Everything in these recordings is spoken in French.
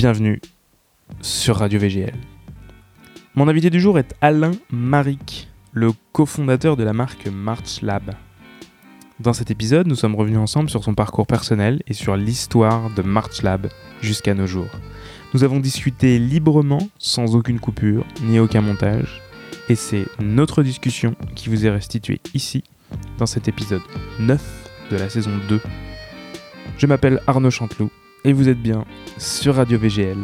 bienvenue sur Radio VGL. Mon invité du jour est Alain Maric, le cofondateur de la marque March Lab. Dans cet épisode, nous sommes revenus ensemble sur son parcours personnel et sur l'histoire de March Lab jusqu'à nos jours. Nous avons discuté librement, sans aucune coupure, ni aucun montage, et c'est notre discussion qui vous est restituée ici, dans cet épisode 9 de la saison 2. Je m'appelle Arnaud Chanteloup, et vous êtes bien sur Radio VGL,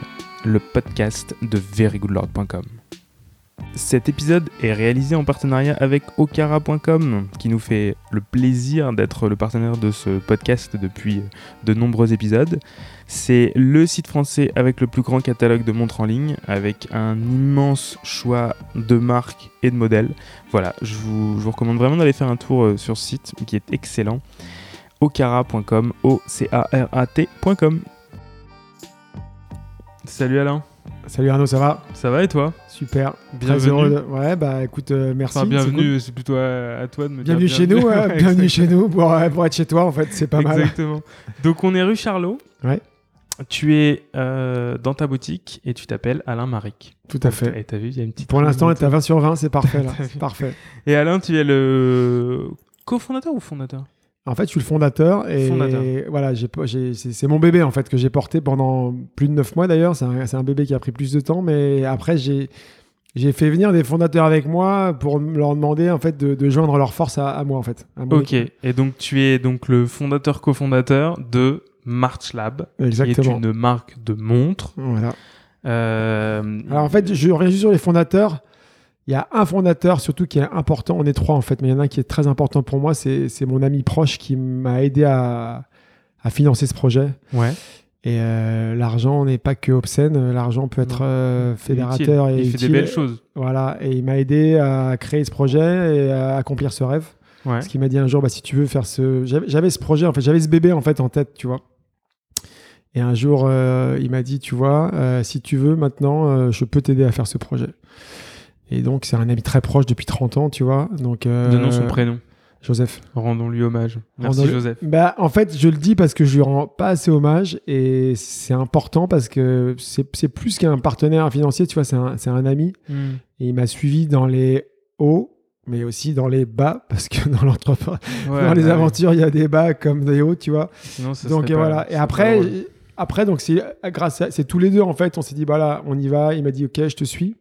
le podcast de VeryGoodLord.com. Cet épisode est réalisé en partenariat avec Okara.com, qui nous fait le plaisir d'être le partenaire de ce podcast depuis de nombreux épisodes. C'est le site français avec le plus grand catalogue de montres en ligne, avec un immense choix de marques et de modèles. Voilà, je vous recommande vraiment d'aller faire un tour sur ce site qui est excellent. Okara.com, O-C-A-R-A-T.com. Salut Alain. Salut Arnaud, ça va ? Ça va et toi ? Super, bienvenue. Ouais, bah écoute, merci. Enfin, bienvenue, c'est plutôt à toi de me bienvenue dire. Bienvenue chez nous, bienvenue chez nous pour être chez toi en fait, c'est pas mal. Exactement. Donc on est rue Charlot. Ouais. Tu es dans ta boutique et tu t'appelles Alain Maric. Tout à fait. Et t'as vu, il y a une petite. Pour l'instant, t'es à 20 sur 20, c'est parfait là. C'est parfait. Et Alain, tu es le cofondateur ou fondateur ? En fait, je suis le fondateur et voilà, c'est mon bébé en fait que j'ai porté pendant plus de 9 mois d'ailleurs. C'est un bébé qui a pris plus de temps, mais après j'ai fait venir des fondateurs avec moi pour leur demander en fait de joindre leurs forces à moi en fait. Ok. Équipe. Et donc tu es donc le fondateur cofondateur de March Lab, exactement, qui est une marque de montres. Voilà. Alors en fait, je reviens juste sur les fondateurs. Il y a un fondateur surtout qui est important, on est trois en fait, mais il y en a un qui est très important pour moi, c'est mon ami proche qui m'a aidé à financer ce projet. Ouais. Et l'argent n'est pas que obscène, l'argent peut être fédérateur et utile. Il fait des belles choses. Voilà, et il m'a aidé à créer ce projet et à accomplir ce rêve. Ouais. Parce qu'il m'a dit un jour, bah, si tu veux faire ce... J'avais ce projet en fait, j'avais ce bébé en fait en tête, tu vois. Et un jour, il m'a dit, tu vois, si tu veux maintenant, je peux t'aider à faire ce projet. Et donc, c'est un ami très proche depuis 30 ans, tu vois. Donc, donnons son prénom. Joseph. Rendons-lui hommage. Merci Joseph. Bah, en fait, je le dis parce que je lui rends pas assez hommage et c'est important parce que c'est plus qu'un partenaire financier, tu vois, c'est un ami. Mm. Et il m'a suivi dans les hauts, mais aussi dans les bas parce que dans l'entreprise, ouais, dans les aventures, il y a des bas comme des hauts, tu vois. Sinon, ça donc, voilà. Et après, donc, c'est tous les deux, en fait, on s'est dit, bah là, on y va. Il m'a dit, OK, je te suis.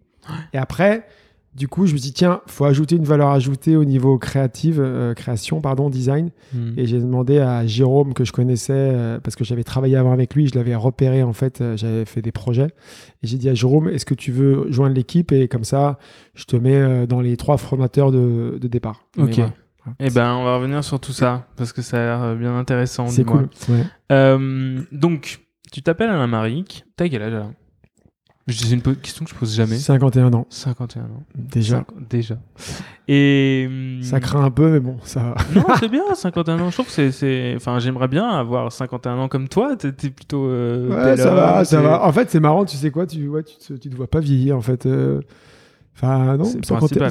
Et après, du coup, je me suis dit, tiens, il faut ajouter une valeur ajoutée au niveau création, design. Mmh. Et j'ai demandé à Jérôme, que je connaissais, parce que j'avais travaillé avant avec lui, je l'avais repéré, en fait, j'avais fait des projets. Et j'ai dit à Jérôme, est-ce que tu veux joindre l'équipe ? Et comme ça, je te mets dans les trois formateurs de départ. Ok. Ouais. Eh ben, on va revenir sur tout ça, parce que ça a l'air bien intéressant. C'est cool. Ouais. Donc, tu t'appelles Alain Maric. T'as quel âge, Alain ? C'est une question que je pose jamais. 51 ans. 51 ans. Déjà. Et... Ça craint un peu, mais bon, ça va. Non, c'est bien, 51 ans. Je trouve que Enfin, j'aimerais bien avoir 51 ans comme toi. T'es plutôt... ouais, ça va. En fait, c'est marrant, tu sais quoi, tu te vois pas vieillir, en fait. Enfin, non, 51,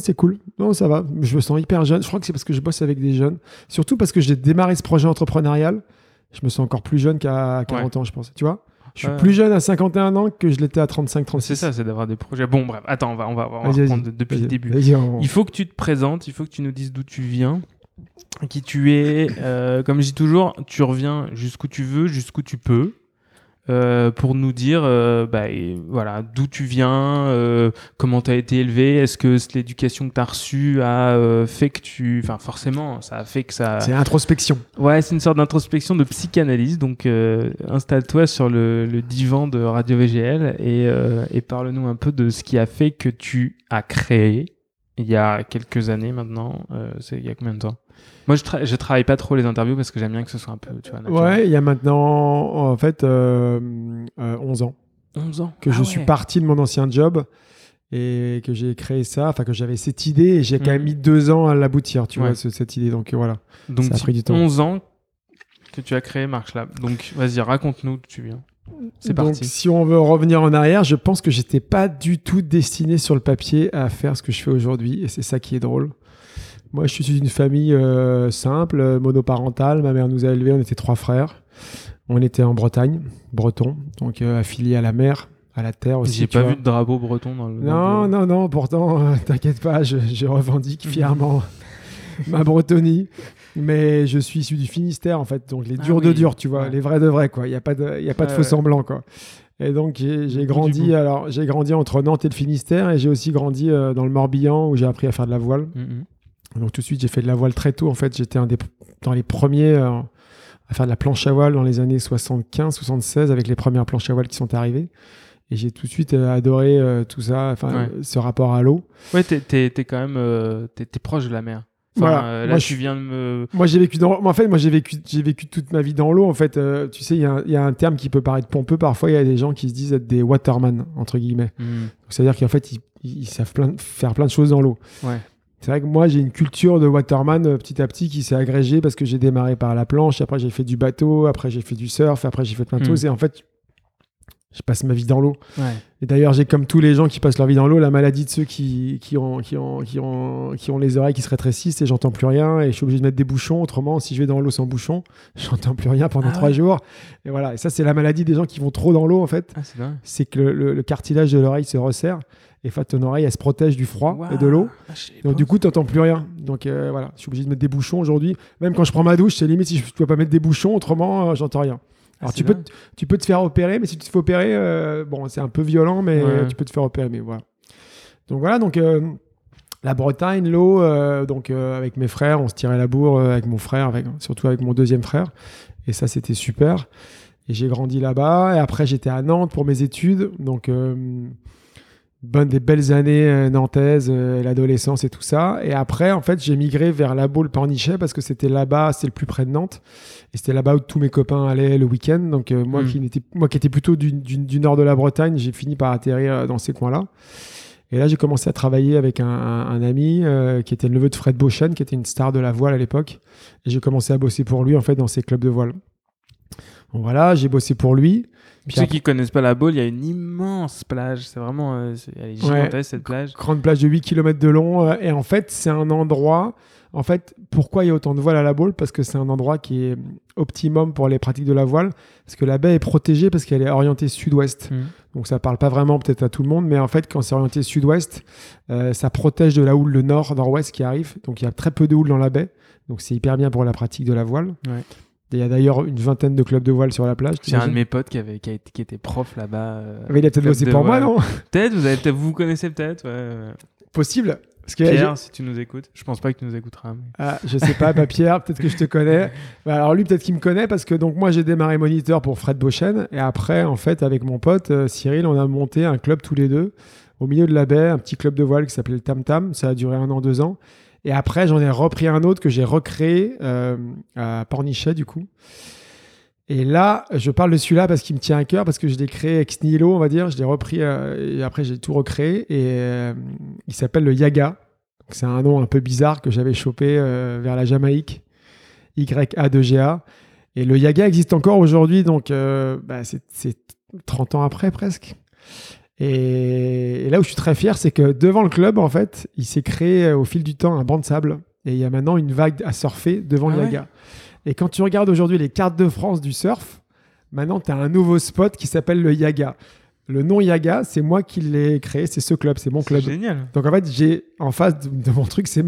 c'est cool. Non, ça va. Je me sens hyper jeune. Je crois que c'est parce que je bosse avec des jeunes. Surtout parce que j'ai démarré ce projet entrepreneurial. Je me sens encore plus jeune qu'à 40 ans, je pense. Tu vois ? Je suis plus jeune à 51 ans que je l'étais à 35-36. C'est ça, c'est d'avoir des projets. Bon, bref, attends, on va reprendre depuis le début. Il faut que tu te présentes, il faut que tu nous dises d'où tu viens, qui tu es. Comme je dis toujours, tu reviens jusqu'où tu veux, jusqu'où tu peux, pour nous dire d'où tu viens, comment tu as été élevé, est-ce que l'éducation que tu as reçue a fait que tu... Enfin, forcément, ça a fait que ça... C'est introspection. Ouais, c'est une sorte d'introspection de psychanalyse, donc installe-toi sur le divan de Radio VGL et parle-nous un peu de ce qui a fait que tu as créé, il y a quelques années maintenant, il y a combien de temps ? Moi, je travaille pas trop les interviews parce que j'aime bien que ce soit un peu... Tu vois, ouais, il y a maintenant, en fait, 11 ans. 11 ans. Que je suis parti de mon ancien job et que j'ai créé ça, enfin que j'avais cette idée et j'ai quand même mis 2 ans à l'aboutir, tu vois, cette idée. Donc voilà, donc, ça a pris du temps. 11 ans que tu as créé March Lab. Donc vas-y, raconte-nous d'où tu viens. C'est parti. Donc si on veut revenir en arrière, je pense que j'étais pas du tout destiné sur le papier à faire ce que je fais aujourd'hui et c'est ça qui est drôle. Moi, je suis d'une famille simple, monoparentale. Ma mère nous a élevés, on était 3 frères. On était en Bretagne, breton, donc affilié à la mer, à la terre aussi. J'ai pas vu de drapeau breton dans le... Non, pourtant, t'inquiète pas, je revendique fièrement ma Bretonie. Mais je suis issu du Finistère, en fait, donc les durs de durs, tu vois, les vrais de vrais, quoi. Il n'y a pas de, faux semblants, quoi. Et donc, j'ai grandi entre Nantes et le Finistère, et j'ai aussi grandi dans le Morbihan, où j'ai appris à faire de la voile. Mm-hmm. Donc, tout de suite, j'ai fait de la voile très tôt, en fait. J'étais dans les premiers à faire de la planche à voile dans les années 75, 76, avec les premières planches à voile qui sont arrivées. Et j'ai tout de suite adoré tout ça, ce rapport à l'eau. Ouais, t'es quand même t'es proche de la mer. Enfin, voilà. J'ai vécu toute ma vie dans l'eau, en fait. Tu sais, il y a un terme qui peut paraître pompeux parfois. Il y a des gens qui se disent être des waterman, entre guillemets. Mm. C'est-à-dire qu'en fait, ils savent faire plein de choses dans l'eau. Ouais. C'est vrai que moi, j'ai une culture de waterman petit à petit qui s'est agrégée, parce que j'ai démarré par la planche, après j'ai fait du bateau, après j'ai fait du surf, après j'ai fait plein de choses. Et en fait, je passe ma vie dans l'eau. Ouais. Et d'ailleurs, j'ai, comme tous les gens qui passent leur vie dans l'eau, la maladie de ceux qui ont les oreilles qui se rétrécissent, et j'entends plus rien, et je suis obligé de mettre des bouchons. Autrement, si je vais dans l'eau sans bouchons, j'entends plus rien pendant 3 jours. Et voilà. Et ça, c'est la maladie des gens qui vont trop dans l'eau, en fait. Ah, c'est que le cartilage de l'oreille se resserre, et ton oreille, elle se protège du froid et de l'eau. Ah, donc du coup, t'entends plus rien. Donc voilà, je suis obligé de mettre des bouchons aujourd'hui. Même quand je prends ma douche, c'est limite si je dois pas mettre des bouchons. Autrement, j'entends rien. Alors tu peux te faire opérer, mais si tu te fais opérer, bon, c'est un peu violent, mais tu peux te faire opérer, mais voilà. Donc voilà, la Bretagne, l'eau, avec mes frères, on se tirait la bourre avec mon frère, surtout avec mon deuxième frère, et ça c'était super. Et j'ai grandi là-bas, et après j'étais à Nantes pour mes études, donc des belles années nantaises, l'adolescence et tout ça. Et après, en fait, j'ai migré vers La Baule-Pornichet, parce que c'était là-bas, c'était le plus près de Nantes. Et c'était là-bas où tous mes copains allaient le week-end. Donc, moi qui étais plutôt du nord de la Bretagne, j'ai fini par atterrir dans ces coins-là. Et là, j'ai commencé à travailler avec un ami qui était le neveu de Fred Beauchêne, qui était une star de la voile à l'époque. Et j'ai commencé à bosser pour lui, en fait, dans ses clubs de voile. Donc voilà, j'ai bossé pour lui. Puis ceux qui ne connaissent pas la Baule, il y a une immense plage. C'est vraiment... elle est gigantesque, cette plage. Grande plage de 8 km de long. Et en fait, c'est un endroit... En fait, pourquoi il y a autant de voiles à la Baule ? Parce que c'est un endroit qui est optimum pour les pratiques de la voile. Parce que la baie est protégée parce qu'elle est orientée sud-ouest. Mmh. Donc, ça ne parle pas vraiment peut-être à tout le monde. Mais en fait, quand c'est orienté sud-ouest, ça protège de la houle de nord-ouest qui arrive. Donc, il y a très peu de houle dans la baie. Donc, c'est hyper bien pour la pratique de la voile. Ouais. Il y a d'ailleurs une vingtaine de clubs de voile sur la plage. J'ai un de mes potes qui était prof là-bas. Mais il a peut-être bossé pour moi, non ? Peut-être, vous connaissez peut-être. Ouais. Possible. Parce que Pierre, si tu nous écoutes, je pense pas que tu nous écouteras. Mais... Ah, je sais pas, Pierre, peut-être que je te connais. Bah, alors lui, peut-être qu'il me connaît, parce que donc, moi, j'ai démarré moniteur pour Fred Beauchêne. Et après, en fait, avec mon pote Cyril, on a monté un club tous les deux au milieu de la baie, un petit club de voile qui s'appelait le Tam Tam. Ça a duré 1 an, 2 ans. Et après, j'en ai repris un autre que j'ai recréé à Pornichet, du coup. Et là, je parle de celui-là parce qu'il me tient à cœur, parce que je l'ai créé ex nihilo, on va dire. Je l'ai repris et après, j'ai tout recréé. Et il s'appelle le Yaga. Donc, c'est un nom un peu bizarre que j'avais chopé vers la Jamaïque. Y-A-2-G-A. Et le Yaga existe encore aujourd'hui. Donc, c'est 30 ans après, presque. Et là où je suis très fier, c'est que devant le club, en fait, il s'est créé au fil du temps un banc de sable. Et il y a maintenant une vague à surfer devant le Yaga. Ouais. Et quand tu regardes aujourd'hui les cartes de France du surf, maintenant, tu as un nouveau spot qui s'appelle le Yaga. Le nom Yaga, c'est moi qui l'ai créé. C'est ce club, c'est mon club. C'est génial. Donc, en fait, j'ai en face de mon truc, c'est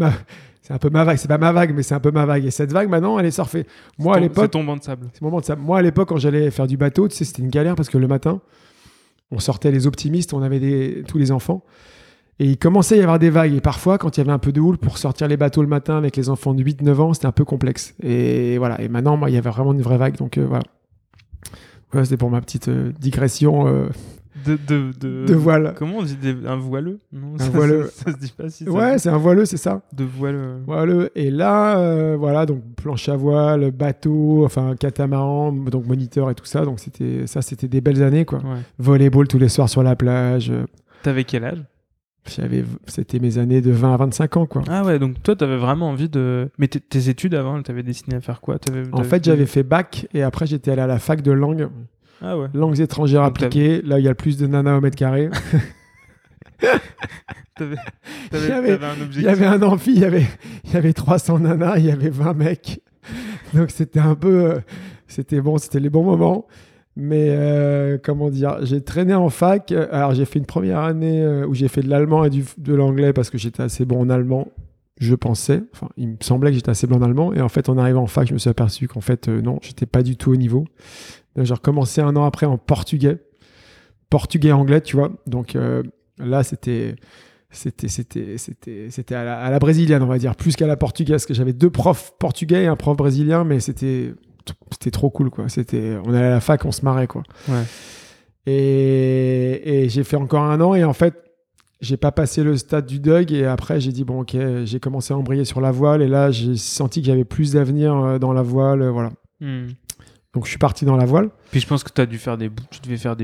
un peu ma vague. C'est pas ma vague, mais c'est un peu ma vague. Et cette vague, maintenant, elle est surfée. Moi, à l'époque, c'est ton banc de sable. C'est mon banc de sable. Moi, à l'époque, quand j'allais faire du bateau, tu sais, c'était une galère parce que le matin... On sortait les optimistes, on avait tous les enfants. Et il commençait à y avoir des vagues. Et parfois, quand il y avait un peu de houle, pour sortir les bateaux le matin avec les enfants de 8-9 ans, c'était un peu complexe. Et voilà. Et maintenant, moi, il y avait vraiment une vraie vague. Donc voilà. Voilà, c'était pour ma petite digression de voile. Comment on dit un voileux ? Non, un voileux. Ça se dit pas si ça. Ouais, c'est un voileux, c'est ça. De voileux. Voileux. Et là, voilà, donc planche à voile, bateau, enfin catamaran, donc moniteur et tout ça. Donc c'était des belles années, quoi. Ouais. Volleyball tous les soirs sur la plage. T'avais quel âge ? C'était mes années de 20 à 25 ans, quoi. Ah ouais, donc toi, t'avais vraiment envie de... Mais tes études avant, t'avais destiné à faire quoi ? En fait, j'avais fait bac et après, j'étais allé à la fac de langue. Ah ouais. Langues étrangères appliquées, là il y a le plus de nanas au mètre carré. T'avais un objectif. Il y avait un amphi, il y avait 300 nanas, il y avait 20 mecs. Donc c'était un peu C'était bon, c'était les bons moments. Mais comment dire, j'ai traîné en fac. Alors, j'ai fait une première année où j'ai fait de l'allemand et de l'anglais parce que j'étais assez bon en allemand, je pensais. Enfin, il me semblait que j'étais assez bon en allemand. Et en fait, en arrivant en fac, je me suis aperçu qu'en fait, non, j'étais pas du tout au niveau. J'ai recommencé un an après en portugais. Portugais-anglais, tu vois. Donc là, c'était à la brésilienne, on va dire, plus qu'à la portugaise. Parce que j'avais deux profs portugais et un prof brésilien, mais c'était trop cool, quoi. On allait à la fac, on se marrait, quoi. Ouais. Et j'ai fait encore un an et en fait, j'ai pas passé le stade du dog et après, j'ai dit, bon, ok, j'ai commencé à embrayer sur la voile et là, j'ai senti que j'avais plus d'avenir dans la voile, voilà. Mm. Donc, je suis parti dans la voile. Puis, je pense que tu devais faire des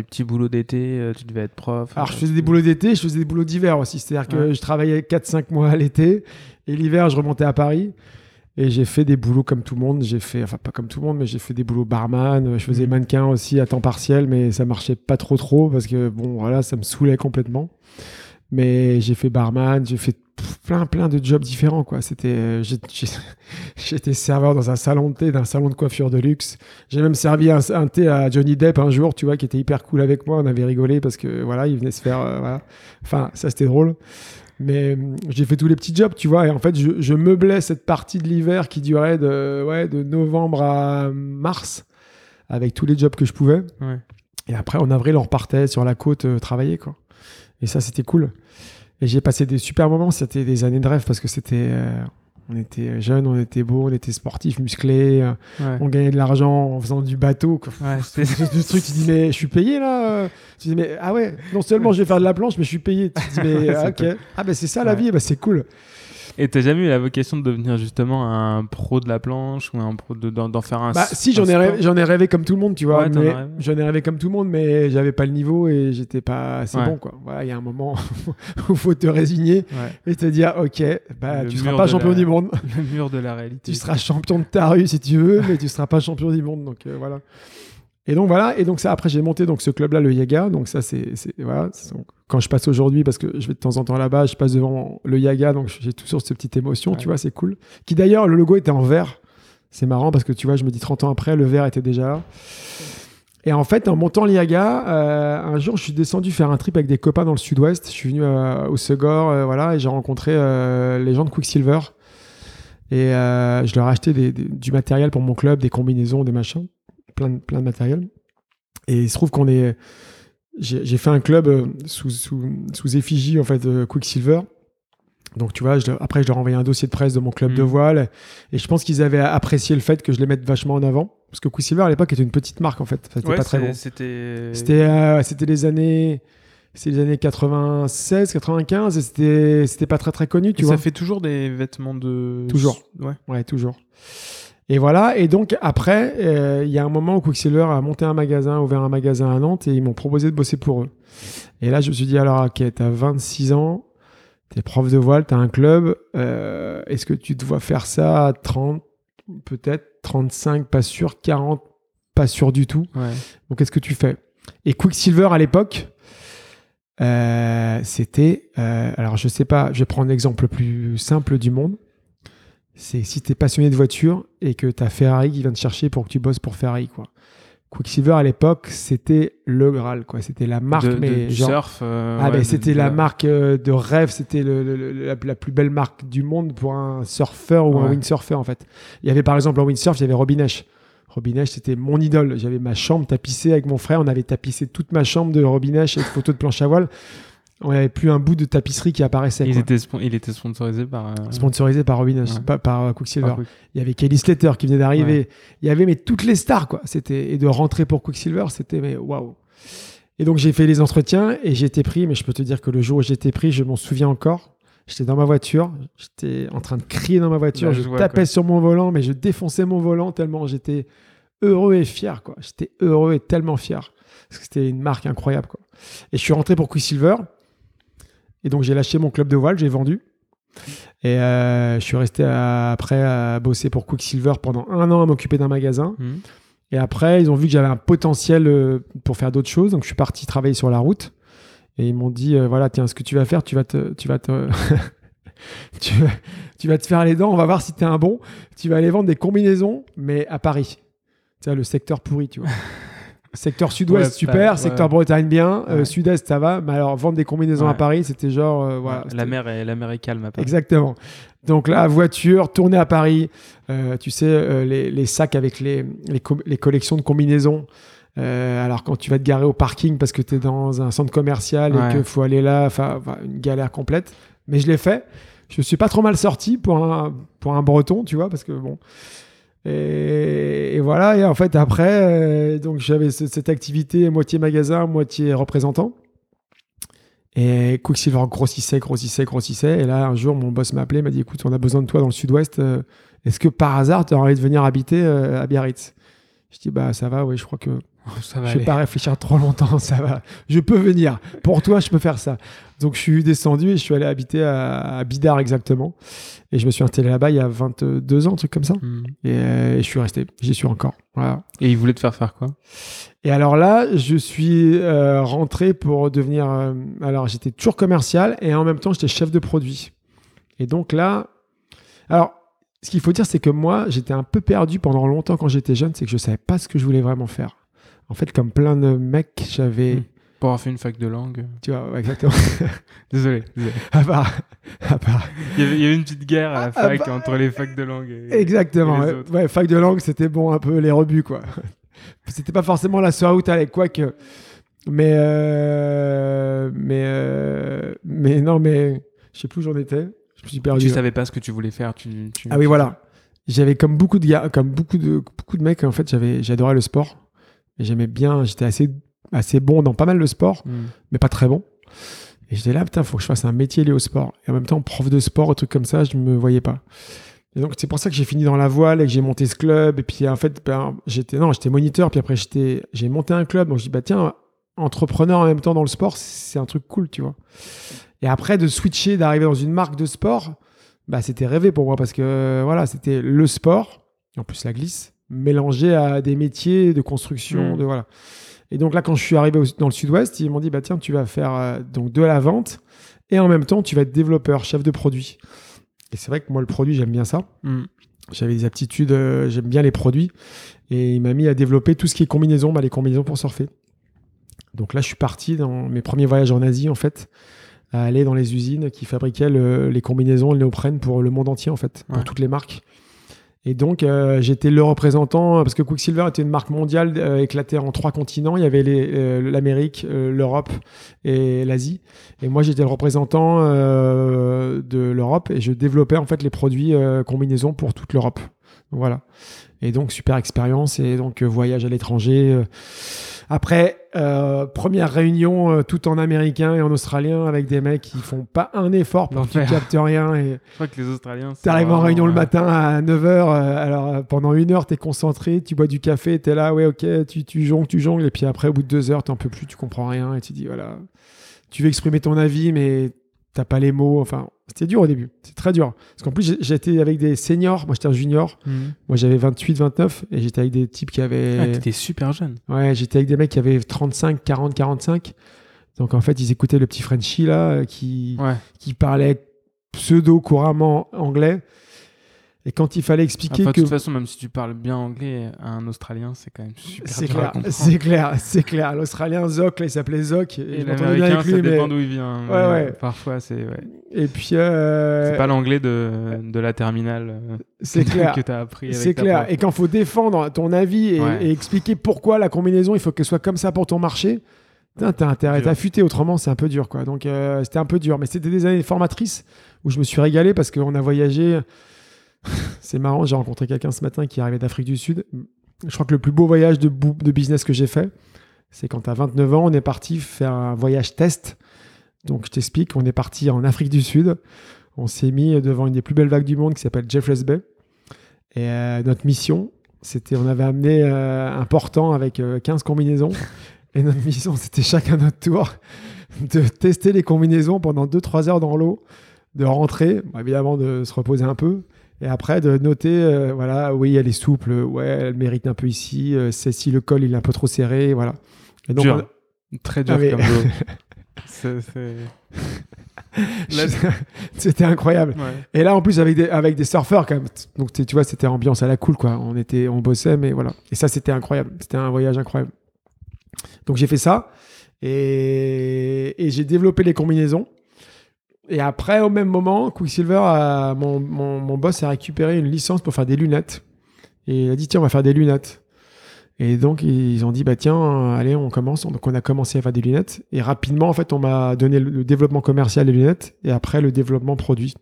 petits boulots d'été, tu devais être prof. Alors, je faisais des boulots d'été, je faisais des boulots d'hiver aussi. C'est-à-dire que je travaillais 4-5 mois à l'été et l'hiver, je remontais à Paris. Et j'ai fait des boulots comme tout le monde. Enfin, pas comme tout le monde, mais j'ai fait des boulots barman. Je faisais mannequin aussi à temps partiel, mais ça marchait pas trop parce que, bon, voilà, ça me saoulait complètement. Mais j'ai fait barman, j'ai fait plein de jobs différents, quoi. J'étais serveur dans un salon de thé, d'un salon de coiffure de luxe. J'ai même servi un thé à Johnny Depp un jour, tu vois, qui était hyper cool avec moi. On avait rigolé parce que, voilà, il venait se faire... voilà. Enfin, ça, c'était drôle. Mais j'ai fait tous les petits jobs, tu vois. Et en fait, je meublais cette partie de l'hiver qui durait de novembre à mars avec tous les jobs que je pouvais. Ouais. Et après, en avril, on repartait sur la côte travailler, quoi. Et ça, c'était cool. Et j'ai passé des super moments. C'était des années de rêve parce que on était jeunes, on était beaux, on était sportifs, musclés. Ouais. On gagnait de l'argent en faisant du bateau. Quoi. Ouais, c'était du truc. Tu dis, mais je suis payé là. Tu dis, mais ah ouais, non seulement je vais faire de la planche, mais je suis payé. Tu dis, mais ok. Ah ben c'est ça la vie, ben, c'est cool. Et t'as jamais eu la vocation de devenir justement un pro de la planche ou un pro d'en faire un... Bah si, j'en ai rêvé comme tout le monde, tu vois. Ouais, mais j'en ai rêvé comme tout le monde, mais j'avais pas le niveau et j'étais pas assez bon, quoi. Voilà, il y a un moment où faut te résigner et te dire, ok, bah tu seras pas champion du monde. Le mur de la réalité. Tu seras champion de ta rue si tu veux, mais tu seras pas champion du monde, donc voilà. Et donc voilà, et donc ça, après j'ai monté donc ce club-là, le Yaga. Donc ça, voilà. Quand je passe aujourd'hui, parce que je vais de temps en temps là-bas, je passe devant le Yaga, donc j'ai toujours cette petite émotion, tu vois, c'est cool. Qui d'ailleurs, le logo était en vert. C'est marrant parce que tu vois, je me dis 30 ans après, le vert était déjà là. Et en fait, en montant le Yaga, un jour, je suis descendu faire un trip avec des copains dans le sud-ouest. Je suis venu au Segor, voilà, et j'ai rencontré les gens de Quiksilver. Et je leur ai acheté du matériel pour mon club, des combinaisons, des machins, plein de matériel. Et il se trouve qu'on est... J'ai fait un club sous effigie, en fait, Quiksilver. Donc, tu vois, après, je leur envoyais un dossier de presse de mon club de voile. Et je pense qu'ils avaient apprécié le fait que je les mette vachement en avant. Parce que Quiksilver, à l'époque, était une petite marque, en fait. Enfin, c'était pas très bon. C'était les années 96, 95. Et c'était pas très, très connu, tu vois. Ça fait toujours des vêtements de... Toujours. Ouais, toujours. Et voilà, et donc après, y a un moment où Quiksilver a monté un magasin, a ouvert un magasin à Nantes et ils m'ont proposé de bosser pour eux. Et là, je me suis dit, alors ok, t'as 26 ans, t'es prof de voile, t'as un club, est-ce que tu dois faire ça à 30, peut-être 35, pas sûr, 40, pas sûr du tout. Ouais. Donc, qu'est-ce que tu fais ? Et Quiksilver à l'époque, c'était, alors je sais pas, je vais prendre l'exemple le plus simple du monde. C'est si t'es passionné de voiture et que t'as Ferrari qui vient te chercher pour que tu bosses pour Ferrari, quoi. Quiksilver à l'époque, c'était le Graal, quoi. C'était la marque, surf. C'était la marque de rêve. C'était la plus belle marque du monde pour un surfeur ou un windsurfer, en fait. Il y avait par exemple en windsurf, il y avait Robby Naish. Robby Naish, c'était mon idole. J'avais ma chambre tapissée avec mon frère. On avait tapissé toute ma chambre de Robby Naish avec photos de planche à voile. On n'avait plus un bout de tapisserie qui apparaissait. Il était sponsorisé par... Sponsorisé par Robby Naish, par Quiksilver. Il y avait Ellis Letter qui venait d'arriver. Il y avait toutes les stars, quoi. Et de rentrer pour Quiksilver, c'était waouh. Et donc, j'ai fait les entretiens et j'ai été pris. Mais je peux te dire que le jour où j'ai été pris, je m'en souviens encore. J'étais dans ma voiture. J'étais en train de crier dans ma voiture. Là, je tapais sur mon volant, mais je défonçais mon volant tellement j'étais heureux et fier, quoi. J'étais heureux et tellement fier. Parce que c'était une marque incroyable, quoi. Et je suis rentré pour Quiksilver. Et donc, j'ai lâché mon club de voile, j'ai vendu. Et je suis resté après à bosser pour Quiksilver pendant un an à m'occuper d'un magasin. Et après, ils ont vu que j'avais un potentiel pour faire d'autres choses. Donc, je suis parti travailler sur la route. Et ils m'ont dit, voilà, tiens, ce que tu vas faire, tu vas te faire les dents. On va voir si t'es un bon. Tu vas aller vendre des combinaisons, mais à Paris. sais, le secteur pourri, tu vois. Secteur sud-ouest, ouais, super. Secteur Bretagne, bien. Ouais. Sud-est, ça va. Mais alors, vendre des combinaisons à Paris, c'était genre... voilà, c'était... La mer est calme à Paris. Exactement. Donc là, voiture, tournée à Paris. Tu sais, les sacs avec les collections de combinaisons. Alors, quand tu vas te garer au parking parce que tu es dans un centre commercial et qu'il faut aller là, enfin, une galère complète. Mais je l'ai fait. Je suis pas trop mal sorti pour un Breton, tu vois, parce que bon... Et voilà, et en fait après donc j'avais cette activité moitié magasin, moitié représentant, et Quiksilver grossissait, et là un jour mon boss m'a appelé, m'a dit écoute, on a besoin de toi dans le sud-ouest, est-ce que par hasard tu as envie de venir habiter à Biarritz? Je dis bah ça va, oui, je crois que ça va, je vais pas réfléchir trop longtemps, ça va, je peux venir, pour toi je peux faire ça. Donc je suis descendu et je suis allé habiter à Bidart exactement, et je me suis installé là-bas il y a 22 ans, un truc comme ça, et je suis resté, j'y suis encore, voilà. Et il voulait te faire quoi? Et alors là je suis rentré pour devenir alors j'étais toujours commercial et en même temps j'étais chef de produit. Et donc là, alors ce qu'il faut dire, c'est que moi j'étais un peu perdu pendant longtemps quand j'étais jeune, c'est que je savais pas ce que je voulais vraiment faire. En fait, comme plein de mecs, j'avais... Pour avoir fait une fac de langue. Tu vois, ouais, exactement. Désolé. À part. Il y avait une petite guerre à la fac entre les facs de langue et exactement. Et les autres. Ouais, fac de langue, c'était bon, un peu les rebuts, quoi. C'était pas forcément la soirée où t'allais, quoique. Mais je sais plus où j'en étais. Je me suis perdu. Tu savais pas ce que tu voulais faire. Ah oui, voilà. J'avais, comme beaucoup de gars, comme beaucoup de mecs, en fait, j'adorais le sport. J'aimais bien, j'étais assez bon dans pas mal de sport, mais pas très bon. Et j'étais là, putain, faut que je fasse un métier lié au sport. Et en même temps, prof de sport, un truc comme ça, je me voyais pas. Et donc, c'est pour ça que j'ai fini dans la voile et que j'ai monté ce club. Et puis, en fait, j'étais moniteur. Puis après, j'ai monté un club. Donc, je dis, bah tiens, entrepreneur en même temps dans le sport, c'est un truc cool, tu vois. Et après, de switcher, d'arriver dans une marque de sport, bah c'était rêvé pour moi parce que, voilà, c'était le sport. Et en plus, la glisse. Mélangé à des métiers de construction, voilà. Et donc là, quand je suis arrivé dans le sud-ouest, ils m'ont dit bah tiens, tu vas faire donc de la vente et en même temps tu vas être développeur, chef de produit. Et c'est vrai que moi le produit, j'aime bien ça. J'avais des aptitudes, j'aime bien les produits, et il m'a mis à développer tout ce qui est combinaisons, les combinaisons pour surfer. Donc là, je suis parti dans mes premiers voyages en Asie, en fait, à aller dans les usines qui fabriquaient les combinaisons, le néoprène pour le monde entier, en fait, pour toutes les marques. Et donc, j'étais le représentant, parce que Quiksilver était une marque mondiale éclatée en 3 continents. Il y avait l'Amérique, l'Europe et l'Asie. Et moi, j'étais le représentant de l'Europe, et je développais en fait les produits combinaisons pour toute l'Europe. Voilà. Et donc, super expérience, et donc voyage à l'étranger. Après, première réunion tout en américain et en australien avec des mecs qui font pas un effort pour qu'ils captent rien. Et je crois que les Australiens... T'arrives en réunion le matin à 9h, alors pendant 1 heure, t'es concentré, tu bois du café, t'es là, ouais, ok, tu jongles, et puis après, au bout de 2 heures, t'en peux plus, tu comprends rien, et tu dis, voilà, tu veux exprimer ton avis, mais t'as pas les mots, enfin... C'était dur au début, c'est très dur. Parce qu'en plus, j'étais avec des seniors. Moi, j'étais un junior. Moi, j'avais 28, 29. Et j'étais avec des types qui avaient... Ah, t'étais super jeune. Ouais, j'étais avec des mecs qui avaient 35, 40, 45. Donc, en fait, ils écoutaient le petit Frenchie, là, qui parlait pseudo-couramment anglais. Et quand il fallait expliquer que... De toute façon, même si tu parles bien anglais à un Australien, c'est quand même super dur à comprendre. C'est clair. L'Australien, Zoc, là, il s'appelait Zoc. Et l'Américain, ça dépend d'où il vient. Ouais. Parfois, c'est... Ouais. Et puis... C'est pas l'anglais de la terminale que t'as appris avec ta prof. Et quand il faut défendre ton avis et expliquer pourquoi la combinaison, il faut qu'elle soit comme ça pour ton marché, t'as intérêt à t'affûter, autrement c'est un peu dur, quoi. Donc, c'était un peu dur. Mais c'était des années formatrices où je me suis régalé parce qu'on a voyagé... C'est marrant, j'ai rencontré quelqu'un ce matin qui arrivait d'Afrique du Sud. Je crois que le plus beau voyage de business que j'ai fait, c'est quand à 29 ans, on est parti faire un voyage test. Donc, je t'explique, on est parti en Afrique du Sud. On s'est mis devant une des plus belles vagues du monde qui s'appelle Jeffreys Bay. Et notre mission, c'était, on avait amené un portant avec 15 combinaisons. Et notre mission, c'était chacun notre tour de tester les combinaisons pendant 2-3 heures dans l'eau, de rentrer, évidemment de se reposer un peu. Et après, de noter, oui, elle est souple, elle mérite un peu ici, si le col, il est un peu trop serré, voilà. Et donc, dur. Très dur comme boulot. C'était incroyable. Ouais. Et là, en plus, avec des surfeurs, quand même. Donc, tu vois, c'était ambiance à la cool, quoi. On bossait, mais voilà. Et ça, c'était incroyable. C'était un voyage incroyable. Donc, j'ai fait ça. Et j'ai développé les combinaisons. Et après, au même moment, Quiksilver, mon boss a récupéré une licence pour faire des lunettes. Et il a dit, tiens, on va faire des lunettes. Et donc, ils ont dit, bah tiens, allez, on commence. Donc, on a commencé à faire des lunettes. Et rapidement, en fait, on m'a donné le développement commercial des lunettes et après le développement produit.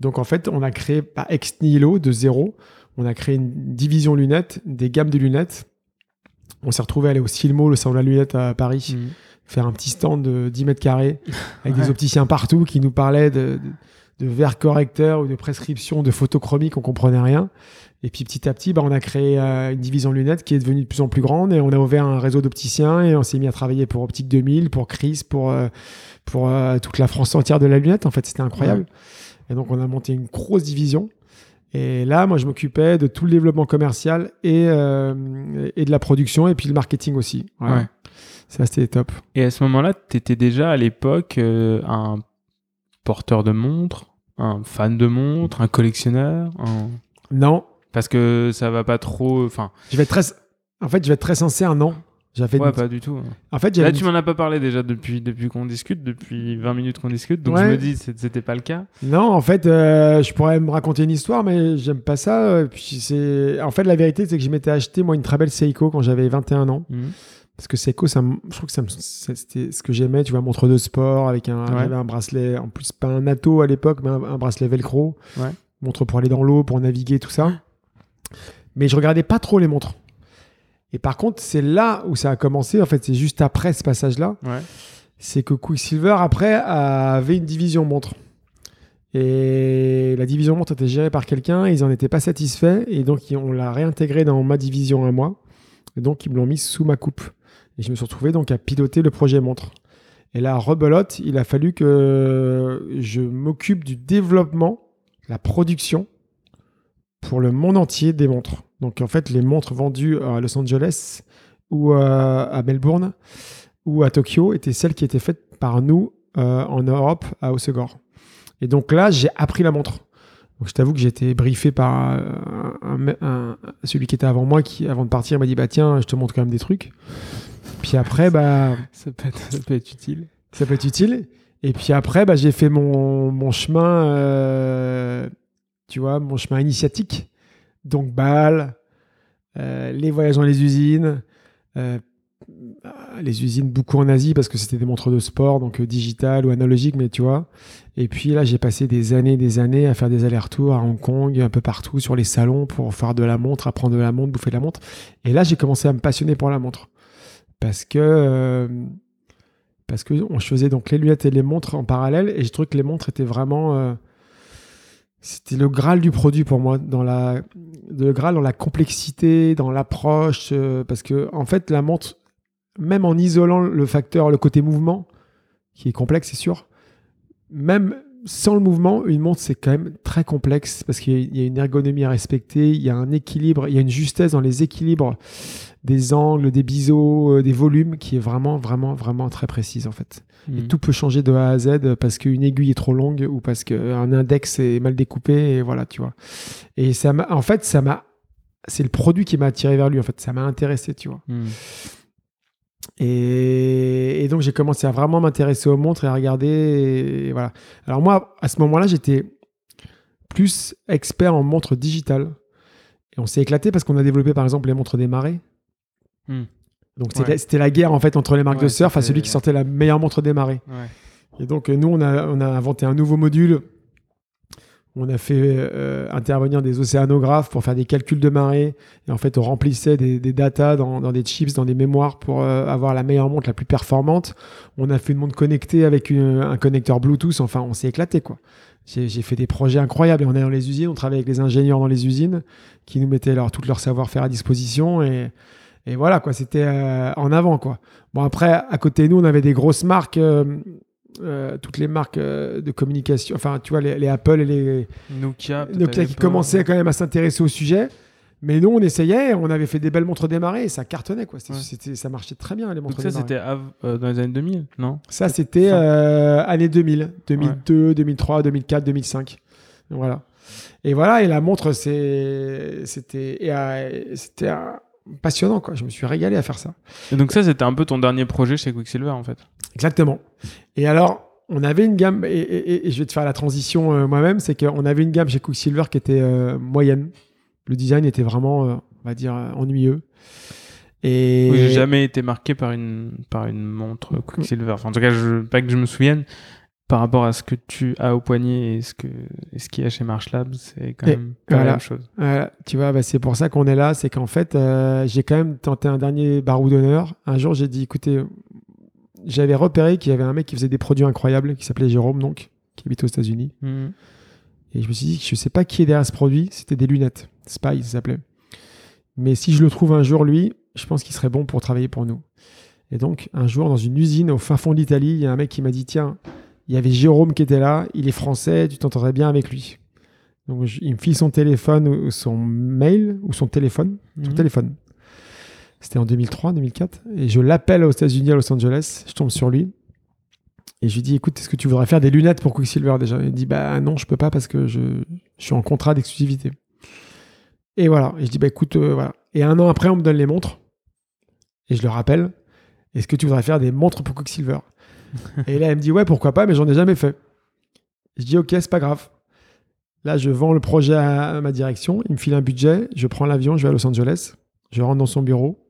Donc, en fait, on a créé, ex nihilo, de zéro, on a créé une division lunettes, des gammes de lunettes. On s'est retrouvé à aller au Silmo, le salon de la lunette à Paris, faire un petit stand de 10 mètres carrés avec des opticiens partout qui nous parlaient de verres correcteurs ou de prescriptions de photochromie qu'on comprenait rien. Et puis petit à petit, on a créé une division lunettes qui est devenue de plus en plus grande et on a ouvert un réseau d'opticiens et on s'est mis à travailler pour Optique 2000, pour Chris, pour toute la France entière de la lunette. En fait, c'était incroyable. Ouais. Et donc, on a monté une grosse division. Et là, moi, je m'occupais de tout le développement commercial et de la production et puis le marketing aussi. Ouais. Ouais. Ça, c'était top. Et à ce moment-là, tu étais déjà à l'époque un porteur de montres, un fan de montres, un collectionneur Non. Parce que ça va pas trop... Enfin... En fait, je vais être très sincère, non. Pas du tout. En fait, tu m'en as pas parlé déjà depuis qu'on discute, depuis 20 minutes qu'on discute, donc je me dis que c'était pas le cas. Non, en fait, je pourrais me raconter une histoire, mais j'aime pas ça. Et puis en fait, la vérité, c'est que je m'étais acheté, moi, une très belle Seiko quand j'avais 21 ans. Mmh. Parce que Seiko, je trouve que c'était ce que j'aimais, tu vois, montre de sport, avec un bracelet, en plus, pas un atto à l'époque, mais un bracelet velcro, montre pour aller dans l'eau, pour naviguer, tout ça. Mais je regardais pas trop les montres. Et par contre, c'est là où ça a commencé. En fait, c'est juste après ce passage-là. Ouais. C'est que Quiksilver, après, avait une division montre. Et la division montre était gérée par quelqu'un. Ils n'en étaient pas satisfaits. Et donc, on l'a réintégrée dans ma division à moi. Et donc, ils me l'ont mise sous ma coupe. Et je me suis retrouvé donc à piloter le projet montre. Et là, rebelote, il a fallu que je m'occupe du développement, la production pour le monde entier des montres. Donc, en fait, les montres vendues à Los Angeles ou à Melbourne ou à Tokyo étaient celles qui étaient faites par nous en Europe à Osegor. Et donc là, j'ai appris la montre. Donc, je t'avoue que j'ai été briefé par celui qui était avant moi qui, avant de partir, m'a dit « Bah tiens, je te montre quand même des trucs. » Puis après, ça peut être utile. Et puis après, j'ai fait mon chemin, tu vois, mon chemin initiatique. Donc, Bâle, les voyages dans les usines, beaucoup en Asie parce que c'était des montres de sport, donc digitales ou analogiques, mais tu vois. Et puis là, j'ai passé des années à faire des allers-retours à Hong Kong, un peu partout, sur les salons pour faire de la montre, apprendre de la montre, bouffer de la montre. Et là, j'ai commencé à me passionner pour la montre parce que on faisait donc les lunettes et les montres en parallèle et je trouvais que les montres étaient vraiment... C'était le Graal du produit pour moi, dans la complexité, dans l'approche, parce que en fait la montre, même en isolant le côté mouvement, qui est complexe c'est sûr, même sans le mouvement, une montre c'est quand même très complexe parce qu'il y a une ergonomie à respecter, il y a un équilibre, il y a une justesse dans les équilibres des angles, des biseaux, des volumes qui est vraiment, vraiment, vraiment très précise en fait. Mmh. Et tout peut changer de A à Z parce qu'une aiguille est trop longue ou parce qu'un index est mal découpé et voilà, tu vois. Et c'est le produit qui m'a attiré vers lui en fait, ça m'a intéressé, tu vois. Mmh. Et donc j'ai commencé à vraiment m'intéresser aux montres et à regarder et voilà. Alors moi, à ce moment-là, j'étais plus expert en montres digitales. Et on s'est éclaté parce qu'on a développé par exemple les montres des marées. Mmh. Donc c'était la guerre en fait entre les marques de surf à celui qui sortait la meilleure montre des marées. Ouais. Et donc nous on a inventé un nouveau module. On a fait intervenir des océanographes pour faire des calculs de marée. Et en fait, on remplissait des datas dans des chips, dans des mémoires pour avoir la meilleure montre, la plus performante. On a fait une montre connectée avec un connecteur Bluetooth. Enfin, on s'est éclaté, quoi. J'ai fait des projets incroyables. Et on allait dans les usines, on travaillait avec les ingénieurs dans les usines qui nous mettaient tout leur savoir-faire à disposition. Et voilà, quoi. C'était en avant, quoi. Bon, après, à côté de nous, on avait des grosses marques... toutes les marques de communication, enfin tu vois les Apple et les Nokia qui commençaient quand même à s'intéresser au sujet. Mais nous, on essayait, on avait fait des belles montres démarrées et ça cartonnait, quoi. Ça marchait très bien, les montres démarrées. C'était dans les années 2000, non ? Ça, c'était années 2000, 2002, ouais. 2003, 2004, 2005. Voilà. Et voilà, et la montre, c'était passionnant, quoi. Je me suis régalé à faire ça. Et donc ça, c'était un peu ton dernier projet chez Quiksilver, en fait. Exactement. Et alors, on avait une gamme, et je vais te faire la transition moi-même, c'est qu'on avait une gamme chez Quiksilver qui était moyenne. Le design était vraiment, on va dire, ennuyeux. Et... Oui, j'ai jamais été marqué par une montre Quiksilver. Enfin, en tout cas, pas que je me souvienne. Par rapport à ce que tu as au poignet et ce qu'il y a chez March Lab, c'est quand même pas la même chose. Voilà. Tu vois, c'est pour ça qu'on est là. C'est qu'en fait, j'ai quand même tenté un dernier barreau d'honneur. Un jour, j'ai dit, écoutez, j'avais repéré qu'il y avait un mec qui faisait des produits incroyables, qui s'appelait Jérôme, donc, qui habite aux États-Unis. Mmh. Et je me suis dit, je ne sais pas qui est derrière ce produit. C'était des lunettes. Spy, ça s'appelait. Mais si je le trouve un jour, lui, je pense qu'il serait bon pour travailler pour nous. Et donc, un jour, dans une usine au fin fond de l'Italie, il y a un mec qui m'a dit, tiens, il y avait Jérôme qui était là, il est français, tu t'entendrais bien avec lui. Donc, il me file son téléphone ou son mail ou son téléphone. Mmh. Son téléphone. C'était en 2003, 2004. Et je l'appelle aux États-Unis, à Los Angeles. Je tombe sur lui. Et je lui dis, écoute, est-ce que tu voudrais faire des lunettes pour Quiksilver déjà ? Il me dit, bah non, je peux pas parce que je suis en contrat d'exclusivité. Et voilà. Et je dis, bah écoute, voilà. Et un an après, on me donne les montres. Et je le rappelle. Est-ce que tu voudrais faire des montres pour Quiksilver ? Et là, elle me dit, ouais, pourquoi pas, mais j'en ai jamais fait. Je dis, ok, c'est pas grave. Là, je vends le projet à ma direction. Il me file un budget. Je prends l'avion, je vais à Los Angeles. Je rentre dans son bureau.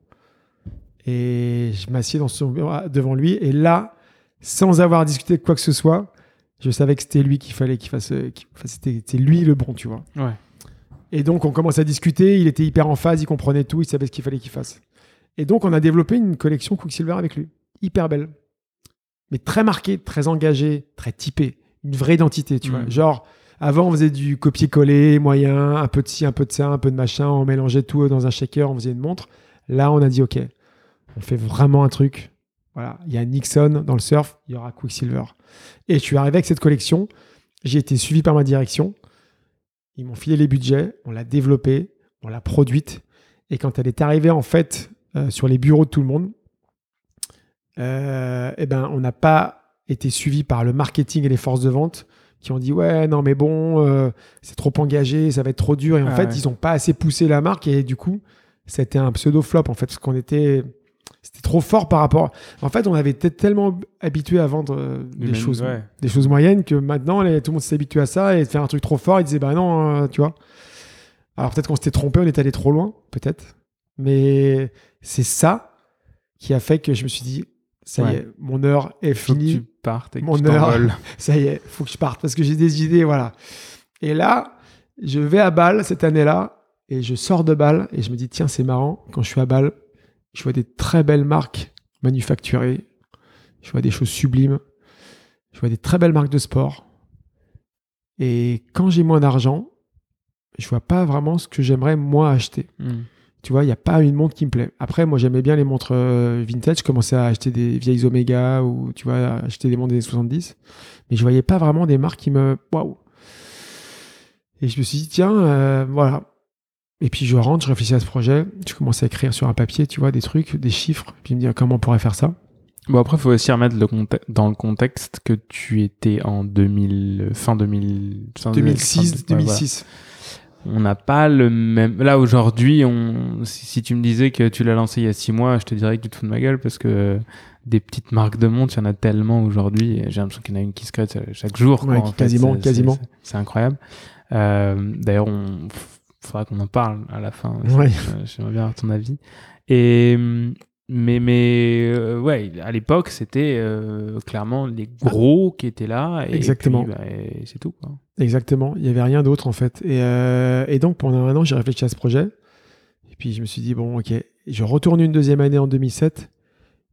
Et je m'assieds dans son bureau devant lui. Et là, sans avoir discuté de quoi que ce soit, je savais que c'était lui qu'il fallait qu'il fasse c'était lui le bon, tu vois. Ouais. Et donc, on commence à discuter. Il était hyper en phase. Il comprenait tout. Il savait ce qu'il fallait qu'il fasse. Et donc, on a développé une collection Quiksilver avec lui. Hyper belle. Mais très marqué, très engagé, très typé. Une vraie identité, tu vois. Genre, avant, on faisait du copier-coller, moyen, un peu de ci, un peu de ça, un peu de machin. On mélangeait tout dans un shaker, on faisait une montre. Là, on a dit, OK, on fait vraiment un truc. Voilà, il y a Nixon dans le surf, il y aura Quiksilver. Et je suis arrivé avec cette collection. J'ai été suivi par ma direction. Ils m'ont filé les budgets. On l'a développée, on l'a produite. Et quand elle est arrivée, en fait, sur les bureaux de tout le monde, on n'a pas été suivi par le marketing et les forces de vente qui ont dit ouais non mais bon c'est trop engagé, ça va être trop dur, et en fait ouais. Ils n'ont pas assez poussé la marque, et du coup c'était un pseudo flop en fait, parce qu'on c'était trop fort par rapport, en fait on avait été tellement habitué à vendre des choses moyennes que maintenant tout le monde s'est habitué à ça, et de faire un truc trop fort ils disaient bah non tu vois, alors peut-être qu'on s'était trompé, on est allé trop loin peut-être, mais c'est ça qui a fait que je me suis dit ça ouais. y est, mon heure est finie. Faut que tu partes et que tu t'envoles. Ça y est, faut que je parte parce que j'ai des idées, voilà. Et là, je vais à Bâle cette année-là et je sors de Bâle et je me dis tiens, c'est marrant, quand je suis à Bâle, je vois des très belles marques manufacturées, je vois des choses sublimes, je vois des très belles marques de sport. Et quand j'ai moins d'argent, je vois pas vraiment ce que j'aimerais moi acheter. Mmh. Tu vois, il n'y a pas une montre qui me plaît. Après, moi, j'aimais bien les montres vintage. Je commençais à acheter des vieilles Omega ou, tu vois, acheter des montres des années 70. Mais je ne voyais pas vraiment des marques qui me... Waouh ! Et je me suis dit, tiens, voilà. Et puis, je rentre, je réfléchis à ce projet. Je commence à écrire sur un papier, tu vois, des trucs, des chiffres. Puis, me dire comment on pourrait faire ça. Bon, après, il faut aussi remettre dans le contexte que tu étais en 2000... Fin 2000... 2006, 2006. Voilà. On n'a pas le même... Là, aujourd'hui, si tu me disais que tu l'as lancé il y a 6 mois, je te dirais que tu te fous de ma gueule parce que des petites marques de montres, il y en a tellement aujourd'hui. J'ai l'impression qu'il y en a une qui se crée chaque jour. Ouais, quoi, quasiment. C'est incroyable. D'ailleurs, il faudra qu'on en parle à la fin. Ouais. J'aimerais bien avoir ton avis. Mais ouais, à l'époque, c'était clairement les gros qui étaient là. Et exactement. Puis, et c'est tout, quoi. Exactement, il n'y avait rien d'autre en fait. Et donc pendant un an, j'ai réfléchi à ce projet. Et puis je me suis dit, bon, ok, je retourne une deuxième année en 2007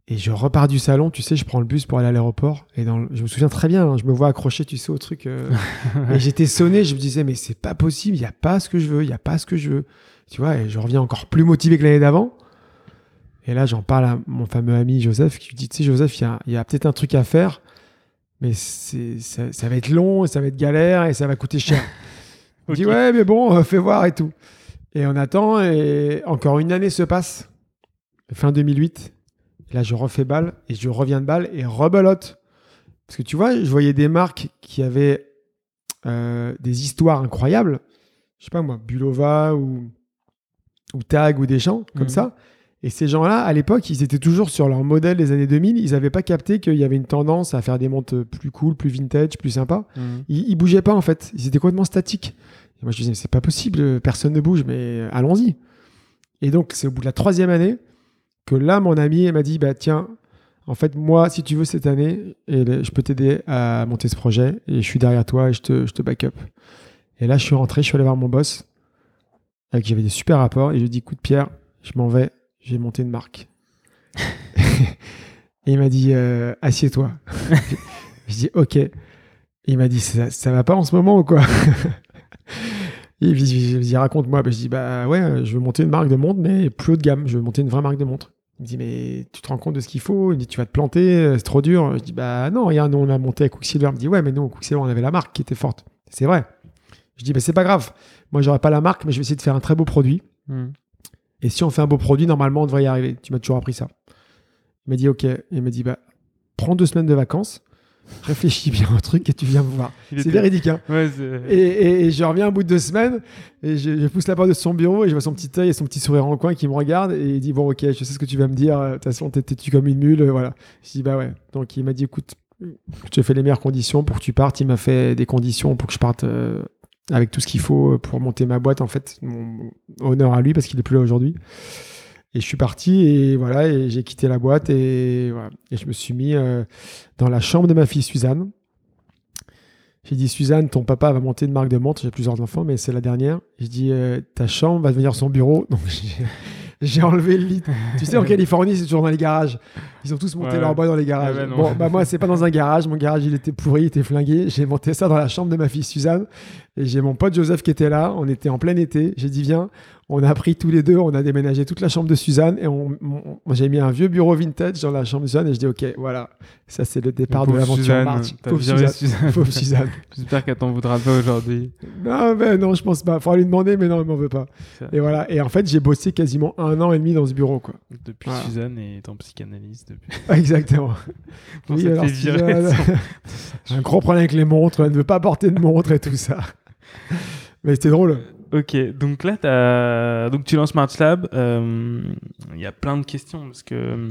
et je repars du salon. Tu sais, je prends le bus pour aller à l'aéroport. Et je me souviens très bien, hein, je me vois accroché, tu sais, au truc. Et j'étais sonné, je me disais, mais c'est pas possible, il n'y a pas ce que je veux, Tu vois, et je reviens encore plus motivé que l'année d'avant. Et là, j'en parle à mon fameux ami Joseph qui me dit, tu sais, Joseph, il y a peut-être un truc à faire. Mais ça va être long, et ça va être galère et ça va coûter cher. Okay. Il dit ouais mais bon, fais voir et tout. Et on attend, et encore une année se passe. Fin 2008. Là, je refais Bâle, et je reviens de Bâle, et rebelote. Parce que tu vois, je voyais des marques qui avaient des histoires incroyables. Je sais pas moi, Bulova ou Tag ou des gens comme ça. Et ces gens-là, à l'époque, ils étaient toujours sur leur modèle des années 2000. Ils n'avaient pas capté qu'il y avait une tendance à faire des montres plus cool, plus vintage, plus sympa. Ils ne bougeaient pas, en fait. Ils étaient complètement statiques. Et moi, je disais, c'est pas possible, personne ne bouge, mais allons-y. Et donc, c'est au bout de la 3e année que là, mon ami m'a dit, bah, tiens, en fait, moi, si tu veux cette année, je peux t'aider à monter ce projet et je suis derrière toi et je te back up. Et là, je suis rentré, je suis allé voir mon boss avec qui j'avais des super rapports et je lui ai dit, coup de pierre, je m'en vais, j'ai monté une marque. Et il m'a dit, assieds-toi. Je dis, ok. Et il m'a dit, ça va pas en ce moment ou quoi? Et il me dit, raconte-moi. Je dis, bah ouais, je veux monter une marque de montre, mais plus haut de gamme. Je veux monter une vraie marque de montre. Il me dit, mais tu te rends compte de ce qu'il faut? Il me dit, tu vas te planter, c'est trop dur. Je dis, bah non, regarde, nous on a monté à Quiksilver. Il me dit, ouais, mais nous, à Quiksilver, on avait la marque qui était forte. C'est vrai. Je dis, bah c'est pas grave. Moi, j'aurais pas la marque, mais je vais essayer de faire un très beau produit. Et si on fait un beau produit, normalement, on devrait y arriver. Tu m'as toujours appris ça. Il m'a dit, ok. Il m'a dit, bah, prends 2 semaines de vacances, réfléchis bien au truc et tu viens me voir. C'est véridique. Hein. Ouais, et je reviens au bout de 2 semaines et je pousse la porte de son bureau et je vois son petit œil et son petit sourire en coin qui me regarde et il dit, bon, ok, je sais ce que tu vas me dire. De toute façon, t'es têtu comme une mule. Voilà. Je dis, bah ouais. Donc, il m'a dit, écoute, je te fais les meilleures conditions pour que tu partes. Il m'a fait des conditions pour que je parte. Avec tout ce qu'il faut pour monter ma boîte, en fait, mon honneur à lui parce qu'il est plus là aujourd'hui. Et je suis parti et voilà, et j'ai quitté la boîte et voilà. Et je me suis mis dans la chambre de ma fille Suzanne. J'ai dit, Suzanne, ton papa va monter une marque de montre. J'ai plusieurs enfants, mais c'est la dernière. J'ai dit, ta chambre va devenir son bureau. Donc j'ai enlevé le lit. Tu sais, en Californie, c'est toujours dans les garages. Ils ont tous monté leur bois dans les garages. Ah ben bon, bah moi, c'est pas dans un garage. Mon garage, il était pourri, il était flingué. J'ai monté ça dans la chambre de ma fille Suzanne. Et j'ai mon pote Joseph qui était là. On était en plein été. J'ai dit, viens, on a pris tous les deux. On a déménagé toute la chambre de Suzanne. Et j'ai mis un vieux bureau vintage dans la chambre de Suzanne. Et je dis, ok, voilà. Ça, c'est le départ de l'aventure March. Pauvre Suzanne. Pauvre Suzanne. J'espère qu'elle t'en voudra pas aujourd'hui. Non, mais non, je pense pas. Faudra lui demander, mais non, elle m'en veut pas. Et voilà. Et en fait, j'ai bossé quasiment 1 an et demi dans ce bureau, quoi. Depuis, voilà. Suzanne est en psychanalyse. Exactement. Bon, oui, alors, un gros problème avec les montres, elle ne veut pas porter de montre et tout ça. Mais c'était drôle. Ok, donc là, tu lances March Lab. Il y a plein de questions parce que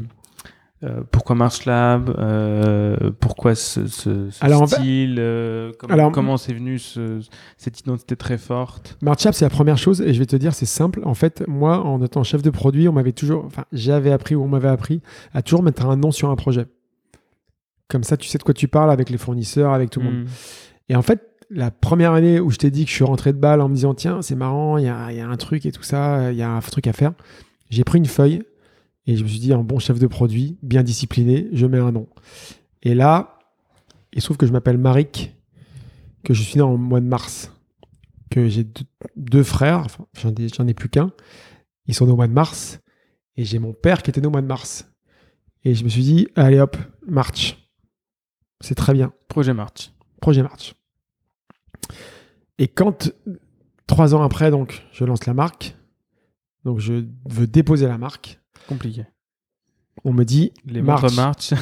pourquoi March Lab, pourquoi ce alors, style, comment c'est venu cette identité très forte? March Lab, c'est la première chose et je vais te dire, c'est simple. En fait, moi, en étant chef de produit, on m'avait appris à toujours mettre un nom sur un projet. Comme ça, tu sais de quoi tu parles avec les fournisseurs, avec tout le monde. Et en fait, la première année où je t'ai dit que je suis rentré de Bâle en me disant, tiens, c'est marrant, il y a un truc et tout ça, il y a un truc à faire. J'ai pris une feuille. Et je me suis dit, un bon chef de produit, bien discipliné, je mets un nom. Et là, il se trouve que je m'appelle Maric, que je suis né en mois de mars, que j'ai deux frères, enfin, j'en ai plus qu'un, ils sont nés au mois de mars, et j'ai mon père qui était né au mois de mars. Et je me suis dit, allez hop, March. C'est très bien. Projet March. Et quand, 3 ans après, donc, je lance la marque, donc je veux déposer la marque, compliqué. On me dit les montres March.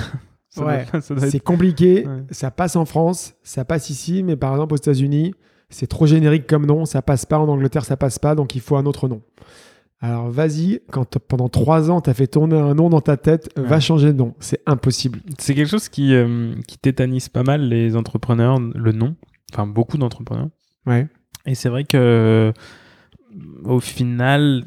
C'est compliqué. Ouais. Ça passe en France, ça passe ici, mais par exemple aux États-Unis, c'est trop générique comme nom, ça passe pas. En Angleterre, ça passe pas, donc il faut un autre nom. Alors vas-y, quand pendant 3 ans, t'as fait tourner un nom dans ta tête, va changer de nom. C'est impossible. C'est quelque chose qui tétanise pas mal les entrepreneurs, le nom. Enfin, beaucoup d'entrepreneurs. Ouais. Et c'est vrai que au final.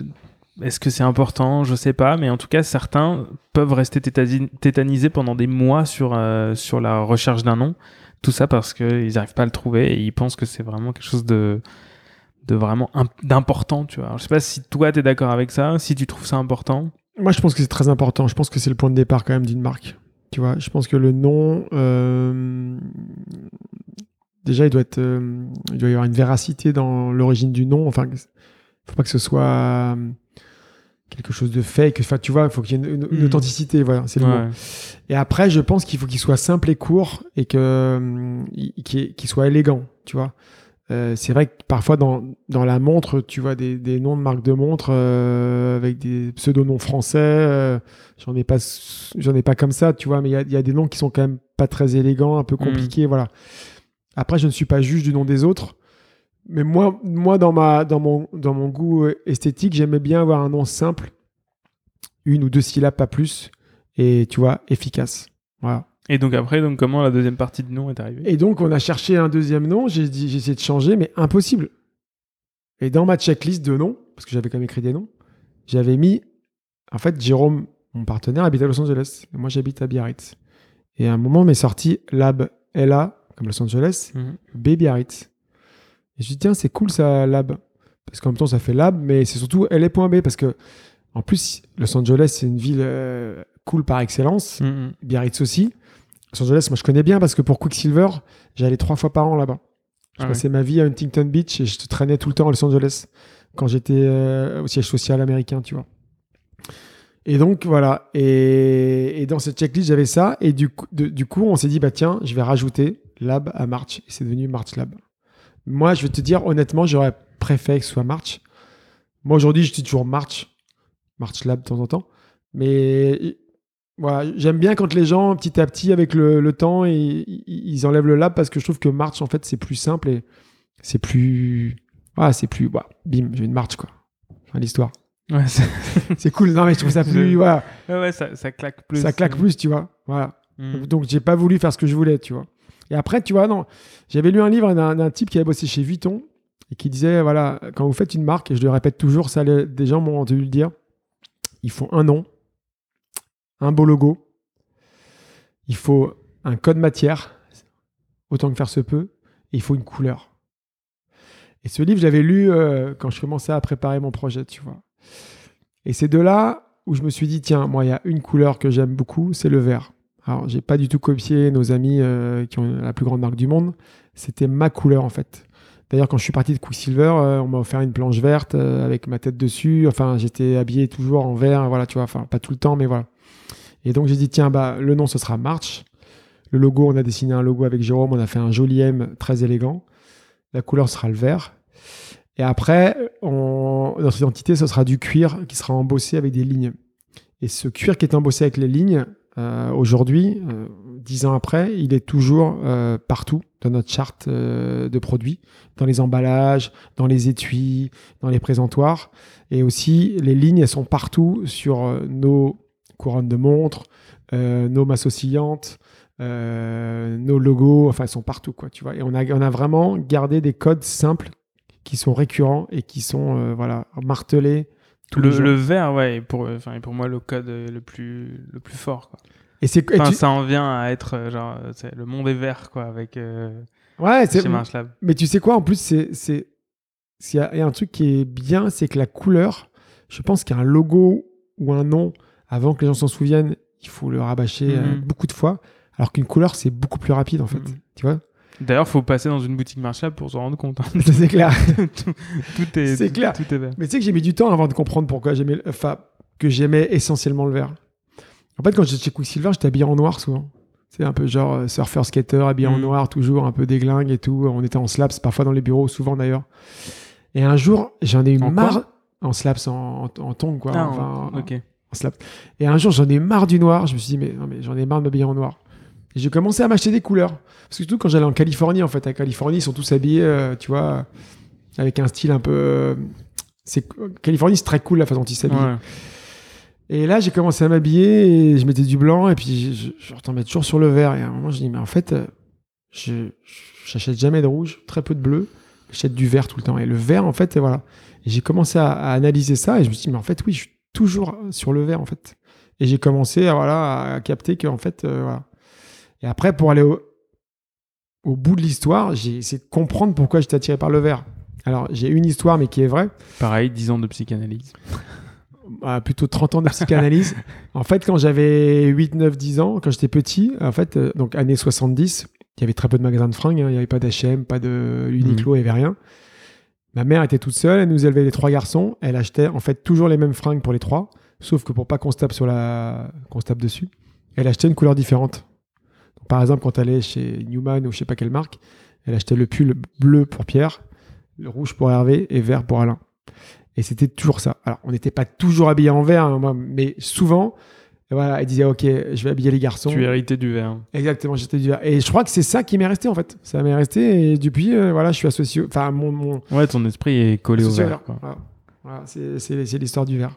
Est-ce que c'est important? Je sais pas, mais en tout cas, certains peuvent rester tétanisés pendant des mois sur la recherche d'un nom. Tout ça parce qu'ils n'arrivent pas à le trouver et ils pensent que c'est vraiment quelque chose de vraiment d'important, tu vois. Alors, je sais pas si toi, t'es d'accord avec ça, si tu trouves ça important. Moi, je pense que c'est très important. Je pense que c'est le point de départ quand même d'une marque, tu vois. Je pense que le nom, déjà, il doit y avoir une véracité dans l'origine du nom. Enfin, faut pas que ce soit quelque chose de fake, enfin tu vois, il faut qu'il y ait une authenticité, voilà, c'est le mot. Et après, je pense qu'il faut qu'il soit simple et court et qu'il soit élégant, tu vois. C'est vrai que parfois dans la montre, tu vois des noms de marques de montres avec des pseudo-noms français. J'en ai pas comme ça, tu vois. Mais il y a des noms qui sont quand même pas très élégants, un peu compliqués, voilà. Après, je ne suis pas juge du nom des autres, mais moi dans mon goût esthétique, j'aimais bien avoir un nom simple, une ou deux syllabes, pas plus, et tu vois, efficace. Voilà. Et donc après, comment la deuxième partie de nom est arrivée ? Et donc on a cherché un deuxième nom, j'ai essayé de changer, mais impossible. Et dans ma checklist de noms, parce que j'avais quand même écrit des noms, j'avais mis, en fait, Jérôme, mon partenaire, habite à Los Angeles, et moi j'habite à Biarritz. Et à un moment, m'est sorti Lab, L-A, comme Los Angeles, B, Biarritz. Et je me suis dit, tiens, c'est cool ça, Lab. Parce qu'en même temps, ça fait Lab, mais c'est surtout L.B. Parce que, en plus, Los Angeles, c'est une ville cool par excellence. Biarritz aussi. Los Angeles, moi, je connais bien parce que pour Quiksilver, j'allais 3 fois par an là-bas. Je passais ma vie à Huntington Beach et je traînais tout le temps à Los Angeles quand j'étais au siège social américain, tu vois. Et donc, voilà. Et dans cette checklist, j'avais ça. Et du coup, on s'est dit, bah tiens, je vais rajouter Lab à March. Et c'est devenu March Lab. Moi, je vais te dire, honnêtement, j'aurais préféré que ce soit March. Moi, aujourd'hui, je dis toujours March Lab de temps en temps. Mais voilà, j'aime bien quand les gens, petit à petit, avec le temps, ils enlèvent le Lab parce que je trouve que March, en fait, c'est plus simple et c'est plus... Voilà, c'est plus... Bah, bim, j'ai une March, quoi. Enfin, l'histoire. Ouais, c'est cool. Non, mais je trouve ça plus... Voilà. Ouais, ça claque plus. Ça claque plus, tu vois. Voilà. Donc, j'ai pas voulu faire ce que je voulais, tu vois. Et après, tu vois, non, j'avais lu un livre d'un type qui avait bossé chez Vuitton et qui disait, voilà, quand vous faites une marque, et je le répète toujours, ça, des gens m'ont entendu le dire, il faut un nom, un beau logo, il faut un code matière, autant que faire se peut, et il faut une couleur. Et ce livre, j'avais lu quand je commençais à préparer mon projet, tu vois. Et c'est de là où je me suis dit, tiens, moi, il y a une couleur que j'aime beaucoup, c'est le vert. Alors, j'ai pas du tout copié nos amis qui ont la plus grande marque du monde. C'était ma couleur, en fait. D'ailleurs, quand je suis parti de Quicksilver, on m'a offert une planche verte avec ma tête dessus. Enfin, j'étais habillé toujours en vert. Voilà, tu vois. Enfin, pas tout le temps, mais voilà. Et donc, j'ai dit, tiens, bah, le nom, ce sera March. Le logo, on a dessiné un logo avec Jérôme. On a fait un joli M très élégant. La couleur sera le vert. Et après, notre identité, ce sera du cuir qui sera embossé avec des lignes. Et ce cuir qui est embossé avec les lignes, aujourd'hui, 10 ans après, il est toujours partout dans notre charte de produits, dans les emballages, dans les étuis, dans les présentoirs. Et aussi, les lignes, elles sont partout sur nos couronnes de montres, nos masses oscillantes, nos logos. Enfin, elles sont partout, quoi, tu vois. Et on a vraiment gardé des codes simples qui sont récurrents et qui sont voilà, martelés. Le vert, ouais, pour moi, le code le plus fort, quoi. Et ça en vient à être genre, c'est le monde est vert, quoi, avec ouais, chez March Lab. Mais tu sais quoi, en plus, il y a un truc qui est bien, c'est que la couleur, je pense qu'un logo ou un nom, avant que les gens s'en souviennent, il faut le rabâcher beaucoup de fois, alors qu'une couleur, c'est beaucoup plus rapide, en fait, tu vois. D'ailleurs, il faut passer dans une boutique March Lab pour s'en rendre compte. Hein. C'est clair. Tout est vert. Mais tu sais que j'ai mis du temps avant de comprendre pourquoi j'aimais essentiellement le vert. En fait, quand j'étais chez Quicksilver, j'étais habillé en noir souvent. C'est un peu genre surfeur, skater, habillé en noir, toujours un peu déglingue et tout. On était en slaps, parfois dans les bureaux, souvent d'ailleurs. Et un jour, j'en ai eu marre. En slaps, en tongs, quoi. Ah, enfin, okay. En slaps. Et un jour, j'en ai marre du noir. Je me suis dit, mais j'en ai marre de m'habiller en noir. Et j'ai commencé à m'acheter des couleurs. Parce que surtout quand j'allais en Californie, en fait, à Californie, ils sont tous habillés, tu vois, avec un style un peu... Californie, c'est très cool la façon dont ils s'habillent. Ouais. Et là, j'ai commencé à m'habiller, et je mettais du blanc, et puis je retombais toujours sur le vert. Et à un moment, je dis, mais en fait, j'achète jamais de rouge, très peu de bleu, j'achète du vert tout le temps. Et le vert, en fait, et voilà. Et j'ai commencé à analyser ça, et je me suis dit, mais en fait, oui, je suis toujours sur le vert, en fait. Et j'ai commencé à capter qu'en fait, voilà. Et après, pour aller au bout de l'histoire, j'ai essayé de comprendre pourquoi j'étais attiré par le vert. Alors, j'ai une histoire, mais qui est vraie. Pareil, 10 ans de psychanalyse. Plutôt 30 ans de psychanalyse. En fait, quand j'avais 8, 9, 10 ans, quand j'étais petit, en fait, donc années 70, il y avait très peu de magasins de fringues. Hein, il n'y avait pas d'H&M, pas de Uniqlo, il n'y avait rien. Ma mère était toute seule, elle nous élevait les 3 garçons. Elle achetait en fait toujours les mêmes fringues pour les 3, sauf que pour pas qu'on se tape dessus, elle achetait une couleur différente. Par exemple, quand elle allait chez Newman ou je ne sais pas quelle marque, Elle achetait le pull bleu pour Pierre, le rouge pour Hervé et vert pour Alain. Et c'était toujours ça. Alors, on n'était pas toujours habillés en vert, hein, mais souvent, voilà, elle disait « Ok, je vais habiller les garçons. » Tu héritais du vert. Exactement, j'étais du vert. Et je crois que c'est ça qui m'est resté, en fait. Ça m'est resté et depuis, voilà, je suis associé... Enfin, mon... Ouais, ton esprit est collé au vert. Quoi. Voilà. Voilà, c'est l'histoire du vert.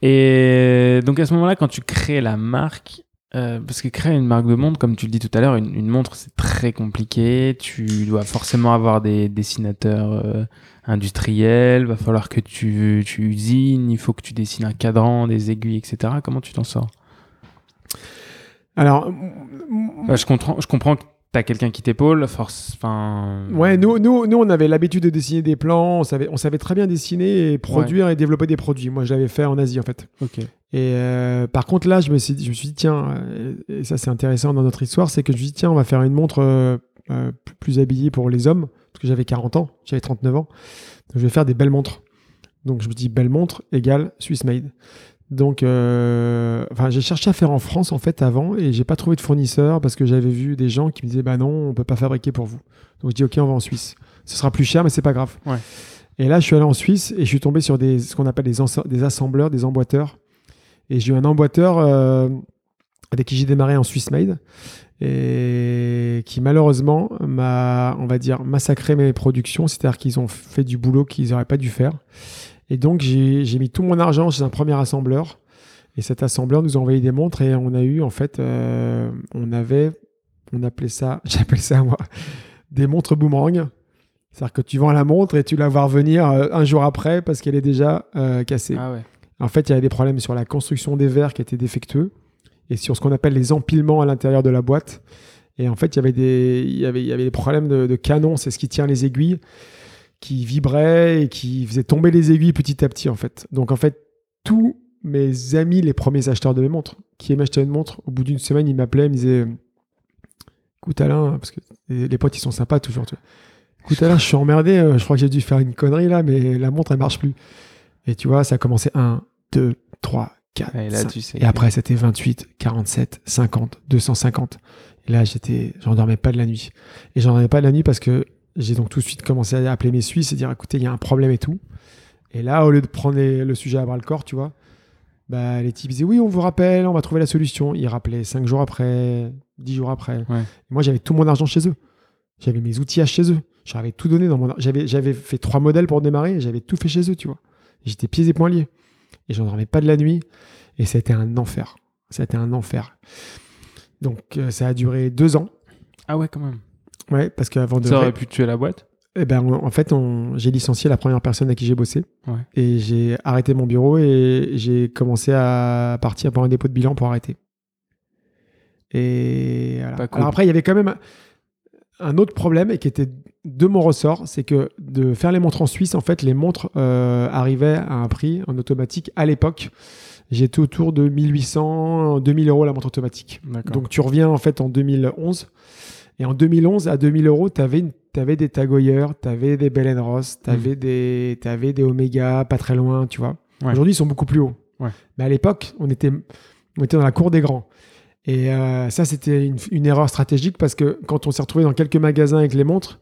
Et donc, à ce moment-là, quand tu crées la marque... parce que créer une marque de montre, comme tu le dis tout à l'heure, une montre, c'est très compliqué. Tu dois forcément avoir des dessinateurs industriels. Va falloir que tu usines. Il faut que tu dessines un cadran, des aiguilles, etc. Comment tu t'en sors ? Alors, je comprends que t'as quelqu'un qui t'épaule, force. Enfin. Ouais, nous, on avait l'habitude de dessiner des plans. On savait très bien dessiner et produire et développer des produits. Moi, je l'avais fait en Asie, en fait. Ok. Et par contre, là, je me suis dit, tiens, et ça c'est intéressant dans notre histoire, c'est que je me suis dit, tiens, on va faire une montre plus habillée pour les hommes, parce que j'avais 40 ans, j'avais 39 ans, donc je vais faire des belles montres. Donc je me dis, belle montre égale Swiss Made. Donc, j'ai cherché à faire en France en fait avant, et j'ai pas trouvé de fournisseur parce que j'avais vu des gens qui me disaient, bah non, on peut pas fabriquer pour vous. Donc je dis, ok, on va en Suisse. Ce sera plus cher, mais c'est pas grave. Ouais. Et là, je suis allé en Suisse et je suis tombé sur ce qu'on appelle des assembleurs, des emboîteurs. Et j'ai eu un emboîteur avec qui j'ai démarré en Swiss Made et qui malheureusement m'a, on va dire, massacré mes productions. C'est-à-dire qu'ils ont fait du boulot qu'ils n'auraient pas dû faire. Et donc, j'ai mis tout mon argent chez un premier assembleur. Et cet assembleur nous a envoyé des montres et on a eu, en fait, j'appelais ça moi, des montres boomerang. C'est-à-dire que tu vends la montre et tu la vois revenir un jour après parce qu'elle est déjà cassée. Ah ouais. En fait, il y avait des problèmes sur la construction des verres qui étaient défectueux et sur ce qu'on appelle les empilements à l'intérieur de la boîte. Et en fait, il y avait des problèmes de canon, c'est ce qui tient les aiguilles, qui vibraient et qui faisaient tomber les aiguilles petit à petit, en fait. Donc, en fait, tous mes amis, les premiers acheteurs de mes montres, qui m'achetaient une montre, au bout d'une semaine, ils m'appelaient, ils me disaient « Écoute, Alain, parce que les potes, ils sont sympas toujours. Écoute, Alain, je suis emmerdé, je crois que j'ai dû faire une connerie là, mais la montre, elle marche plus. » Et tu vois, ça a commencé 2, 3, 4, et là, 5. Tu sais et après, c'était 28, 47, 50, 250. Et là, j'en dormais pas de la nuit. Et j'en dormais pas de la nuit parce que j'ai donc tout de suite commencé à appeler mes Suisses et dire, écoutez, il y a un problème et tout. Et là, au lieu de prendre le sujet à bras le corps, tu vois, bah, les types disaient, oui, on vous rappelle, on va trouver la solution. Ils rappelaient 5 jours après, 10 jours après. Ouais. Et moi, j'avais tout mon argent chez eux. J'avais mes outillages chez eux. J'avais tout donné dans mon argent. J'avais fait 3 modèles pour démarrer. J'avais tout fait chez eux, tu vois. J'étais pieds et poings liés. Et j'en dormais pas de la nuit. Et ça a été un enfer. Donc, ça a duré 2 ans. Ah ouais, quand même. Ouais, parce qu'avant de... Ça aurait pu tuer la boîte ? Eh ben, en fait, j'ai licencié la première personne à qui j'ai bossé. Ouais. Et j'ai arrêté mon bureau et j'ai commencé à partir pour un dépôt de bilan pour arrêter. Et voilà. Pas cool. Alors après, il y avait quand même un autre problème et qui était de mon ressort, c'est que de faire les montres en Suisse, en fait, les montres arrivaient à un prix en automatique. À l'époque, j'étais autour de 1800, 2000 euros la montre automatique. D'accord. Donc, tu reviens en fait en 2011. Et en 2011, à 2000 euros, t'avais des Tag Heuer, t'avais des Bell & Ross, t'avais des Omega, pas très loin, tu vois. Ouais. Aujourd'hui, ils sont beaucoup plus hauts. Ouais. Mais à l'époque, on était dans la cour des grands. Et ça, c'était une erreur stratégique parce que quand on s'est retrouvé dans quelques magasins avec les montres,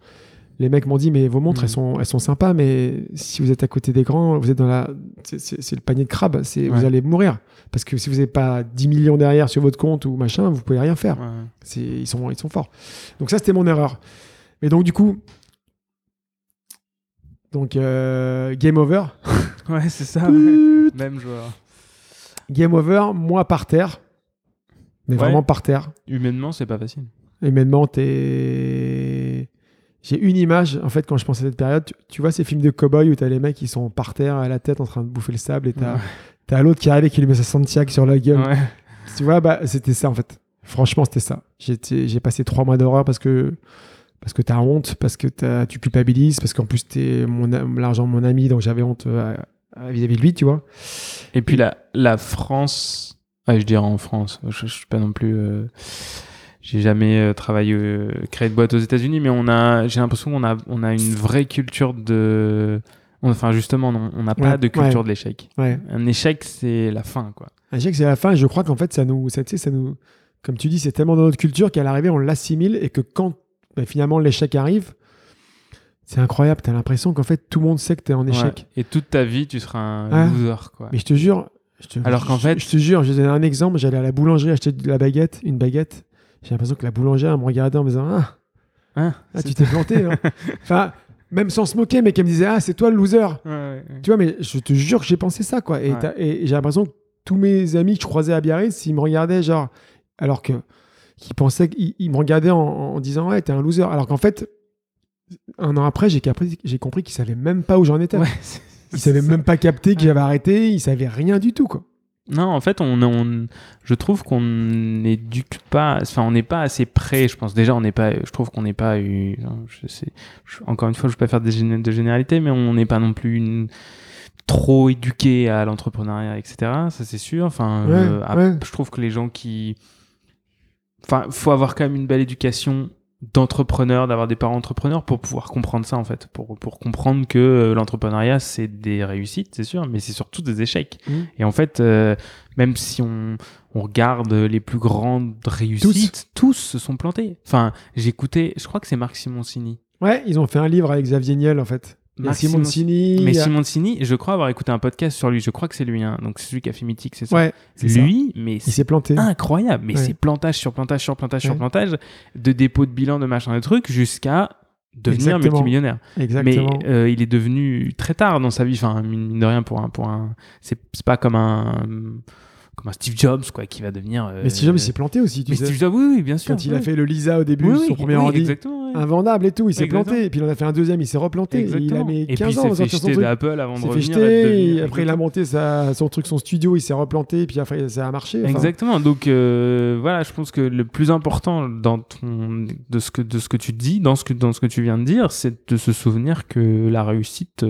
les mecs m'ont dit, mais vos montres, elles sont sympas, mais si vous êtes à côté des grands, vous êtes dans c'est le panier de crabe, vous allez mourir. Parce que si vous n'avez pas 10 millions derrière sur votre compte ou machin, vous pouvez rien faire. Ouais. Ils sont forts. Donc ça, c'était mon erreur. Mais donc, du coup, game over. Ouais, c'est ça. Ouais. Même joueur. Game over, moi par terre. Mais vraiment par terre. Humainement, c'est pas facile. Humainement, j'ai une image, en fait, quand je pense à cette période, tu vois ces films de cow-boy où t'as les mecs qui sont par terre, à la tête, en train de bouffer le sable, et t'as l'autre qui arrive et qui lui met sa Santiago sur la gueule. Ouais. Tu vois, bah, c'était ça, en fait. Franchement, c'était ça. J'ai passé 3 mois d'horreur parce que t'as honte, parce que tu culpabilises, parce qu'en plus, t'es l'argent de mon ami, donc j'avais honte vis-à-vis de lui, tu vois. Et puis la France... Ouais, je dirais en France, je suis pas non plus... J'ai jamais travaillé, créé de boîte aux États-Unis, mais j'ai l'impression qu'on a une vraie culture de... Enfin, justement, non, on n'a pas de culture de l'échec. Ouais. Un échec, c'est la fin, quoi. Un échec, c'est la fin. Je crois qu'en fait, ça nous... Comme tu dis, c'est tellement dans notre culture qu'à l'arrivée, on l'assimile et que quand ben finalement, l'échec arrive. C'est incroyable. Tu as l'impression qu'en fait, tout le monde sait que tu es en échec. Ouais. Et toute ta vie, tu seras un loser. Quoi. Mais je te jure... Je te jure, je vais donner un exemple. J'allais à la boulangerie acheter de la baguette, une baguette. J'ai l'impression que la boulangère me regardait en me disant tu t'es planté. Hein. Enfin, même sans se moquer, mais qu'elle me disait c'est toi le loser. Ouais. Tu vois, mais je te jure que j'ai pensé ça, quoi. Et, et j'ai l'impression que tous mes amis que je croisais à Biarritz, ils me regardaient genre, alors que qu'ils pensaient qu'ils me regardaient en disant t'es un loser. Alors qu'en fait, un an après, j'ai compris qu'ils savaient même pas où j'en étais. Ouais, ils savaient même pas capter que j'avais arrêté. Ils savaient rien du tout, quoi. Non, en fait, je trouve qu'on n'éduque pas, enfin, on n'est pas assez prêt, je pense. Déjà, je trouve qu'on n'est pas eu, encore une fois, je ne vais pas faire de généralité, mais on n'est pas non plus trop éduqué à l'entrepreneuriat, etc. Ça, c'est sûr. Enfin, je trouve que les gens enfin, faut avoir quand même une belle éducation d'entrepreneurs, d'avoir des parents entrepreneurs pour pouvoir comprendre ça, en fait, pour comprendre que l'entrepreneuriat, c'est des réussites, c'est sûr, mais c'est surtout des échecs. Et en fait, même si on regarde les plus grandes réussites, tous se sont plantés. Enfin, je crois que c'est Marc Simoncini. Ouais, ils ont fait un livre avec Xavier Niel, en fait. Simoncini, je crois avoir écouté un podcast sur lui. Je crois que c'est lui, hein. Donc c'est celui qui a fait Mythique, c'est ça. Ouais, c'est lui, ça. Mais il s'est planté. Incroyable, mais c'est plantage sur plantage sur plantage sur plantage, de dépôt de bilan, de machin, de trucs, jusqu'à devenir multimillionnaire. Exactement. Mais il est devenu très tard dans sa vie. Enfin, mine de rien, c'est pas comme un Steve Jobs, quoi, qui va devenir. Mais Steve Jobs, il s'est planté aussi, tu sais. Steve Jobs, oui, bien sûr. Quand il a fait le Lisa au début, son premier ordi, invendable et tout, il s'est planté. Et puis il en a fait un deuxième, il s'est replanté. Il a mis 15 ans. Il s'est fait jeter d'Apple avant de revenir. Après, il a monté son studio, il s'est replanté, et puis après, ça a marché. Enfin. Exactement. Donc voilà, je pense que le plus important de ce que tu dis, dans ce que tu viens de dire, c'est de se souvenir que la réussite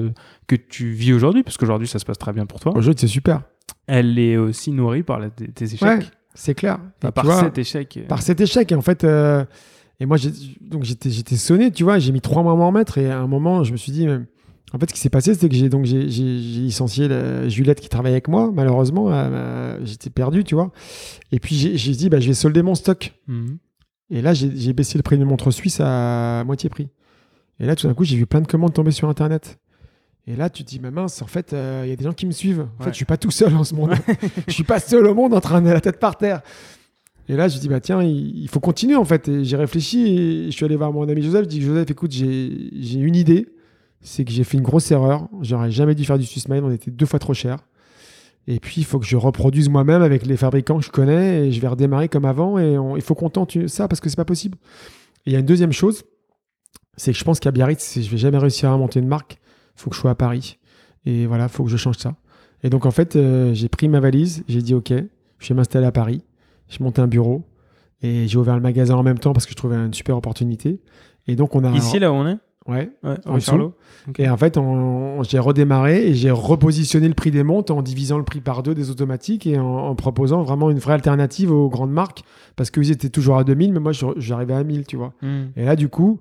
que tu vis aujourd'hui, parce qu'aujourd'hui, ça se passe très bien pour toi. Aujourd'hui, c'est super. Elle est aussi nourrie par tes échecs. Ouais, c'est clair. Cet échec. Par cet échec. Et en fait, et moi, j'étais sonné, tu vois. J'ai mis 3 mois à m'en remettre. Et à un moment, je me suis dit, en fait, ce qui s'est passé, c'était que j'ai licencié Juliette qui travaillait avec moi. Malheureusement, j'étais perdu, tu vois. Et puis, j'ai dit, je vais solder mon stock. Mm-hmm. Et là, j'ai baissé le prix d'une montre suisse à moitié prix. Et là, tout d'un coup, j'ai vu plein de commandes tomber sur Internet. Et là, tu te dis, mais mince, en fait, il y a des gens qui me suivent. En fait, je suis pas tout seul en ce monde. Je suis pas seul au monde en train de la tête par terre. Et là, je dis, tiens, il faut continuer, en fait. Et j'ai réfléchi et je suis allé voir mon ami Joseph. Je dis, Joseph, écoute, j'ai une idée. C'est que j'ai fait une grosse erreur. J'aurais jamais dû faire du Swiss Made. On était 2 fois trop cher. Et puis, il faut que je reproduise moi-même avec les fabricants que je connais et je vais redémarrer comme avant. Et il faut qu'on tente ça parce que c'est pas possible. Et il y a une deuxième chose. C'est que je pense qu'à Biarritz, je vais jamais réussir à monter une marque. Faut que je sois à Paris et voilà, faut que je change ça. Et donc en fait, j'ai pris ma valise, j'ai dit ok, je vais m'installer à Paris, je monte un bureau et j'ai ouvert le magasin en même temps parce que je trouvais une super opportunité. Et donc on a ici là où on est, en dessous. Okay. Et en fait, j'ai redémarré et j'ai repositionné le prix des montres en divisant le prix par 2 des automatiques et en proposant vraiment une vraie alternative aux grandes marques parce qu'ils étaient toujours à 2000, mais moi j'arrivais à 1000, tu vois. Et là du coup.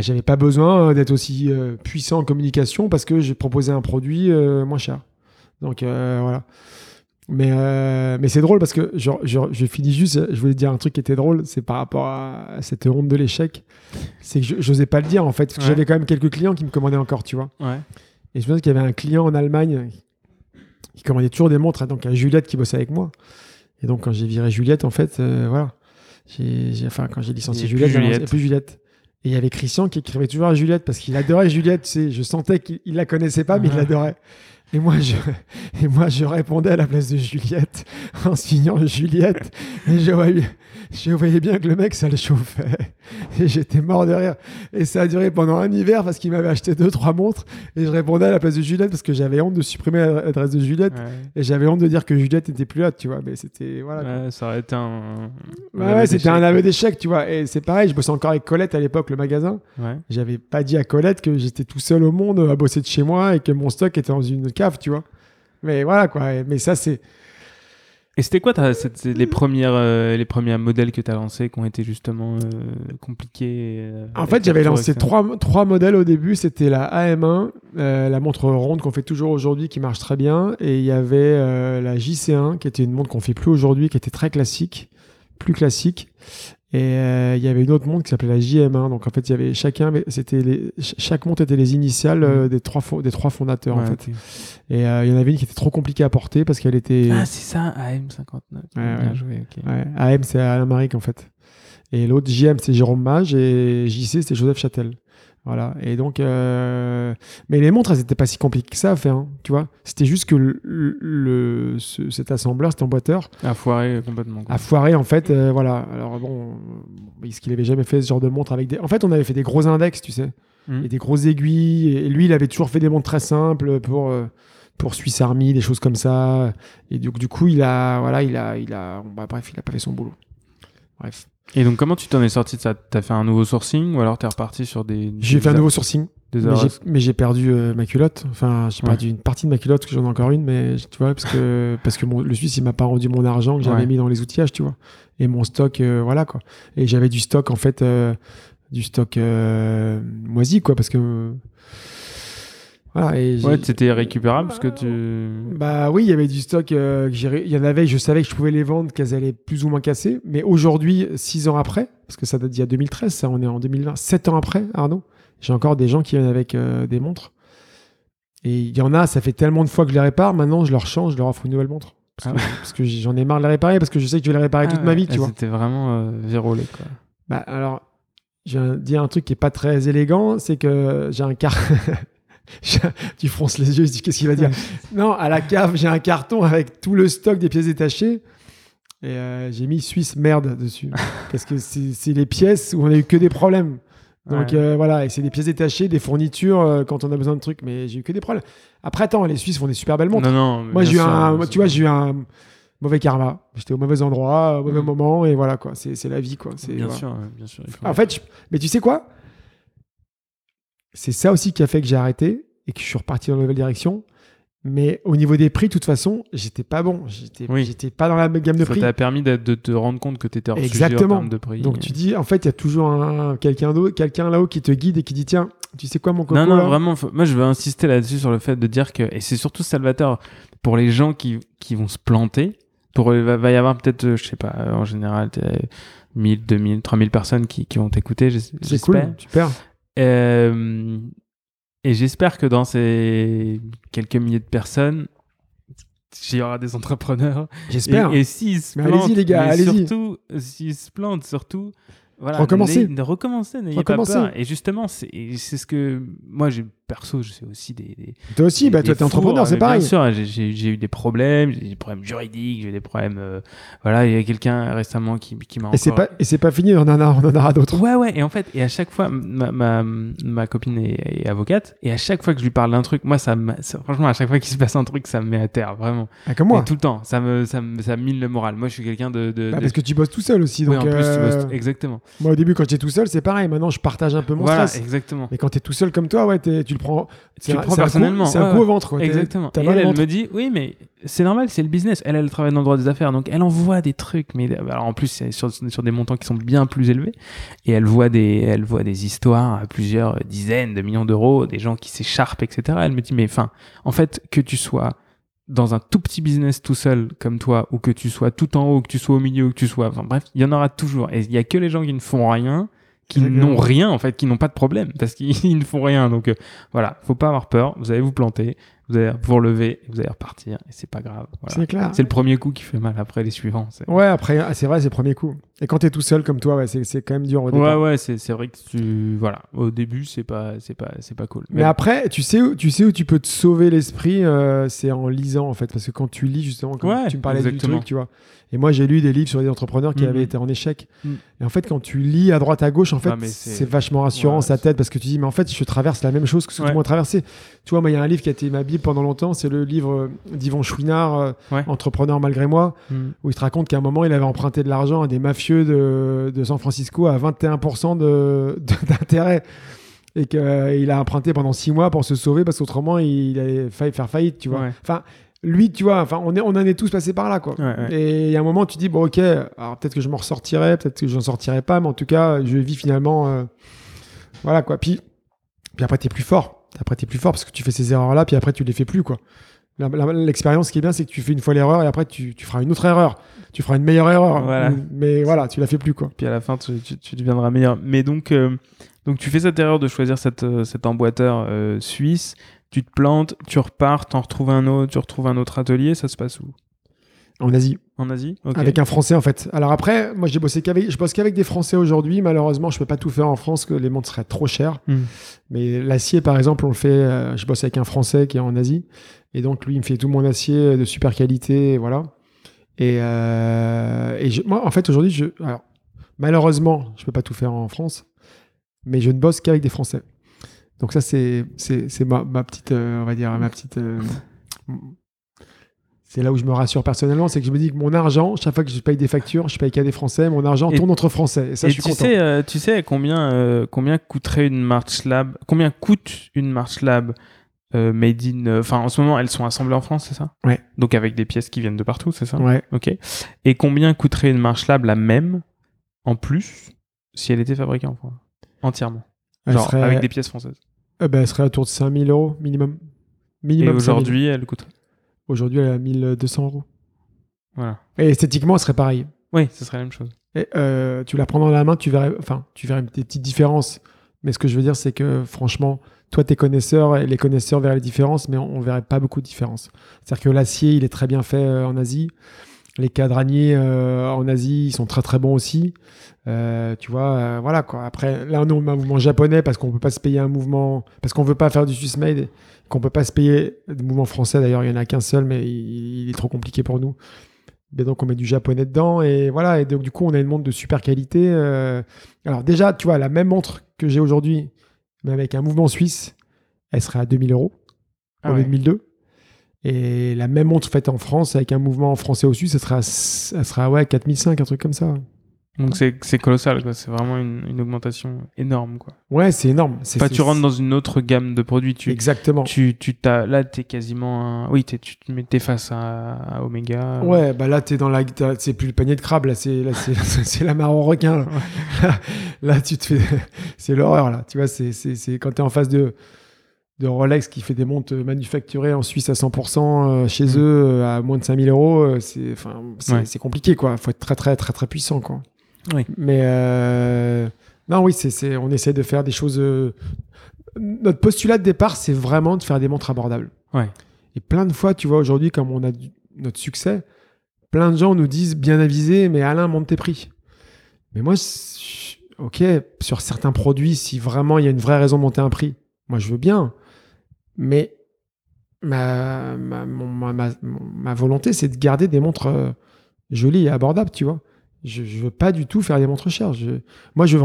J'avais pas besoin d'être aussi puissant en communication parce que j'ai proposé un produit moins cher. Donc voilà. Mais c'est drôle parce que je finis juste, je voulais dire un truc qui était drôle, c'est par rapport à cette honte de l'échec. C'est que j'osais pas le dire en fait, parce que j'avais quand même quelques clients qui me commandaient encore, tu vois. Ouais. Et je me souviens qu'il y avait un client en Allemagne qui commandait toujours des montres, donc à Juliette qui bossait avec moi. Et donc quand j'ai viré Juliette, en fait, voilà. Quand j'ai licencié Juliette, il n'y a plus Juliette. Et il y avait Christian qui écrivait toujours à Juliette parce qu'il adorait Juliette. Tu sais, je sentais qu'il la connaissait pas, mais il l'adorait. Et moi, je répondais à la place de Juliette en signant Juliette. Et je voyais bien que le mec, ça le chauffait. Et j'étais mort de rire. Et ça a duré pendant un hiver parce qu'il m'avait acheté 2-3 montres. Et je répondais à la place de Juliette parce que j'avais honte de supprimer l'adresse de Juliette. Ouais. Et j'avais honte de dire que Juliette n'était plus là, tu vois. Mais c'était, voilà. Ouais, ça aurait été un aveu d'échec, tu vois. Et c'est pareil, je bossais encore avec Colette à l'époque, le magasin. Ouais. J'avais pas dit à Colette que j'étais tout seul au monde à bosser de chez moi et que mon stock était dans une cave, tu vois. Mais voilà, quoi. Mais ça, c'est... Et c'était quoi les premiers modèles que tu as lancés qui ont été justement compliqués En fait, j'avais lancé 3 modèles au début. C'était la AM1, la montre ronde qu'on fait toujours aujourd'hui, qui marche très bien. Et il y avait la JC1, qui était une montre qu'on fait plus aujourd'hui, qui était très classique, plus classique. Et il y avait une autre montre qui s'appelait la JM1. Donc en fait, il y avait chacun, c'était chaque montre était les initiales des trois fondateurs, ouais, en fait. Okay. Et il y en avait une qui était trop compliquée à porter parce qu'elle était. Ah, c'est ça, AM59. Ouais, bien joué, ok. Ouais. AM, c'est Alain Maric, en fait. Et l'autre, JM, c'est Jérôme Mage, et JC, c'est Joseph Châtel. Voilà. Et donc, mais les montres, elles n'étaient pas si compliquées que ça à faire, hein, tu vois. C'était juste que cet assembleur, cet emboîteur. A foiré complètement. A foiré, en fait, voilà. Alors bon, parce qu'il n'avait jamais fait ce genre de montre avec des. En fait, on avait fait des gros index, tu sais, et des grosses aiguilles. Et lui, il avait toujours fait des montres très simples pour Swiss Army, des choses comme ça. Et du coup, il a pas fait son boulot. Bref. Et donc, comment tu t'en es sorti de ça ? T'as fait un nouveau sourcing ou alors t'es reparti sur des... J'ai fait un nouveau sourcing, mais j'ai perdu ma culotte. Enfin, j'ai perdu une partie de ma culotte, parce que j'en ai encore une, mais tu vois, parce que le Suisse, il m'a pas rendu mon argent que j'avais mis dans les outillages, tu vois. Et mon stock, voilà, quoi. Et j'avais du stock, en fait, moisi, quoi, parce que... Voilà, ouais, c'était récupérable parce que tu... Bah oui, il y avait du stock, il y en avait, je savais que je pouvais les vendre, qu'elles allaient plus ou moins casser. Mais aujourd'hui, 6 ans après, parce que ça date d'il y a 2013, ça, on est en 2020, 7 ans après, Arnaud, j'ai encore des gens qui viennent avec des montres. Et il y en a, ça fait tellement de fois que je les répare, maintenant je leur change, je leur offre une nouvelle montre. Parce que j'en ai marre de les réparer, parce que je sais que je vais les réparer toute ma vie, tu vois. C'était vraiment vérolé, quoi. Bah alors, je vais dire un truc qui est pas très élégant, c'est que j'ai un car... Tu fronces les yeux, je dis qu'est-ce qu'il va dire. Non, à la cave, j'ai un carton avec tout le stock des pièces détachées et j'ai mis Suisse merde dessus parce que c'est les pièces où on a eu que des problèmes. Donc voilà, et c'est des pièces détachées, des fournitures quand on a besoin de trucs, mais j'ai eu que des problèmes. Après, attends, les Suisses font des super belles montres. Non, moi j'ai eu un mauvais karma. J'étais au mauvais endroit, au mauvais moment, et voilà quoi. C'est la vie quoi. Bien sûr. En fait, mais tu sais quoi? C'est ça aussi qui a fait que j'ai arrêté et que je suis reparti dans la nouvelle direction. Mais au niveau des prix, de toute façon, j'étais pas bon. J'étais pas dans la gamme de prix. Ça t'a permis de te rendre compte que t'étais hors sujet en termes de prix. Donc tu dis, en fait, il y a toujours quelqu'un là-haut qui te guide et qui dit, tiens, tu sais quoi mon coco? Non, vraiment, moi je veux insister là-dessus sur le fait de dire que, et c'est surtout salvateur pour les gens qui vont se planter, va y avoir peut-être, je sais pas, en général, 1000, 2000, 3000 personnes qui vont t'écouter, j'espère. C'est cool, super. Et j'espère que dans ces quelques milliers de personnes, il y aura des entrepreneurs. J'espère. Et s'ils se plantent, allez-y les gars, allez-y. Surtout, s'ils se plantent, surtout, voilà, recommencer, n'ayez pas peur. Et justement, c'est ce que moi, perso, je sais aussi des. Toi aussi, toi t'es entrepreneur, c'est pareil. Bien sûr, j'ai eu des problèmes, j'ai des problèmes juridiques, j'ai des problèmes. Voilà, il y a quelqu'un récemment qui m'a. Et c'est pas fini, on en aura d'autres. Ouais. Et en fait, et à chaque fois, ma copine est avocate, et à chaque fois que je lui parle d'un truc, moi, franchement, à chaque fois qu'il se passe un truc, ça me met à terre, vraiment. Ah, comme moi. Et tout le temps, ça me mine le moral. Moi, je suis quelqu'un de. Parce que tu bosses tout seul aussi, donc. Oui, en plus, tu bosses exactement. Moi, au début, quand j'étais tout seul, c'est pareil. Maintenant, je partage un peu mon stress. Exactement. Mais quand t'es tout seul comme toi, ouais, tu le prends personnellement. C'est un coup au ventre. Exactement. Et elle me dit, oui, mais c'est normal, c'est le business. Elle travaille dans le droit des affaires, donc elle envoie des trucs, mais alors en plus c'est sur des montants qui sont bien plus élevés. Et elle voit des histoires à plusieurs dizaines de millions d'euros, des gens qui s'écharpent, etc. Elle me dit, mais enfin, en fait, que tu sois dans un tout petit business tout seul comme toi, ou que tu sois tout en haut, que tu sois au milieu, ou que tu sois, enfin bref, il y en aura toujours. Et il y a que les gens qui ne font rien. Qui n'ont rien, en fait, qui n'ont pas de problème, parce qu'ils ne font rien. Donc voilà, faut pas avoir peur, vous allez vous planter, vous allez vous relever, vous allez repartir, et c'est pas grave. Voilà. C'est clair. C'est le premier coup qui fait mal, après les suivants. Ouais, après, c'est vrai, c'est le premier coup. Et quand t'es tout seul comme toi, ouais, c'est quand même dur au départ. Ouais, c'est vrai que voilà, au début, c'est pas cool. Mais après, tu sais où tu peux te sauver l'esprit, c'est en lisant, en fait, parce que quand tu lis, justement, comme tu me parlais exactement. Du truc, tu vois. Et moi, j'ai lu des livres sur des entrepreneurs qui avaient été en échec. Et en fait, quand tu lis à droite, à gauche, en fait, c'est vachement rassurant, sa tête, parce que tu dis, mais en fait, je traverse la même chose que ce que tout le monde a traversé. Tu vois, moi, il y a un livre qui a été ma Bible pendant longtemps, c'est le livre d'Yvon Chouinard, Entrepreneur malgré moi, où il te raconte qu'à un moment, il avait emprunté de l'argent à des mafieux de San Francisco à 21% d'intérêt. Et qu'il a emprunté pendant 6 mois pour se sauver, parce qu'autrement, il allait faire faillite, tu vois. Ouais. Enfin, lui, tu vois, enfin, on en est tous passés par là, quoi. Ouais. Et il y a un moment, tu dis, bon, ok, alors peut-être que je m'en ressortirai, peut-être que j'en sortirai pas, mais en tout cas, je vis finalement. Voilà, quoi. Puis après, t'es plus fort. Après, t'es plus fort parce que tu fais ces erreurs-là, puis après, tu les fais plus, quoi. L'expérience, ce qui est bien, c'est que tu fais une fois l'erreur et après tu feras une autre erreur, tu feras une meilleure erreur, voilà. Mais voilà, tu la fais plus, quoi. Puis à la fin, tu deviendras meilleur. Mais donc tu fais cette erreur de choisir cet emboîteur suisse, tu te plantes, tu repars, t'en retrouves un autre, tu retrouves un autre atelier, ça se passe où ? En Asie. En Asie, okay. Avec un Français, en fait. Alors après, moi, je bosse qu'avec des Français aujourd'hui. Malheureusement, je peux pas tout faire en France, que les montres seraient trop chères. Mmh. Mais l'acier, par exemple, on le fait. Je bosse avec un Français qui est en Asie, et donc lui, il me fait tout mon acier de super qualité, et voilà. Et moi, en fait, aujourd'hui, malheureusement, je peux pas tout faire en France, mais je ne bosse qu'avec des Français. Donc ça, c'est ma petite, on va dire, ma petite. C'est là où je me rassure personnellement, c'est que je me dis que mon argent, chaque fois que je paye des factures, je paye qu'à des Français, mon argent tourne entre Français. Et ça, je suis content. Tu sais combien coûterait une March Lab ? Combien coûte une March Lab made in ? Enfin, en ce moment, elles sont assemblées en France, c'est ça ? Ouais. Donc avec des pièces qui viennent de partout, c'est ça ? Ouais. Ok. Et combien coûterait une March Lab la même, en plus, si elle était fabriquée en France, entièrement, genre avec des pièces françaises ? Elle serait autour de 5000 euros minimum. Et aujourd'hui, elle coûterait ? Aujourd'hui, elle est à 1200 euros. Voilà. Et esthétiquement, ce serait pareil. Oui, ce serait la même chose. Et tu la prends dans la main, tu verrais des petites différences. Mais ce que je veux dire, c'est que franchement, toi, t'es connaisseur et les connaisseurs verraient les différences, mais on verrait pas beaucoup de différences. C'est-à-dire que l'acier, il est très bien fait en Asie. Les cadraniers en Asie, ils sont très très bons aussi. Tu vois, voilà quoi. Après, là, on a un mouvement japonais parce qu'on peut pas se payer un mouvement, parce qu'on veut pas faire du Swiss made, qu'on peut pas se payer des mouvements français. D'ailleurs, il y en a qu'un seul, mais il est trop compliqué pour nous. Et donc, on met du japonais dedans et voilà. Et donc, du coup, on a une montre de super qualité. Alors déjà, tu vois, la même montre que j'ai aujourd'hui, mais avec un mouvement suisse, elle serait à 2000 euros au lieu de 1200. Et la même montre faite en France avec un mouvement français au sud, ça sera 4500, un truc comme ça. Donc c'est colossal, quoi. C'est vraiment une augmentation énorme, quoi. Ouais, c'est énorme. Tu rentres dans une autre gamme de produits. Exactement. Là, t'es quasiment t'es face à Omega. Ouais, bah là, t'es dans c'est plus le panier de crabe, là, c'est c'est la mare au requin, là. Là, tu te fais, c'est l'horreur, là. Tu vois, c'est quand t'es en face de Rolex qui fait des montres manufacturées en Suisse à 100% chez eux à moins de 5000 euros, c'est compliqué, quoi. Faut être très très très très puissant, quoi. Oui. Mais on essaie de faire des choses. Notre postulat de départ, c'est vraiment de faire des montres abordables. Ouais. Et plein de fois, tu vois, aujourd'hui, comme on a notre succès, plein de gens nous disent bien avisé, mais Alain, monte tes prix. Mais moi, ok, sur certains produits, si vraiment il y a une vraie raison de monter un prix, moi je veux bien. Mais ma volonté, c'est de garder des montres jolies et abordables, tu vois. Je veux pas du tout faire des montres chères. Moi, je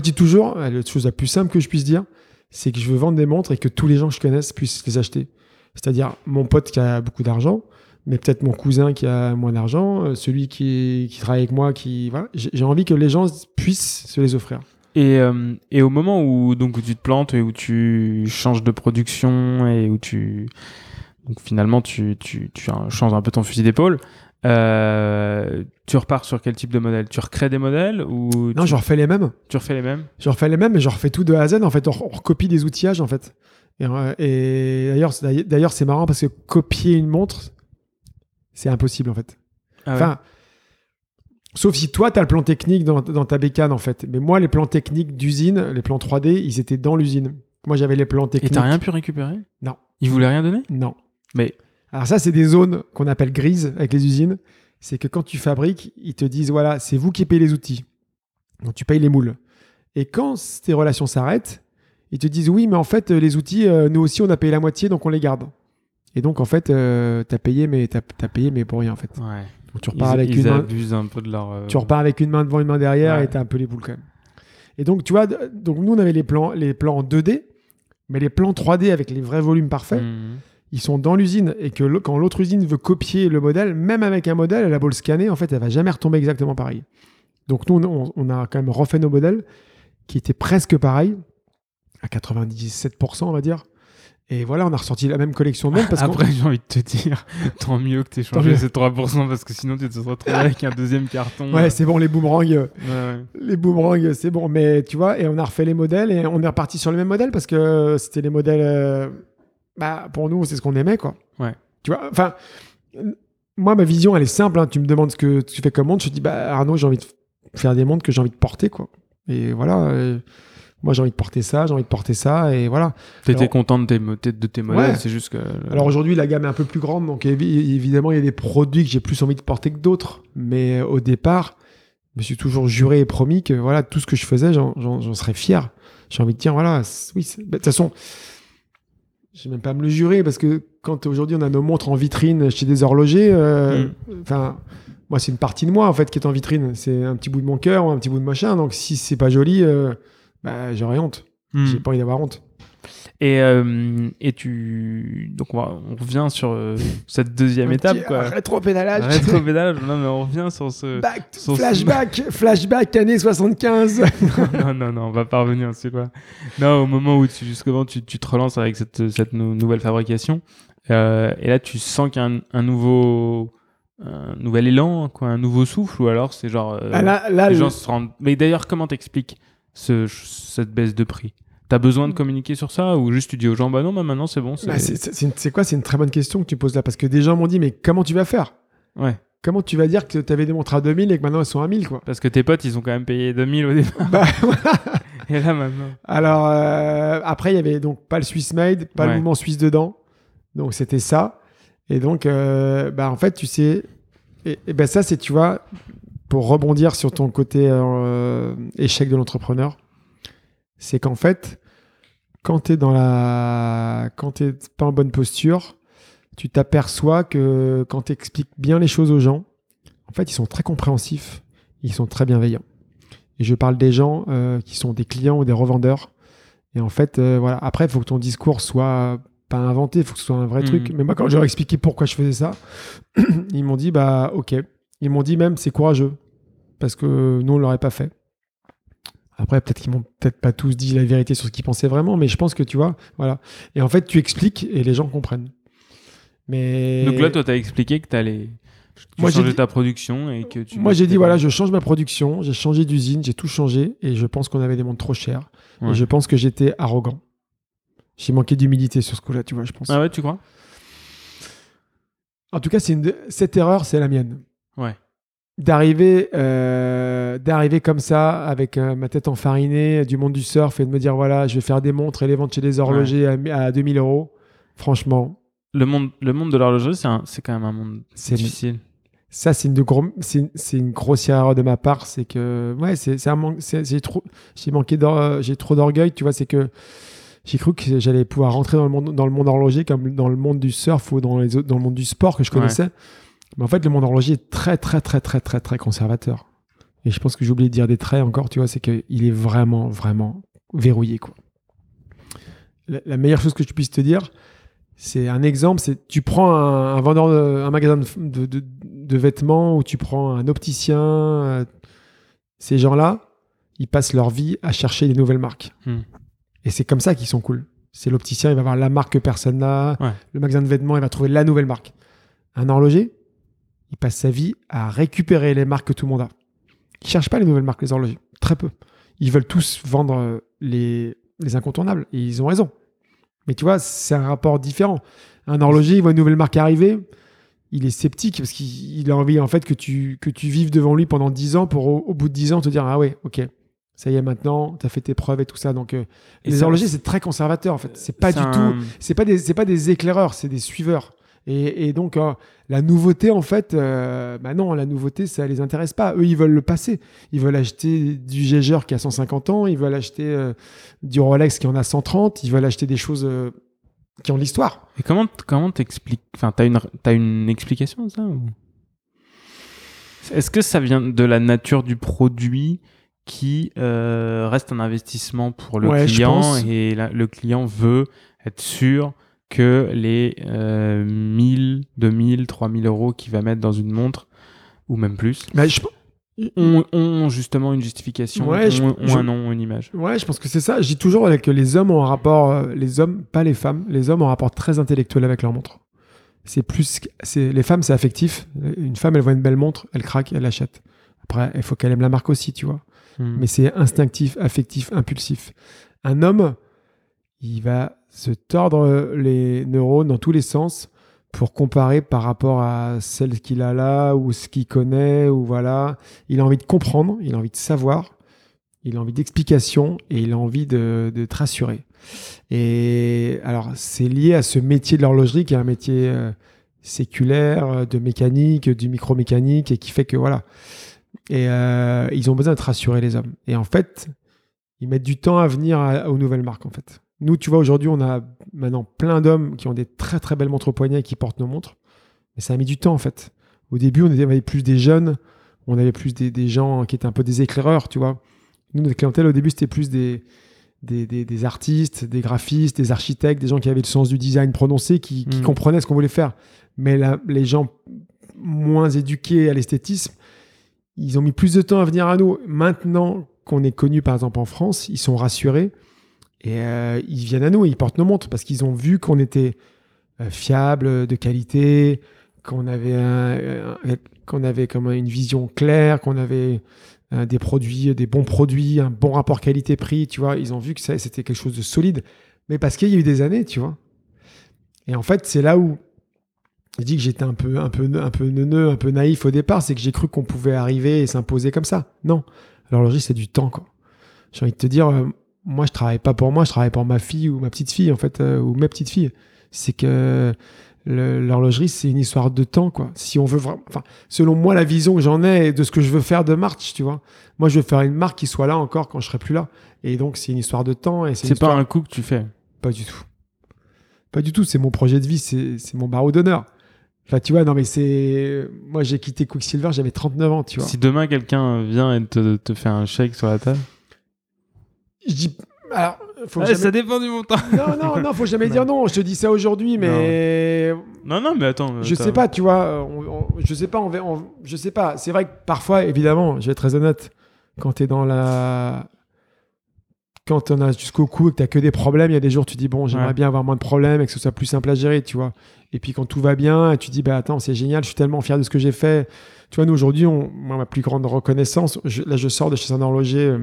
dis toujours, la chose la plus simple que je puisse dire, c'est que je veux vendre des montres et que tous les gens que je connaisse puissent les acheter. C'est-à-dire mon pote qui a beaucoup d'argent, mais peut-être mon cousin qui a moins d'argent, celui qui travaille avec moi, voilà. J'ai envie que les gens puissent se les offrir. Et au moment où tu te plantes et où tu changes de production et où finalement tu changes un peu ton fusil d'épaule, tu repars sur quel type de modèle ? Tu recrées des modèles ou non, je refais les mêmes. Tu refais les mêmes ? Je refais les mêmes et je refais tout de A à Z. En fait, on recopie des outillages, en fait. Et d'ailleurs, c'est marrant parce que copier une montre, c'est impossible, en fait. Ah ouais. Enfin, sauf si toi, t'as le plan technique dans ta bécane, en fait. Mais moi, les plans techniques d'usine, les plans 3D, ils étaient dans l'usine. Moi, j'avais les plans techniques. Et t'as rien pu récupérer ? Non. Ils voulaient rien donner ? Non. Mais alors ça, c'est des zones qu'on appelle grises avec les usines. C'est que quand tu fabriques, ils te disent, voilà, c'est vous qui payez les outils. Donc, tu payes les moules. Et quand tes relations s'arrêtent, ils te disent, oui, mais en fait, les outils, nous aussi, on a payé la moitié, donc on les garde. Et donc, en fait, t'as payé, mais pour rien, en fait. Ouais. Donc, ils abusent un peu de leur... Tu repars avec une main devant, une main derrière, ouais. Et t'as un peu les boules quand même. Et donc, tu vois, nous, on avait les plans en 2D, mais les plans 3D avec les vrais volumes parfaits, ils sont dans l'usine. Et que quand l'autre usine veut copier le modèle, même avec un modèle, elle a beau le scanner, en fait, elle va jamais retomber exactement pareil. Donc, nous, on a quand même refait nos modèles qui étaient presque pareils, à 97%, on va dire. Et voilà, on a ressorti la même collection de montres. Après, j'ai envie de te dire, tant mieux que t'aies changé ces 3% parce que sinon tu te serais retrouvé avec un deuxième carton. Ouais, c'est bon, les boomerangs. Ouais. Les boomerangs, c'est bon. Mais tu vois, et on a refait les modèles et on est reparti sur les mêmes modèles parce que c'était les modèles. Pour nous, c'est ce qu'on aimait, quoi. Ouais. Tu vois, enfin, moi, ma vision, elle est simple. Hein. Tu me demandes ce que tu fais comme montre. Je te dis, bah, Arnaud, j'ai envie de faire des montres que j'ai envie de porter, quoi. Et voilà. Moi, j'ai envie de porter ça, j'ai envie de porter ça, et voilà. T'étais content de tes modèles, ouais. C'est juste que... Alors aujourd'hui, la gamme est un peu plus grande, donc évidemment, il y a des produits que j'ai plus envie de porter que d'autres. Mais au départ, je me suis toujours juré et promis que voilà, tout ce que je faisais, j'en serais fier. J'ai envie de dire, voilà, oui, de toute façon, je n'ai même pas à me le jurer, parce que quand aujourd'hui, on a nos montres en vitrine chez des horlogers, enfin... Moi, c'est une partie de moi, en fait, qui est en vitrine. C'est un petit bout de mon cœur, un petit bout de machin. Donc, si c'est pas joli, bah, j'aurais honte. J'ai pas envie d'avoir honte. Et tu... Donc, on revient sur cette deuxième étape, quoi. Rétro-pédalage. Non, mais on revient sur ce... Flashback, année 75. Non, on va pas revenir, c'est quoi. Non, au moment où tu te relances avec cette nouvelle fabrication. Et là, tu sens qu'il y a un nouveau... un nouvel élan, quoi, un nouveau souffle, ou alors c'est genre les gens se rendent... Mais d'ailleurs, comment t'expliques cette baisse de prix? T'as besoin de communiquer sur ça, ou juste tu dis aux gens bah non, bah maintenant c'est bon, c'est... Bah, c'est une très bonne question que tu poses là, parce que des gens m'ont dit mais comment tu vas faire? Ouais. Comment tu vas dire que t'avais des montres à 2000 et que maintenant elles sont à 1000, quoi? Parce que tes potes, ils ont quand même payé 2000 au départ. Bah et là maintenant. Alors après il y avait donc pas le Swiss Made, pas le mouvement suisse dedans, donc c'était ça. Et donc, bah en fait, tu sais, et ben ça, c'est, tu vois, pour rebondir sur ton côté échec de l'entrepreneur, c'est qu'en fait, quand t'es quand t'es pas en bonne posture, tu t'aperçois que quand t'expliques bien les choses aux gens, en fait, ils sont très compréhensifs, ils sont très bienveillants. Et je parle des gens qui sont des clients ou des revendeurs. Et en fait, voilà. Après, il faut que ton discours soit pas inventé, il faut que ce soit un vrai truc. Mais moi, quand je leur ai expliqué pourquoi je faisais ça, ils m'ont dit, bah, ok. Ils m'ont dit même, c'est courageux, parce que nous, on l'aurait pas fait. Après, peut-être qu'ils m'ont peut-être pas tous dit la vérité sur ce qu'ils pensaient vraiment, mais je pense que, tu vois, voilà. Et en fait, tu expliques et les gens comprennent. Mais... Donc là, toi, t'as expliqué que tu changeais ta production et que tu... Moi, j'ai dit, voilà, je change ma production, j'ai changé d'usine, j'ai tout changé, et je pense qu'on avait des montres trop chères. Ouais. Et je pense que j'étais arrogant. J'ai manqué d'humilité sur ce coup-là, tu vois, je pense. Ah ouais, tu crois? En tout cas, cette erreur, c'est la mienne. Ouais. D'arriver comme ça, avec ma tête enfarinée, du monde du surf, et de me dire, voilà, je vais faire des montres et les vendre chez des horlogers à 2000 €. Franchement. Le monde de l'horlogerie, c'est quand même un monde difficile. Ça, c'est une grossière erreur de ma part. C'est que, ouais, j'ai trop d'orgueil, tu vois, c'est que j'ai cru que j'allais pouvoir rentrer dans le monde horloger comme dans le monde du surf ou dans le monde du sport que je connaissais. Ouais. Mais en fait, le monde horloger est très, très, très, très, très, très conservateur. Et je pense que j'ai oublié de dire des traits encore, tu vois, c'est qu'il est vraiment, vraiment verrouillé, quoi. La meilleure chose que je puisse te dire, c'est un exemple, c'est tu prends un vendeur, un magasin de vêtements, ou tu prends un opticien, ces gens-là, ils passent leur vie à chercher des nouvelles marques. Et c'est comme ça qu'ils sont cool. C'est l'opticien, il va voir la marque que personne n'a. Ouais. Le magasin de vêtements, il va trouver la nouvelle marque. Un horloger, il passe sa vie à récupérer les marques que tout le monde a. Ils ne cherchent pas les nouvelles marques, les horlogers. Très peu. Ils veulent tous vendre les incontournables. Et ils ont raison. Mais tu vois, c'est un rapport différent. Un horloger, il voit une nouvelle marque arriver. Il est sceptique parce qu'il a envie en fait que tu vives devant lui pendant 10 ans pour au bout de 10 ans te dire « Ah ouais, ok ». Ça y est, maintenant, t'as fait tes preuves et tout ça. Donc, les horlogers, c'est très conservateur, en fait. C'est pas du tout... C'est pas des éclaireurs, c'est des suiveurs. Et donc, la nouveauté, en fait... bah non, la nouveauté, ça les intéresse pas. Eux, ils veulent le passé. Ils veulent acheter du Jaeger qui a 150 ans. Ils veulent acheter du Rolex qui en a 130. Ils veulent acheter des choses qui ont de l'histoire. Et comment t'expliques... Enfin, t'as une explication à ça ou... Est-ce que ça vient de la nature du produit qui reste un investissement pour le client, et le client veut être sûr que les 1000, 2000, 3000 € qu'il va mettre dans une montre, ou même plus, ont justement une justification, ont un nom, une image. Ouais, je pense que c'est ça. Je dis toujours que les hommes ont un rapport, les hommes, pas les femmes, les hommes ont un rapport très intellectuel avec leur montre. Les femmes, c'est affectif. Une femme, elle voit une belle montre, elle craque, elle l'achète. Après, il faut qu'elle aime la marque aussi, tu vois. Mais c'est instinctif, affectif, impulsif. Un homme, il va se tordre les neurones dans tous les sens pour comparer par rapport à celle qu'il a là ou ce qu'il connaît, ou voilà. Il a envie de comprendre, il a envie de savoir, il a envie d'explication et il a envie de te rassurer. Et alors, c'est lié à ce métier de l'horlogerie qui est un métier séculaire, de mécanique, du micro-mécanique, et qui fait que voilà. Et ils ont besoin de te rassurer, les hommes. Et en fait, ils mettent du temps à venir aux nouvelles marques, en fait. Nous, tu vois, aujourd'hui, on a maintenant plein d'hommes qui ont des très, très belles montres au poignet et qui portent nos montres. Mais ça a mis du temps, en fait. Au début, on avait plus des jeunes, on avait plus des gens qui étaient un peu des éclaireurs, tu vois. Nous, notre clientèle, au début, c'était plus des artistes, des graphistes, des architectes, des gens qui avaient le sens du design prononcé, qui comprenaient ce qu'on voulait faire. Mais là, les gens moins éduqués à l'esthétisme, ils ont mis plus de temps à venir à nous. Maintenant qu'on est connus, par exemple, en France, ils sont rassurés. Et ils viennent à nous, ils portent nos montres parce qu'ils ont vu qu'on était fiable, de qualité, qu'on avait comme une vision claire, qu'on avait des produits, des bons produits, un bon rapport qualité-prix, tu vois. Ils ont vu que ça, c'était quelque chose de solide, mais parce qu'il y a eu des années, tu vois. Et en fait, c'est là où je dis que j'étais un peu neuneux, un peu naïf au départ, c'est que j'ai cru qu'on pouvait arriver et s'imposer comme ça. Non, l'horlogerie, c'est du temps, quoi. J'ai envie de te dire. Moi, je travaille pas pour moi, je travaille pour ma fille ou ma petite fille, en fait, ou mes petites filles. C'est que l'horlogerie, c'est une histoire de temps, quoi. Si on veut vraiment, enfin, selon moi, la vision que j'en ai de ce que je veux faire de March, tu vois. Moi, je veux faire une marque qui soit là encore quand je serai plus là. Et donc, c'est une histoire de temps. Et c'est pas un coup que tu fais. Pas du tout. Pas du tout. C'est mon projet de vie, c'est mon barreau d'honneur. Enfin, tu vois, non, mais c'est. Moi, j'ai quitté Quiksilver, j'avais 39 ans, tu vois. Si demain, quelqu'un vient et te fait un chèque sur la table. Je dis, alors, faut jamais... Ça dépend du montant. Non, faut jamais dire non. Je te dis ça aujourd'hui, mais non, mais attends. Je sais pas, tu vois. Je sais pas. C'est vrai que parfois, évidemment, je vais être très honnête. Quand on a jusqu'au cou et que t'as que des problèmes, il y a des jours où tu dis bon, j'aimerais bien avoir moins de problèmes et que ce soit plus simple à gérer, tu vois. Et puis quand tout va bien, tu dis bah attends, c'est génial. Je suis tellement fier de ce que j'ai fait. Tu vois, nous aujourd'hui, ma plus grande reconnaissance. Je sors de chez un horloger.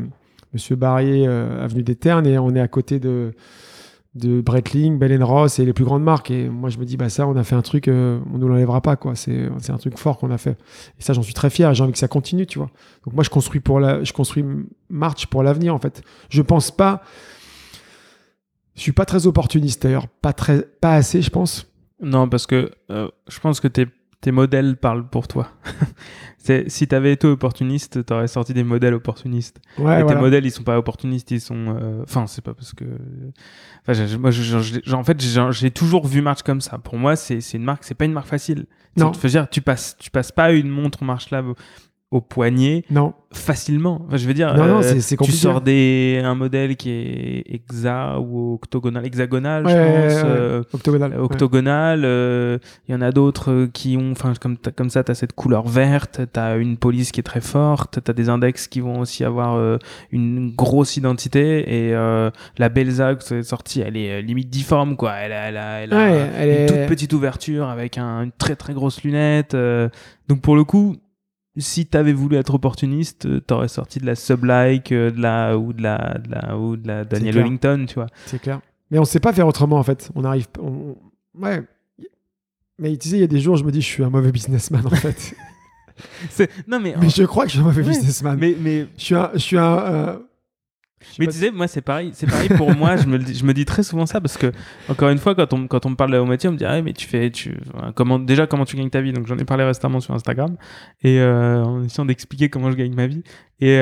Monsieur Barrier, avenue des Ternes, et on est à côté de Breitling, Bell & Ross et les plus grandes marques. Et moi, je me dis, bah ça, on a fait un truc, on ne nous l'enlèvera pas, quoi. C'est un truc fort qu'on a fait. Et ça, j'en suis très fier. J'ai envie que ça continue, tu vois. Donc moi, je construis March pour l'avenir, en fait. Je pense pas. Je suis pas très opportuniste d'ailleurs, pas assez, je pense. Non, parce que je pense que tes modèles parlent pour toi. Si t'avais été opportuniste, t'aurais sorti des modèles opportunistes. Ouais, et voilà. Tes modèles, ils sont pas opportunistes, ils sont. Enfin, c'est pas parce que. Enfin, j'ai toujours vu March comme ça. Pour moi, c'est une marque. C'est pas une marque facile. Non. Je veux dire, tu passes pas une montre March Lab au poignet. Non. Facilement. Enfin, je veux dire. Non, c'est compliqué. Tu sors un modèle qui est hexa ou octogonal, hexagonal, ouais, je pense. Octogonal. Octogonal. Il y en a d'autres qui ont, enfin, comme ça, t'as cette couleur verte, t'as une police qui est très forte, t'as des index qui vont aussi avoir une grosse identité, et la Belza que c'est sortie, elle est limite difforme, quoi. Elle a une toute petite ouverture avec une très très grosse lunette. Donc pour le coup. Si t'avais voulu être opportuniste, t'aurais sorti de la Sublike, de la Daniel Wellington, tu vois. C'est clair. Mais on sait pas faire autrement, en fait. Ouais. Mais tu sais, il y a des jours, je me dis, je suis un mauvais businessman, en fait. Mais je crois que je suis un mauvais businessman. Mais je suis un. Mais tu sais, moi c'est pareil pour moi, je me dis très souvent ça, parce que encore une fois, quand on me parle de mon métier, on me dit mais comment tu gagnes ta vie. Donc j'en ai parlé récemment sur Instagram, et en essayant d'expliquer comment je gagne ma vie, et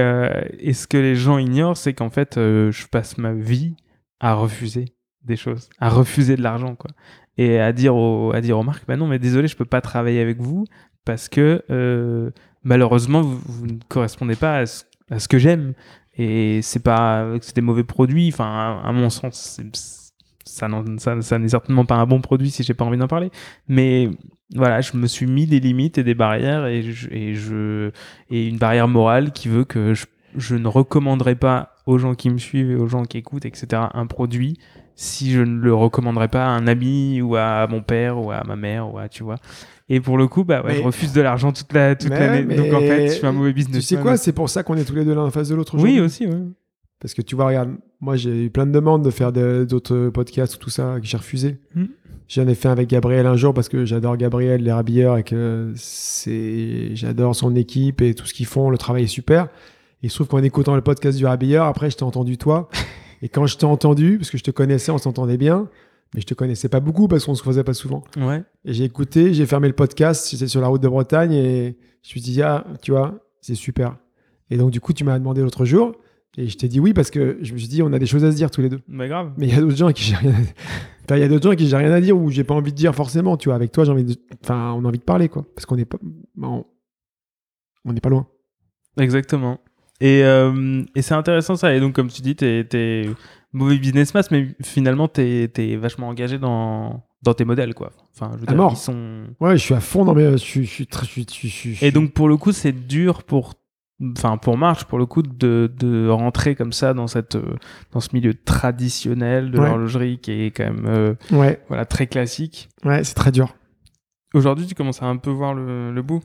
ce que les gens ignorent, c'est qu'en fait je passe ma vie à refuser des choses, à refuser de l'argent, quoi, et à dire aux marques non, mais désolé, je peux pas travailler avec vous parce que malheureusement vous ne correspondez pas à ce que j'aime. Et c'est pas que c'est des mauvais produits, enfin à mon sens ça n'est certainement pas un bon produit si j'ai pas envie d'en parler, mais voilà, je me suis mis des limites et des barrières, et une barrière morale qui veut que je ne recommanderai pas aux gens qui me suivent et aux gens qui écoutent, etc., un produit si je ne le recommanderais pas à un ami ou à mon père ou à ma mère ou à, tu vois. Et pour le coup, je refuse de l'argent toute l'année. Donc en fait, je suis un mauvais businessman. Tu sais quoi, c'est pour ça qu'on est tous les deux l'un en face de l'autre aujourd'hui. Oui, aussi. Ouais. Parce que tu vois, regarde, Moi, j'ai eu plein de demandes de faire d'autres podcasts ou tout ça que j'ai refusé. J'en ai fait un avec Gabriel un jour parce que j'adore Gabriel, les rabilleurs, et que j'adore son équipe et tout ce qu'ils font. Le travail est super. Et il se trouve qu'en écoutant le podcast du rabilleur, après, je t'ai entendu toi. Et quand je t'ai entendu, parce que je te connaissais, on s'entendait bien, mais je te connaissais pas beaucoup parce qu'on se croisait pas souvent. Ouais. Et j'ai écouté, j'ai fermé le podcast, j'étais sur la route de Bretagne et je me suis dit, ah, tu vois, c'est super. Et donc, du coup, tu m'as demandé l'autre jour et je t'ai dit oui parce que je me suis dit, on a des choses à se dire tous les deux. Mais grave. Mais il y a d'autres gens à qui j'ai rien à dire. Enfin, il y a d'autres gens à qui j'ai rien à dire ou j'ai pas envie de dire forcément, tu vois. Avec toi, j'ai envie de... Enfin, on a envie de parler, quoi. Parce qu'on n'est pas... On n'est pas loin. Exactement. Et c'est intéressant ça. Et donc, comme tu dis, t'es mauvais businessman, mais finalement, t'es vachement engagé dans tes modèles, quoi. Enfin, je veux dire, ils sont... Ouais, je suis à fond dans mes... Et donc, pour le coup, c'est dur pour March, pour le coup, de rentrer comme ça dans ce milieu traditionnel de l'horlogerie qui est quand même voilà, très classique. Ouais, c'est très dur. Aujourd'hui, tu commences à un peu voir le bout.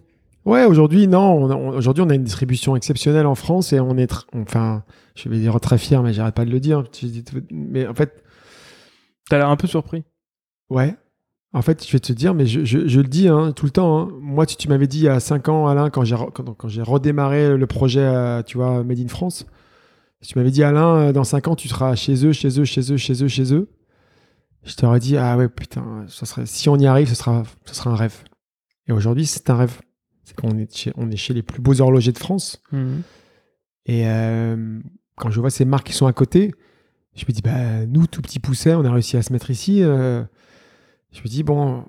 Ouais, aujourd'hui, aujourd'hui, on a une distribution exceptionnelle en France et on est, enfin, je vais dire très fier, mais j'arrête pas de le dire. Mais en fait, t'as l'air un peu surpris. Ouais. En fait, je vais te dire, mais je le dis hein, tout le temps. Hein. Moi, tu m'avais dit il y a 5 ans, Alain, quand j'ai redémarré le projet, tu vois, Made in France, tu m'avais dit, Alain, dans 5 ans, tu seras chez eux. Je t'aurais dit, ah ouais, putain, ça serait, si on y arrive, ce sera un rêve. Et aujourd'hui, c'est un rêve. C'est qu'on est chez les plus beaux horlogers de France. Et quand je vois ces marques qui sont à côté, je me dis, bah, nous, tout petit pousset, on a réussi à se mettre ici. Je me dis, bon,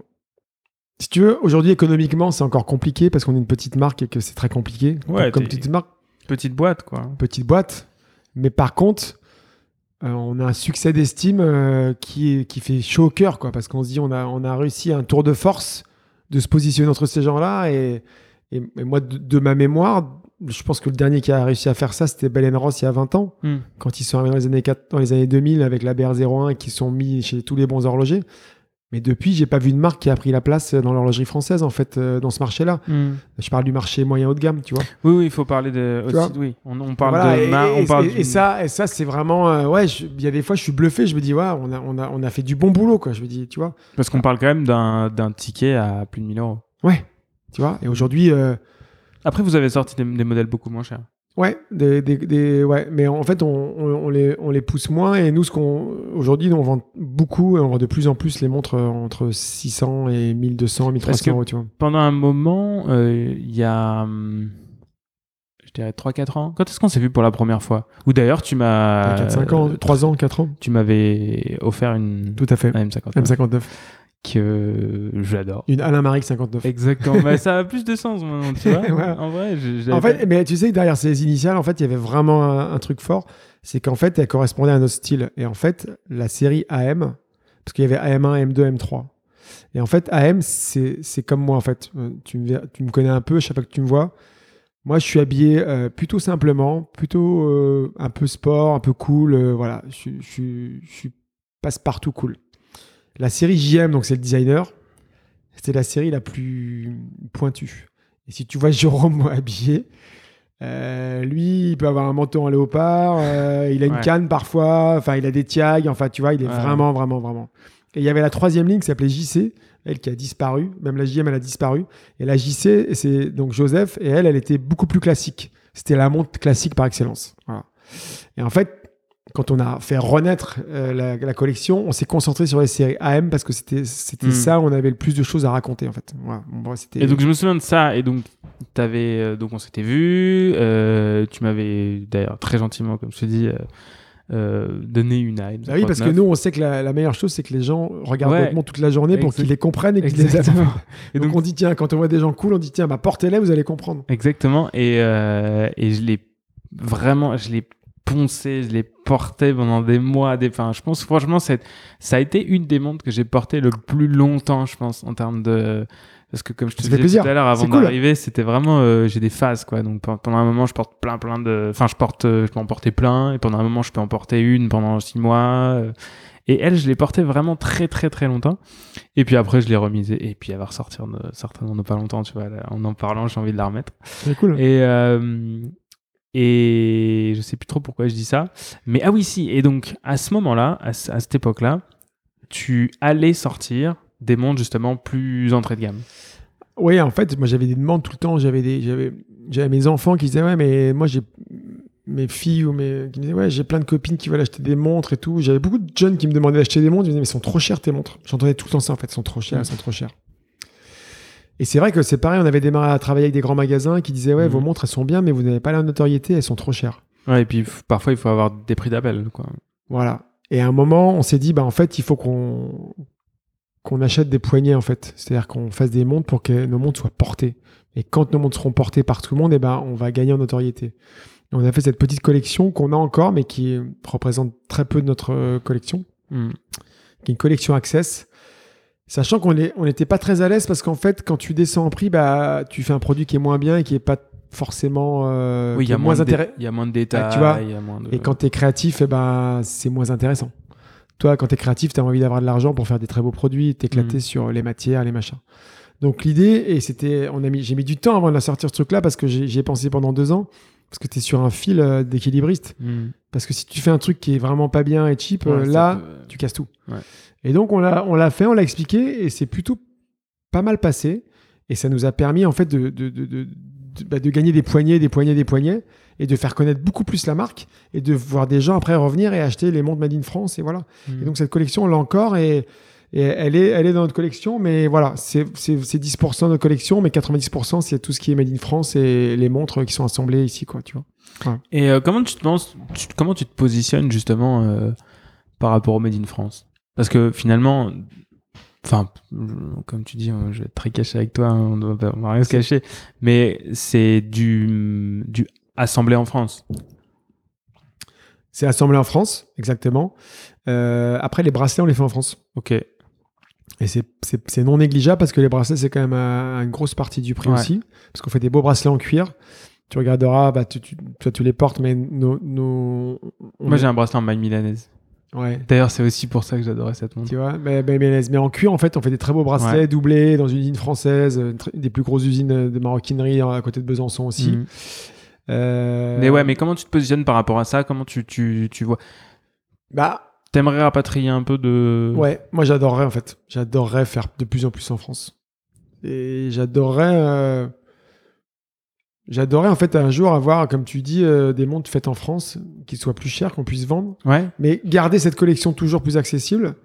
si tu veux, aujourd'hui, économiquement, c'est encore compliqué parce qu'on est une petite marque et que c'est très compliqué. Ouais, donc, comme petite marque. Petite boîte, quoi. Petite boîte. Mais par contre, on a un succès d'estime qui fait chaud au cœur, quoi, parce qu'on se dit, on a réussi un tour de force de se positionner entre ces gens-là. Et moi, de ma mémoire, je pense que le dernier qui a réussi à faire ça, c'était Bell & Ross il y a 20 ans, quand ils sont arrivés dans les années 2000 avec la BR01 et qui sont mis chez tous les bons horlogers. Mais depuis, j'ai pas vu de marque qui a pris la place dans l'horlogerie française, en fait, dans ce marché-là. Je parle du marché moyen haut de gamme, tu vois. Oui, il faut parler de... Aussi, oui, on parle voilà, de... Et ça, c'est vraiment... il y a des fois, je suis bluffé. Je me dis, ouais, on a fait du bon boulot, quoi. Je me dis, tu vois. Parce qu'on parle quand même d'un ticket à plus de 1 000 €. Ouais, tu vois. Et aujourd'hui... Après, vous avez sorti des modèles beaucoup moins chers. Ouais, mais en fait, on les pousse moins. Et nous, aujourd'hui, on vend beaucoup et on vend de plus en plus les montres entre 600 et 1200, 1300 €, tu vois. Pendant un moment, il y a, je dirais 3-4 ans, quand est-ce qu'on s'est vu pour la première fois? Ou d'ailleurs, tu m'as... 4-5 ans, 3 ans, 4 ans. Tu m'avais offert une... Tout à fait. M59. Que j'adore. Une Alain Maric 59. Exactement. Mais ça a plus de sens maintenant, tu vois. Ouais. En vrai, en fait, mais tu sais que derrière ces initiales, en fait, il y avait vraiment un truc fort. C'est qu'en fait, elle correspondait à notre style. Et en fait, la série AM, parce qu'il y avait AM1, AM2, AM3. Et en fait, AM, c'est comme moi, en fait. Tu me connais un peu, chaque fois que tu me vois. Moi, je suis habillé plutôt simplement, plutôt un peu sport, un peu cool. Voilà, je suis passe-partout cool. La série JM, donc c'est le designer, c'était la série la plus pointue. Et si tu vois Jérôme habillé, lui, il peut avoir un manteau en léopard, il a une canne parfois, enfin, il a des tiags, enfin, tu vois, il est vraiment, vraiment, vraiment. Et il y avait la troisième ligne qui s'appelait JC, elle qui a disparu, même la JM, elle a disparu. Et la JC, c'est donc Joseph, et elle était beaucoup plus classique. C'était la montre classique par excellence. Voilà. Et en fait, quand on a fait renaître la collection, on s'est concentré sur les séries AM parce que c'était ça où on avait le plus de choses à raconter, en fait. Voilà. Bon, et donc je me souviens de ça, et donc on s'était vu, tu m'avais d'ailleurs très gentiment, comme je te dis, donné une AM. Ah oui, parce que nous on sait que la meilleure chose, c'est que les gens regardent honnêtement toute la journée pour qu'ils les comprennent et qu'ils les attendent. Et donc on dit tiens, quand on voit des gens cool, on dit tiens, bah portez-les, vous allez comprendre. Exactement. Et je l'ai poncé, je l'ai porté pendant des mois. Enfin, je pense franchement, ça a été une des montres que j'ai portée le plus longtemps, je pense, en termes de... Parce que comme je te disais tout à l'heure, avant d'arriver, c'était vraiment... j'ai des phases, quoi. Donc pendant un moment, je porte plein de... Enfin, je peux en porter plein. Et pendant un moment, je peux en porter une pendant 6 mois. Et elle, je l'ai portée vraiment très, très, très longtemps. Et puis après, je l'ai remise. Et puis elle va ressortir certainement dans pas longtemps, tu vois. En parlant, j'ai envie de la remettre. C'est cool. Et... Et je sais plus trop pourquoi je dis ça. Mais ah oui, si. Et donc, à ce moment-là, à cette époque-là, tu allais sortir des montres justement plus entrée de gamme. Oui, en fait, moi j'avais des demandes tout le temps. J'avais mes enfants qui disaient ouais, mais moi j'ai mes filles qui me disaient ouais, j'ai plein de copines qui veulent acheter des montres et tout. J'avais beaucoup de jeunes qui me demandaient d'acheter des montres. Ils me disaient mais sont trop chères tes montres. J'entendais tout le temps ça en fait, sont trop chères, elles sont trop chères. Et c'est vrai que c'est pareil, on avait démarré à travailler avec des grands magasins qui disaient ouais, vos montres elles sont bien, mais vous n'avez pas la notoriété, elles sont trop chères. Ouais, et puis parfois il faut avoir des prix d'appel, quoi. Voilà. Et à un moment, on s'est dit bah en fait, il faut qu'on achète des poignées en fait, c'est-à-dire qu'on fasse des montres pour que nos montres soient portées. Et quand nos montres seront portées par tout le monde, eh ben, on va gagner en notoriété. Et on a fait cette petite collection qu'on a encore, mais qui représente très peu de notre collection, qui est une collection Access, sachant qu'on n'était pas très à l'aise parce qu'en fait, quand tu descends en prix, bah, tu fais un produit qui est moins bien et qui est pas forcément oui, il y a moins intéressant. Il y a moins de détails. Tu vois, y a moins de... Et quand t'es créatif, eh ben, c'est moins intéressant. Toi, quand t'es créatif, t'as envie d'avoir de l'argent pour faire des très beaux produits, t'éclater sur les matières, les machins. Donc l'idée, et c'était, j'ai mis du temps avant de la sortir ce truc-là parce que j'y ai pensé pendant 2 ans, parce que t'es sur un fil d'équilibriste. Parce que si tu fais un truc qui est vraiment pas bien et cheap, ouais, là, tu casses tout. Ouais. Et donc on l'a fait, on l'a expliqué, et c'est plutôt pas mal passé. Et ça nous a permis en fait de gagner des poignées et de faire connaître beaucoup plus la marque et de voir des gens après revenir et acheter les montres Made in France et voilà. Et donc cette collection on l'a encore et elle est dans notre collection, mais voilà, c'est 10% de notre collection, mais 90% c'est tout ce qui est Made in France et les montres qui sont assemblées ici, quoi, tu vois. Ouais. Et comment tu te penses, comment tu te positionnes justement par rapport au Made in France? Parce que finalement, comme tu dis, je vais être très caché avec toi, hein, on va rien se cacher, mais c'est du assemblé en France. C'est assemblé en France, exactement. Après, les bracelets, on les fait en France. Ok. Et c'est non négligeable parce que les bracelets, c'est quand même une grosse partie du prix aussi, parce qu'on fait des beaux bracelets en cuir. Tu regarderas, bah, toi, tu les portes, mais moi, j'ai un bracelet en maille milanaise. Ouais. D'ailleurs, c'est aussi pour ça que j'adorais cette montre. Tu vois, mais en cuir, en fait, on fait des très beaux bracelets doublés dans une usine française, des plus grosses usines de maroquinerie à côté de Besançon aussi. Mais comment tu te positionnes par rapport à ça? Comment tu vois? Bah, t'aimerais rapatrier un peu de... Ouais, moi j'adorerais en fait. J'adorerais faire de plus en plus en France. Et j'adorerais en fait un jour avoir, comme tu dis, des montres faites en France qui soient plus chères, qu'on puisse vendre. Ouais. Mais garder cette collection toujours plus accessible,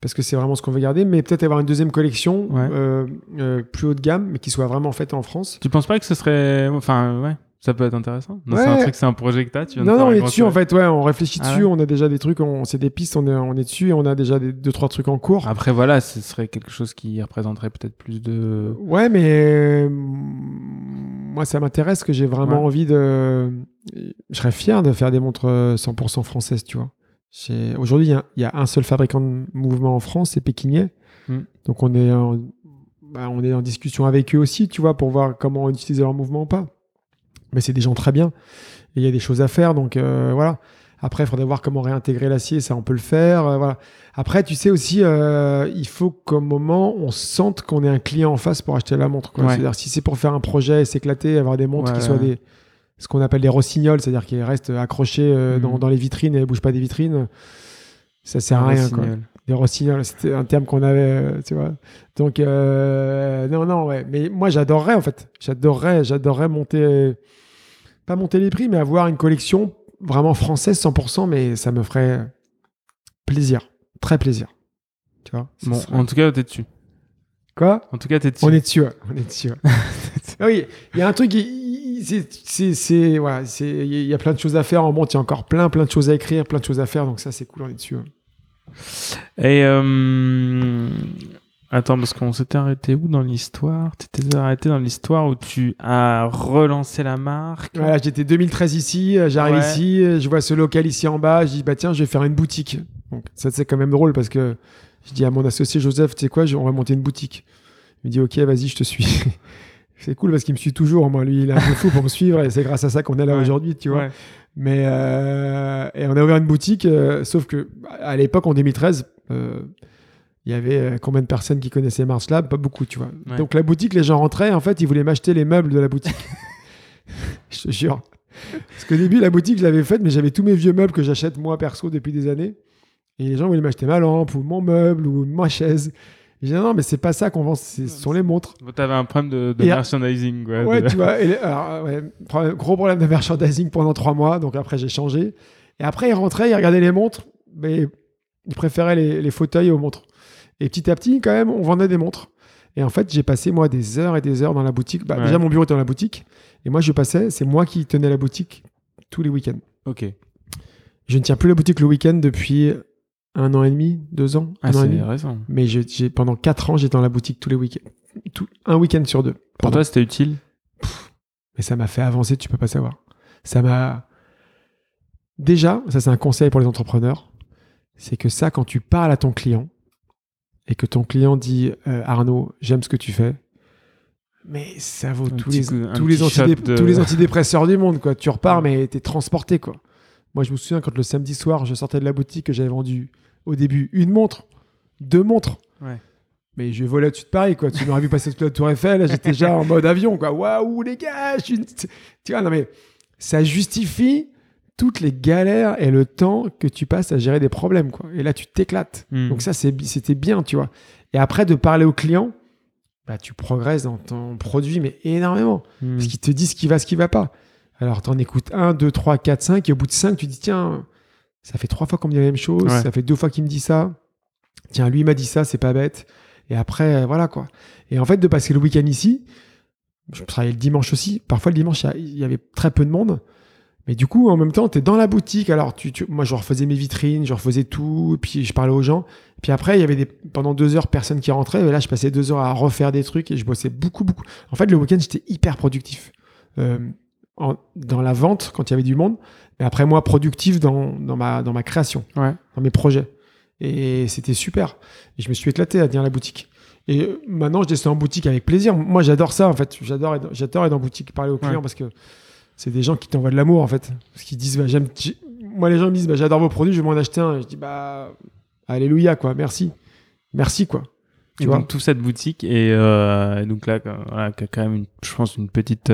parce que c'est vraiment ce qu'on veut garder, mais peut-être avoir une deuxième collection plus haut de gamme, mais qui soit vraiment faite en France. Tu penses pas que ce serait... Enfin, ouais, ça peut être intéressant. Non, ouais. C'est un truc, c'est un projet que t'as. Non, on est dessus en fait, ouais, on réfléchit dessus, on a déjà des trucs, c'est des pistes, on est dessus, et on a déjà 2-3 trucs en cours. Après voilà, ce serait quelque chose qui représenterait peut-être plus de... Ouais, mais... Moi, ça m'intéresse, que j'ai vraiment envie de... Je serais fier de faire des montres 100% françaises, tu vois. Aujourd'hui, il y a un seul fabricant de mouvement en France, c'est Pékinier. Donc, on est en discussion avec eux aussi, tu vois, pour voir comment utiliser leur mouvement ou pas. Mais c'est des gens très bien. Et il y a des choses à faire, donc voilà. Après, il faudrait voir comment réintégrer l'acier, ça, on peut le faire. Voilà. Après, tu sais aussi, il faut qu'au moment, on sente qu'on ait un client en face pour acheter la montre, quoi. Ouais. C'est-à-dire, si c'est pour faire un projet, s'éclater, avoir des montres qui soient ce qu'on appelle des rossignols, c'est-à-dire qui restent accrochés dans les vitrines et ne bougent pas des vitrines, ça sert à rien, quoi. Des rossignols, c'était un terme qu'on avait, tu vois. Donc, non, ouais. Mais moi, j'adorerais, en fait. J'adorerais monter, pas monter les prix, mais avoir une collection vraiment française 100%, mais ça me ferait plaisir, très plaisir. Tu vois, bon, en tout cas, t'es dessus. Quoi? En tout cas, t'es dessus. On est dessus. Ouais. Oui, il y a un truc, il y a plein de choses à faire en monte, il y a encore plein de choses à écrire, plein de choses à faire, donc ça, c'est cool, on est dessus. Ouais. Et attends, parce qu'on s'était arrêté où dans l'histoire? Tu t'es arrêté dans l'histoire où tu as relancé la marque. Voilà, j'étais 2013 ici, j'arrive ici, je vois ce local ici en bas, je dis bah tiens, je vais faire une boutique. Donc ça, c'est quand même drôle parce que je dis à mon associé Joseph, tu sais quoi, on va monter une boutique. Il me dit ok, vas-y, je te suis. C'est cool parce qu'il me suit toujours, moi, lui, il est un peu fou pour me suivre et c'est grâce à ça qu'on est là aujourd'hui, tu vois. Ouais. Mais et on a ouvert une boutique, sauf que à l'époque en 2013. Il y avait combien de personnes qui connaissaient March Lab? Pas beaucoup, tu vois. Ouais. Donc la boutique, les gens rentraient, en fait, ils voulaient m'acheter les meubles de la boutique. Je te jure. Parce qu'au début, la boutique, je l'avais faite, mais j'avais tous mes vieux meubles que j'achète moi perso depuis des années. Et les gens voulaient m'acheter ma lampe ou mon meuble ou ma chaise. Et j'ai dit non, mais c'est pas ça qu'on vend, ce sont les montres. Tu avais un problème de merchandising. Quoi, ouais, tu vois. Gros problème de merchandising pendant 3 mois. Donc après, j'ai changé. Et après, ils rentraient, ils regardaient les montres, mais ils préféraient les fauteuils aux montres. Et petit à petit, quand même, on vendait des montres. Et en fait, j'ai passé, moi, des heures et des heures dans la boutique. Bah, ouais. Déjà, mon bureau était dans la boutique. Et moi, je passais, c'est moi qui tenais la boutique tous les week-ends. Ok. Je ne tiens plus la boutique le week-end depuis 1 an et demi, 2 ans. Ah, c'est récent. Mais pendant 4 ans, j'étais dans la boutique tous les week-ends. Un week-end sur 2. Pour toi, c'était utile ? Mais ça m'a fait avancer, tu peux pas savoir. Ça m'a... Déjà, ça, c'est un conseil pour les entrepreneurs. C'est que ça, quand tu parles à ton client, et que ton client dit Arnaud, j'aime ce que tu fais, mais ça vaut tous les antidépresseurs du monde, quoi. Tu repars, mais t'es transporté, quoi. Moi, je me souviens quand le samedi soir, je sortais de la boutique, que j'avais vendu au début 1 montre, 2 montres. Ouais. Mais je volais au-dessus de Paris, quoi. Tu m'aurais vu passer toute la Tour Eiffel, j'étais déjà en mode avion, quoi. Waouh, les gars, tu vois, non, mais ça justifie toutes les galères et le temps que tu passes à gérer des problèmes, quoi. Et là, tu t'éclates. Donc ça, c'était bien, tu vois. Et après, de parler aux clients, bah, tu progresses dans ton produit, mais énormément. Parce qu'ils te disent ce qui va pas. Alors, t'en écoutes 1, 2, 3, 4, 5. Et au bout de 5, tu dis, tiens, ça fait 3 fois qu'on me dit la même chose. Ouais. Ça fait 2 fois qu'il me dit ça. Tiens, lui, il m'a dit ça, c'est pas bête. Et après, voilà, quoi. Et en fait, de passer le week-end ici, je travaillais le dimanche aussi. Parfois, le dimanche, il y avait très peu de monde. Mais du coup, en même temps, t'es dans la boutique. Alors, moi, je refaisais mes vitrines, je refaisais tout, puis je parlais aux gens. Puis après, il y avait pendant 2 heures, personne qui rentrait. Et là, je passais 2 heures à refaire des trucs et je bossais beaucoup, beaucoup. En fait, le week-end, j'étais hyper productif dans la vente quand il y avait du monde. Mais après, moi, productif dans ma création, dans mes projets. Et c'était super. Et je me suis éclaté à tenir la boutique. Et maintenant, je descends en boutique avec plaisir. Moi, j'adore ça, en fait. J'adore être en boutique, parler aux clients parce que c'est des gens qui t'envoient de l'amour, en fait. Parce qu'ils disent, bah, moi, les gens me disent, bah, j'adore vos produits, je vais m'en acheter un. Et je dis, bah, alléluia, quoi, merci. Merci, quoi. Tu vois. Donc, toute cette boutique, et donc là, voilà, quand même, je pense, une petite,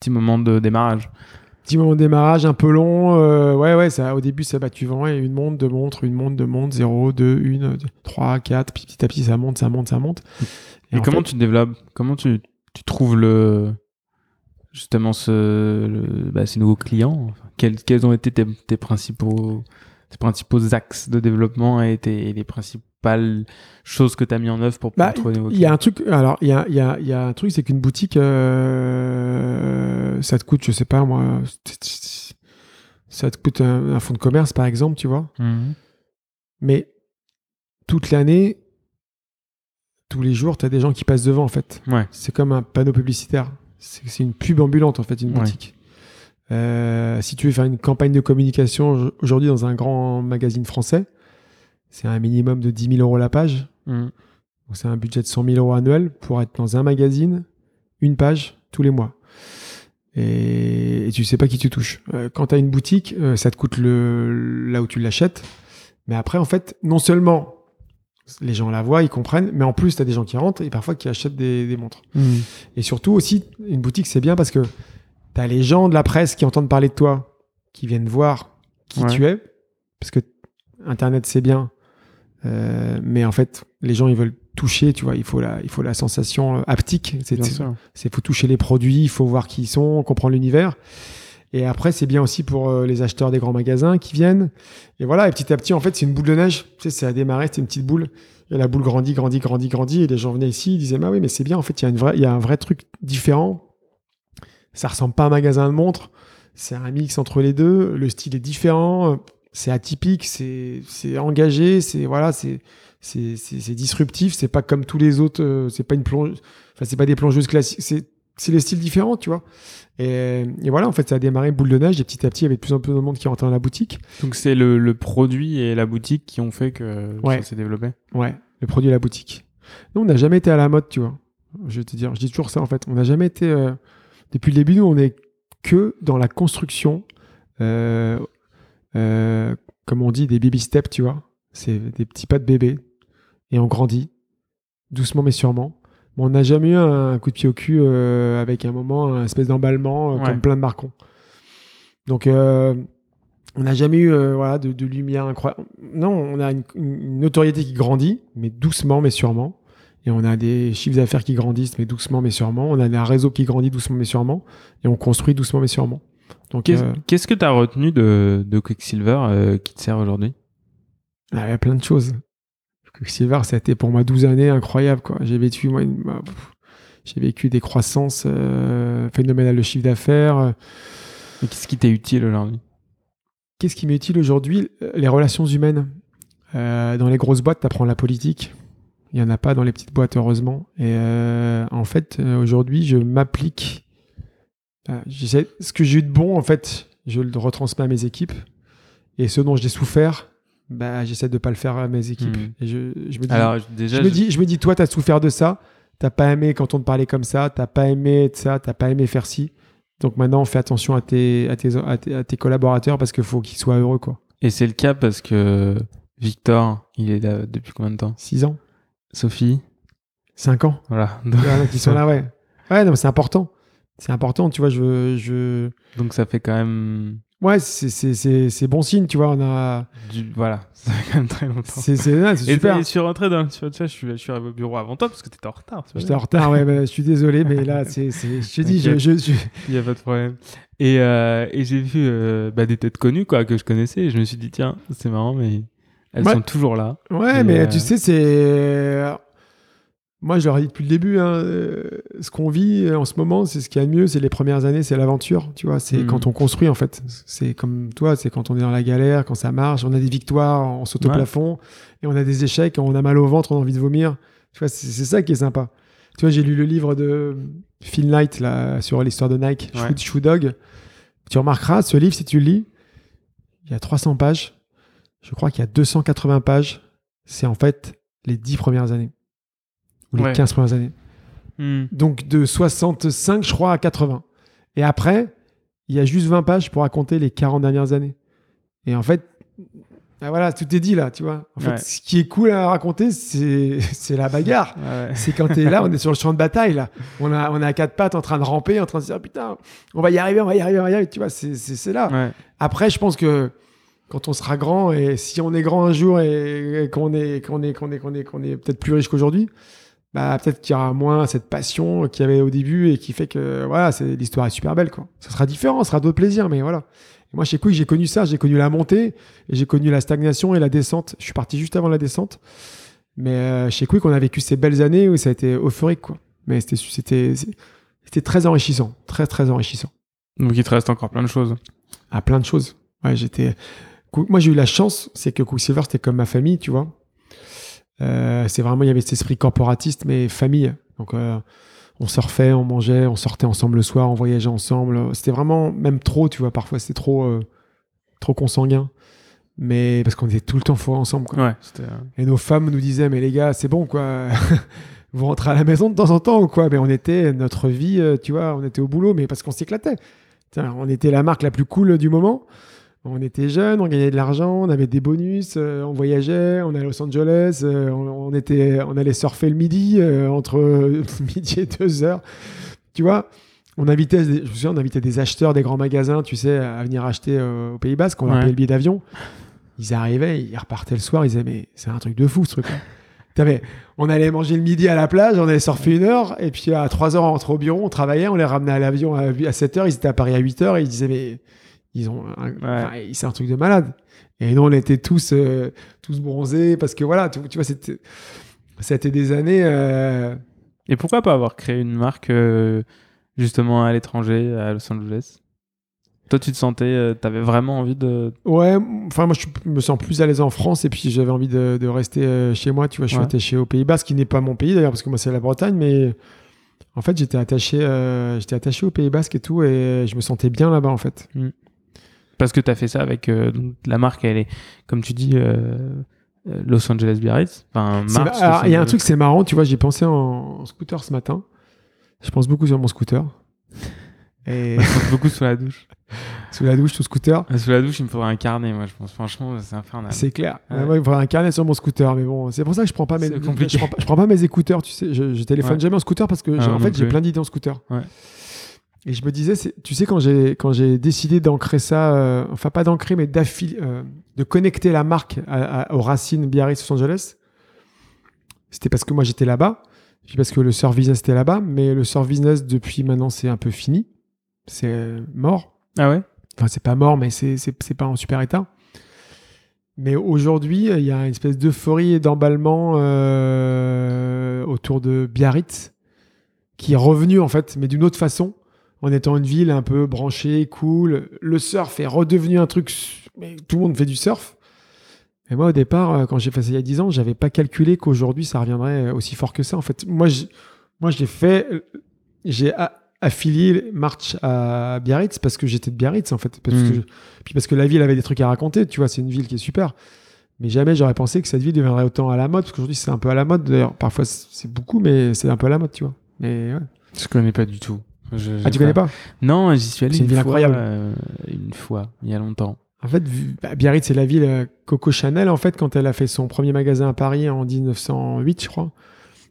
petit moment de démarrage. Petit moment de démarrage, un peu long. Ça, au début, ça, bah, tu vends une montre, 0, 2, 1, 3, 4. Puis petit à petit, ça monte. Et comment tu te développes ? Comment tu trouves justement ces nouveaux clients, enfin, quels ont été tes principaux axes de développement et les principales choses que tu as mis en œuvre pour trouver des nouveaux clients? Il y a un truc, c'est qu'une boutique, ça te coûte, je sais pas moi, ça te coûte un fonds de commerce par exemple, tu vois, mais toute l'année, tous les jours, tu as des gens qui passent devant en fait. Ouais. C'est comme un panneau publicitaire. C'est une pub ambulante, en fait, une boutique. Si tu veux faire une campagne de communication aujourd'hui dans un grand magazine français, c'est un minimum de 10 000 euros la page. Donc, c'est un budget de 100 000 euros annuel pour être dans un magazine, une page, tous les mois. Et tu ne sais pas qui tu touches. Quand tu as une boutique, ça te coûte là où tu l'achètes. Mais après, en fait, non seulement les gens la voient, ils comprennent, mais en plus t'as des gens qui rentrent et parfois qui achètent des montres. Et surtout aussi, une boutique, c'est bien parce que t'as les gens de la presse qui entendent parler de toi, qui viennent voir qui tu es, parce que internet c'est bien, mais en fait les gens ils veulent toucher, tu vois, il faut la sensation haptique, faut toucher les produits, il faut voir qui ils sont, comprendre l'univers. Et après, c'est bien aussi pour les acheteurs des grands magasins qui viennent. Et voilà, et petit à petit, en fait, c'est une boule de neige. Tu sais, ça a démarré, c'était une petite boule. Et la boule grandit. Et les gens venaient ici, ils disaient, bah oui, mais c'est bien. En fait, il y a un vrai truc différent. Ça ressemble pas à un magasin de montres. C'est un mix entre les deux. Le style est différent. C'est atypique. C'est engagé. C'est disruptif. C'est pas comme tous les autres. C'est pas une plongeuse. Enfin, c'est pas des plongeuses classiques. C'est des styles différents, tu vois. Et voilà, en fait, ça a démarré boule de neige. Et petit à petit, il y avait de plus en plus de monde qui rentrait dans la boutique. Donc, c'est le produit et la boutique qui ont fait que ça s'est développé. Ouais, le produit et la boutique. Nous, on n'a jamais été à la mode, tu vois. Je vais te dire, je dis toujours ça, en fait. On n'a jamais été... Depuis le début, nous, on n'est que dans la construction, comme on dit, des baby steps, tu vois. C'est des petits pas de bébé. Et on grandit, doucement mais sûrement. Bon, on n'a jamais eu un coup de pied au cul avec un moment, un espèce d'emballement comme plein de marcons. Donc, on n'a jamais eu voilà, de lumière incroyable. Non, on a une notoriété qui grandit, mais doucement, mais sûrement. Et on a des chiffres d'affaires qui grandissent, mais doucement, mais sûrement. On a un réseau qui grandit doucement, mais sûrement. Et on construit doucement, mais sûrement. Donc, qu'est-ce que tu as retenu de Quiksilver qui te sert aujourd'hui? Ah, il y a plein de choses. Quiksilver, ça a été pour moi 12 années incroyables, quoi. J'ai vécu, moi, j'ai vécu des croissances phénoménales de chiffre d'affaires. Et qu'est-ce qui t'est utile aujourd'hui? Qu'est-ce qui m'est utile aujourd'hui? Les relations humaines. Dans les grosses boîtes, tu apprends la politique. Il n'y en a pas dans les petites boîtes, heureusement. Et en fait, aujourd'hui, je m'applique. Ce que j'ai eu de bon, en fait, je le retransmets à mes équipes. Et ce dont j'ai souffert, bah, j'essaie de ne pas le faire à mes équipes. Et je me dis, toi, tu as souffert de ça. Tu n'as pas aimé quand on te parlait comme ça. Tu n'as pas aimé ça. Tu n'as pas aimé faire ci. Donc maintenant, fais attention à tes collaborateurs parce qu'il faut qu'ils soient heureux, quoi. Et c'est le cas parce que Victor, il est là depuis combien de temps? 6 ans. Sophie, 5 ans. Voilà. Donc... qui sont là, ouais. Ouais, non, c'est important. C'est important, tu vois. Donc ça fait quand même. Ouais, c'est bon signe, tu vois. On a. Voilà, ça fait quand même très longtemps. C'est super. Et je suis rentré dans. Tu vois, je suis arrivé au bureau avant toi parce que t'étais en retard. J'étais en retard, ouais. Bah, je suis désolé, mais là, je te dis, il y a pas de problème. Et j'ai vu des têtes connues, quoi, que je connaissais. Et je me suis dit, tiens, c'est marrant, mais. Elles sont toujours là. Ouais, et mais tu sais, c'est... Moi, je leur ai dit depuis le début, hein, ce qu'on vit en ce moment, c'est ce qu'il y a de mieux, c'est les premières années, c'est l'aventure, tu vois. C'est quand on construit, en fait. C'est comme toi, c'est quand on est dans la galère, quand ça marche, on a des victoires, on saute au plafond, et on a des échecs, on a mal au ventre, on a envie de vomir. Tu vois, c'est ça qui est sympa. Tu vois, j'ai lu le livre de Phil Knight, là, sur l'histoire de Nike, Shoe Dog. Tu remarqueras, ce livre, si tu le lis, il y a 300 pages. Je crois qu'il y a 280 pages. C'est en fait les 10 premières années. Ou les 15 premières années. Donc de 65, je crois, à 80. Et après, il y a juste 20 pages pour raconter les 40 dernières années. Et en fait, ben voilà, tout est dit là, tu vois. En fait, ce qui est cool à raconter, c'est la bagarre. Ouais. C'est quand t'es là, on est sur le champ de bataille, là. On est à quatre pattes en train de ramper, en train de se dire, putain, on va y arriver. Tu vois, c'est là. Ouais. Après, je pense que quand on sera grand, et si on est grand un jour et qu'on est peut-être plus riche qu'aujourd'hui, bah peut-être qu'il y aura moins cette passion qu'il y avait au début et qui fait que voilà, l'histoire est super belle, quoi. Ça sera différent, ça sera d'autres plaisirs, mais voilà. Et moi, chez Quick, j'ai connu ça, j'ai connu la montée, et j'ai connu la stagnation et la descente. Je suis parti juste avant la descente, mais chez Quick, on a vécu ces belles années où ça a été euphorique, quoi. Mais c'était très enrichissant, très très enrichissant. Donc il te reste encore plein de choses. Ah, plein de choses. Ouais, Moi, j'ai eu la chance, c'est que Quiksilver, c'était comme ma famille, tu vois. C'est vraiment, il y avait cet esprit corporatiste, mais famille. Donc, on surfait, on mangeait, on sortait ensemble le soir, on voyageait ensemble. C'était vraiment, même trop, tu vois, parfois, c'était trop consanguin. Mais parce qu'on était tout le temps fourrés ensemble, quoi. Ouais, et nos femmes nous disaient, mais les gars, c'est bon, quoi. Vous rentrez à la maison de temps en temps, ou quoi. Mais on était, notre vie, tu vois, on était au boulot, mais parce qu'on s'éclatait. Tiens, on était la marque la plus cool du moment. On était jeunes, on gagnait de l'argent, on avait des bonus, on voyageait, on allait à Los Angeles, on allait surfer le midi, entre midi et 2 heures. Tu vois, on invitait des acheteurs des grands magasins, tu sais, à venir acheter au Pays Basque, on leur payait le billet d'avion. Ils arrivaient, ils repartaient le soir, ils disaient, mais c'est un truc de fou ce truc-là. Mais on allait manger le midi à la plage, on allait surfer 1 heure, et puis à 3 heures, on rentrait au bureau, on travaillait, on les ramenait à l'avion à 7 heures, ils étaient à Paris à 8 heures, et ils disaient, mais... c'est un truc de malade. Et nous, on était tous bronzés parce que voilà, tu vois, c'était des années. Et pourquoi pas avoir créé une marque justement à l'étranger, à Los Angeles? Toi, tu te sentais, t'avais vraiment envie de... Ouais, enfin moi, je me sens plus à l'aise en France et puis j'avais envie de rester chez moi. Tu vois, je suis attaché au Pays Basque, qui n'est pas mon pays d'ailleurs parce que moi, c'est la Bretagne, mais en fait, j'étais attaché au Pays Basque et tout, et je me sentais bien là-bas en fait. Parce que tu as fait ça avec la marque, elle est, comme tu dis, Los Angeles Biarritz. Enfin, March. Il y a un truc, c'est marrant, tu vois, j'ai pensé en scooter ce matin. Je pense beaucoup sur mon scooter. Et... Moi, je pense beaucoup sous la douche. Sous la douche, sous scooter. Sous la douche, il me faudrait un carnet, moi, je pense. Franchement, c'est infernal. C'est clair. Ouais. Ouais, moi, il me faudrait un carnet sur mon scooter. Mais bon, c'est pour ça que je prends pas mes écouteurs, tu sais. Je téléphone jamais en scooter parce que, en fait, j'ai plein d'idées en scooter. Ouais. Et je me disais, tu sais, quand j'ai décidé d'ancrer ça, enfin pas d'ancrer, mais de connecter la marque aux racines Biarritz, Los Angeles, c'était parce que moi j'étais là-bas, puis parce que le surf business était là-bas, mais le surf business depuis maintenant c'est un peu fini, c'est mort. Ah ouais ? Enfin c'est pas mort, mais c'est pas en super état. Mais aujourd'hui, il y a une espèce d'euphorie et d'emballement autour de Biarritz qui est revenu en fait, mais d'une autre façon. En étant une ville un peu branchée, cool, le surf est redevenu un truc, mais tout le monde fait du surf. Et moi, au départ, quand j'ai fait ça il y a 10 ans, j'avais pas calculé qu'aujourd'hui, ça reviendrait aussi fort que ça. En fait, j'ai affilié March à Biarritz parce que j'étais de Biarritz, en fait. Puis parce que la ville avait des trucs à raconter, tu vois, c'est une ville qui est super. Mais jamais j'aurais pensé que cette ville deviendrait autant à la mode, parce qu'aujourd'hui, c'est un peu à la mode. D'ailleurs, parfois, c'est beaucoup, mais c'est un peu à la mode, tu vois. Mais ouais. Je connais pas du tout. Tu connais pas ? Non, j'y suis allé une fois, il y a longtemps. En fait, Biarritz, c'est la ville Coco Chanel, en fait, quand elle a fait son premier magasin à Paris en 1908, je crois.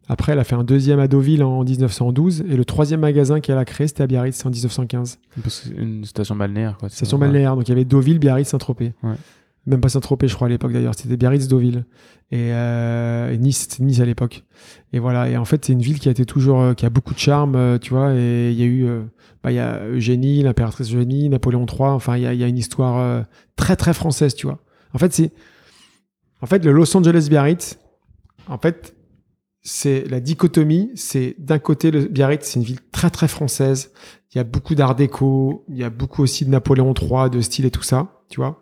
Après, elle a fait un deuxième à Deauville en 1912. Et le troisième magasin qu'elle a créé, c'était à Biarritz en 1915. Parce que c'est une station balnéaire, quoi. Station balnéaire. Donc, il y avait Deauville, Biarritz, Saint-Tropez. Ouais. Même pas Saint-Tropez, je crois, à l'époque, d'ailleurs. C'était Biarritz, Deauville. Et Nice à l'époque. Et voilà. Et en fait, c'est une ville qui a été toujours, qui a beaucoup de charme, tu vois. Et il y a eu, il y a Eugénie, l'impératrice Eugénie, Napoléon III. Enfin, il y a une histoire très, très française, tu vois. En fait, le Los Angeles Biarritz, en fait, c'est la dichotomie. C'est d'un côté, le Biarritz, c'est une ville très, très française. Il y a beaucoup d'art déco. Il y a beaucoup aussi de Napoléon III, de style et tout ça, tu vois.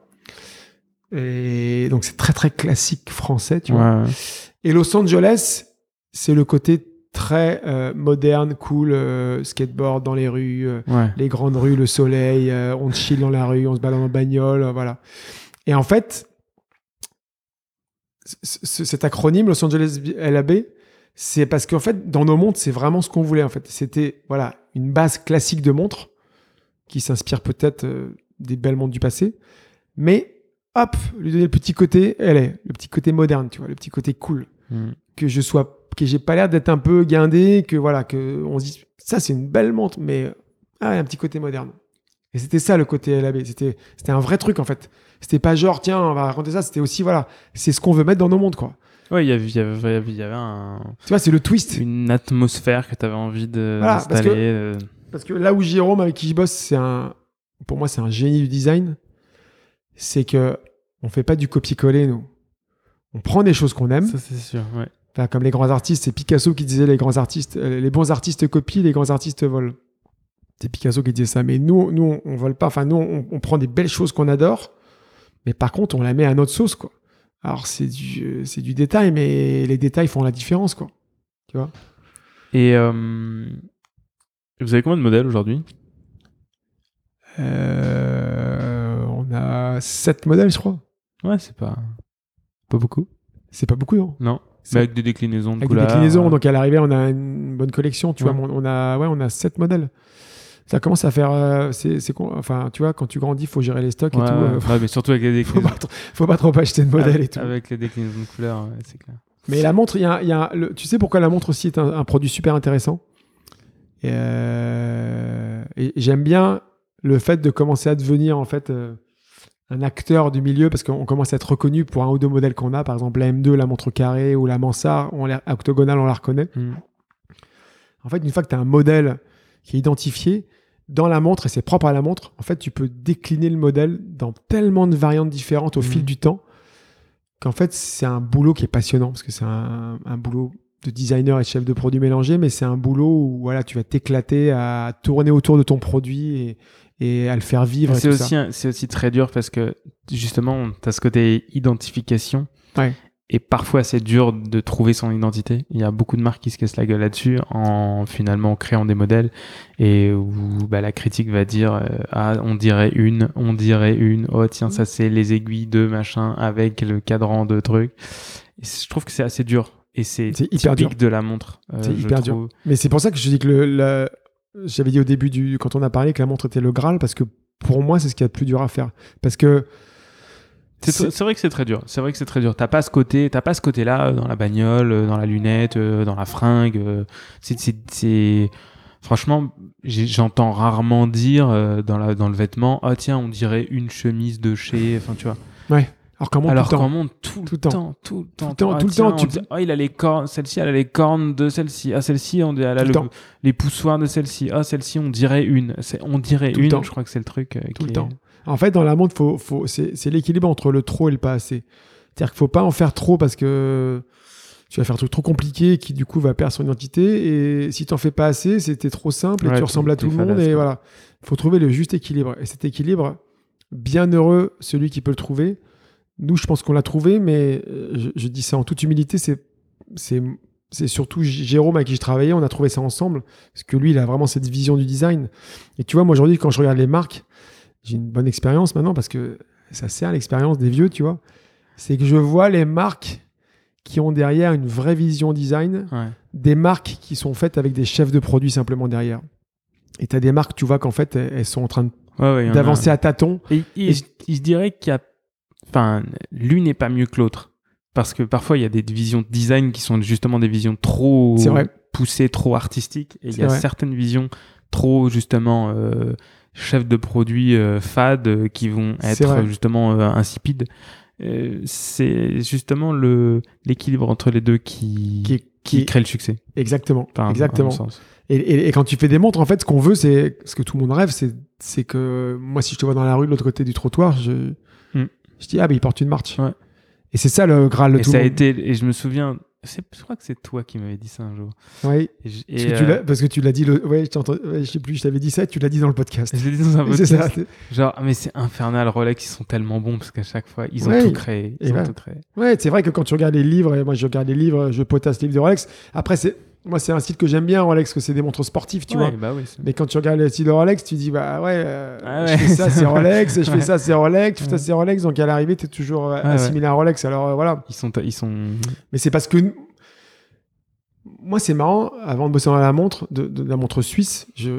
Et donc c'est très très classique français, tu vois. Ouais. Et Los Angeles, c'est le côté très moderne, cool, skateboard dans les rues, les grandes rues, le soleil, on chill dans la rue, on se balade en bagnole, voilà. Et en fait, cet acronyme Los Angeles LAB, c'est parce qu'en fait dans nos montres, c'est vraiment ce qu'on voulait en fait. C'était voilà une base classique de montres qui s'inspire peut-être des belles montres du passé, mais hop, lui donner le petit côté, le petit côté moderne, tu vois, le petit côté cool, que j'ai pas l'air d'être un peu guindé, que voilà, que on se dit ça c'est une belle montre, mais un petit côté moderne. Et c'était ça le côté LAB, c'était un vrai truc en fait. C'était pas genre tiens on va raconter ça, c'était aussi voilà, c'est ce qu'on veut mettre dans nos montres quoi. Ouais, il y avait un. Tu vois, c'est le twist. Une atmosphère que t'avais envie de installer. Parce que là où Jérôme avec qui je bosse, pour moi c'est un génie du design. C'est que on fait pas du copier-coller, nous. On prend des choses qu'on aime. Ça, c'est sûr, ouais. Enfin, comme les grands artistes, c'est Picasso qui disait les bons artistes copient, les grands artistes volent. C'est Picasso qui disait ça. Mais nous, on vole pas. Enfin, nous, on prend des belles choses qu'on adore, mais par contre, on la met à notre sauce, quoi. Alors, c'est du détail, mais les détails font la différence, quoi. Tu vois ? Et vous avez combien de modèles aujourd'hui ? On a 7 modèles, je crois. Ouais, c'est pas beaucoup. C'est pas beaucoup, non ? Non. Mais avec des déclinaisons de couleurs. Avec des déclinaisons. Donc, à l'arrivée, on a une bonne collection. Tu vois, on a 7 modèles. Ça commence à faire... Enfin, tu vois, quand tu grandis, il faut gérer les stocks et tout. Mais surtout avec les déclinaisons. Faut pas trop acheter de modèles et tout. Avec les déclinaisons de couleurs, ouais, c'est clair. Mais la montre, tu sais pourquoi la montre aussi est un produit super intéressant ? Et j'aime bien le fait de commencer à devenir, en fait... un acteur du milieu, parce qu'on commence à être reconnu pour un ou deux modèles qu'on a, par exemple la M2, la montre carrée ou la Mansart, octogonale, on la reconnaît. En fait, une fois que tu as un modèle qui est identifié dans la montre, et c'est propre à la montre, en fait, tu peux décliner le modèle dans tellement de variantes différentes au fil du temps, qu'en fait, c'est un boulot qui est passionnant, parce que c'est un boulot de designer et de chef de produit mélangé, mais c'est un boulot où voilà, tu vas t'éclater à tourner autour de ton produit et à le faire vivre. C'est aussi, très dur parce que justement, tu as ce côté identification. Ouais. Et parfois, c'est dur de trouver son identité. Il y a beaucoup de marques qui se cassent la gueule là-dessus en finalement créant des modèles et où la critique va dire on dirait une, oh tiens, ça c'est les aiguilles de machin avec le cadran de truc. Et je trouve que c'est assez dur et c'est hyper typique dur de la montre. C'est hyper dur. Mais c'est pour ça que je dis que j'avais dit au début quand on a parlé que la montre était le Graal, parce que pour moi c'est ce qu'il y a de plus dur à faire, parce que c'est vrai que c'est très dur. T'as pas ce côté là dans la bagnole, dans la lunette, dans la fringue. Franchement, j'entends rarement dire dans le vêtement, ah tiens, on dirait une chemise de chez, enfin tu vois. Ouais. Alors qu'en monte tout le temps, il a les cornes, celle-ci elle a les cornes de celle-ci, ah celle-ci elle a les poussoirs de celle-ci, ah celle-ci on dirait une, je crois que c'est le truc tout le temps. En fait, dans la mode, faut c'est l'équilibre entre le trop et le pas assez. C'est-à-dire qu'il faut pas en faire trop parce que tu vas faire un truc trop compliqué qui du coup va perdre son identité, et si t'en fais pas assez, c'était trop simple et tu ressembles à tout le monde, et voilà. Faut trouver le juste équilibre, et cet équilibre, bien heureux celui qui peut le trouver. Nous, je pense qu'on l'a trouvé, mais je dis ça en toute humilité, c'est surtout Jérôme avec qui je travaillais, on a trouvé ça ensemble, parce que lui, il a vraiment cette vision du design. Et tu vois, moi, aujourd'hui, quand je regarde les marques, j'ai une bonne expérience maintenant, parce que ça sert à l'expérience des vieux, tu vois. C'est que je vois les marques qui ont derrière une vraie vision design, ouais. Des marques qui sont faites avec des chefs de produits simplement derrière. Et tu as des marques, tu vois, qu'en fait, elles sont en train d'avancer à tâtons. Et je dirais qu'il y a l'une n'est pas mieux que l'autre. Parce que parfois, il y a des visions de design qui sont justement des visions trop poussées, trop artistiques. Et il y a certaines visions trop, justement, chefs de produits fades qui vont être justement insipides. C'est justement l'équilibre entre les deux qui crée le succès. Exactement. Exactement. Et quand tu fais des montres, en fait, ce qu'on veut, c'est ce que tout le monde rêve, c'est que moi, si je te vois dans la rue de l'autre côté du trottoir, je dis, ah, ben, il porte une March. Ouais. Et c'est ça le Graal de tout le monde. Et je me souviens, je crois que c'est toi qui m'avais dit ça un jour. Oui. Parce que tu l'as dit, je sais plus, je t'avais dit ça, tu l'as dit dans le podcast. Je l'ai dit dans un podcast. C'est ça. Genre, mais c'est infernal, Rolex, ils sont tellement bons parce qu'à chaque fois, ils ont tout créé. Tout créé. Ouais, c'est vrai que quand tu regardes les livres, et moi je regarde les livres, je potasse les livres de Rolex. Après, c'est un style que j'aime bien, Rolex, que c'est des montres sportives, tu vois. Bah oui, mais quand tu regardes le style de Rolex, tu dis, je fais ça, c'est Rolex, je fais ça, c'est Rolex, tout ça, c'est Rolex. Donc à l'arrivée, tu es toujours assimilé à Rolex. Alors voilà. Ils sont. Mais c'est parce que. Moi, c'est marrant, avant de bosser dans la montre, de la montre suisse, je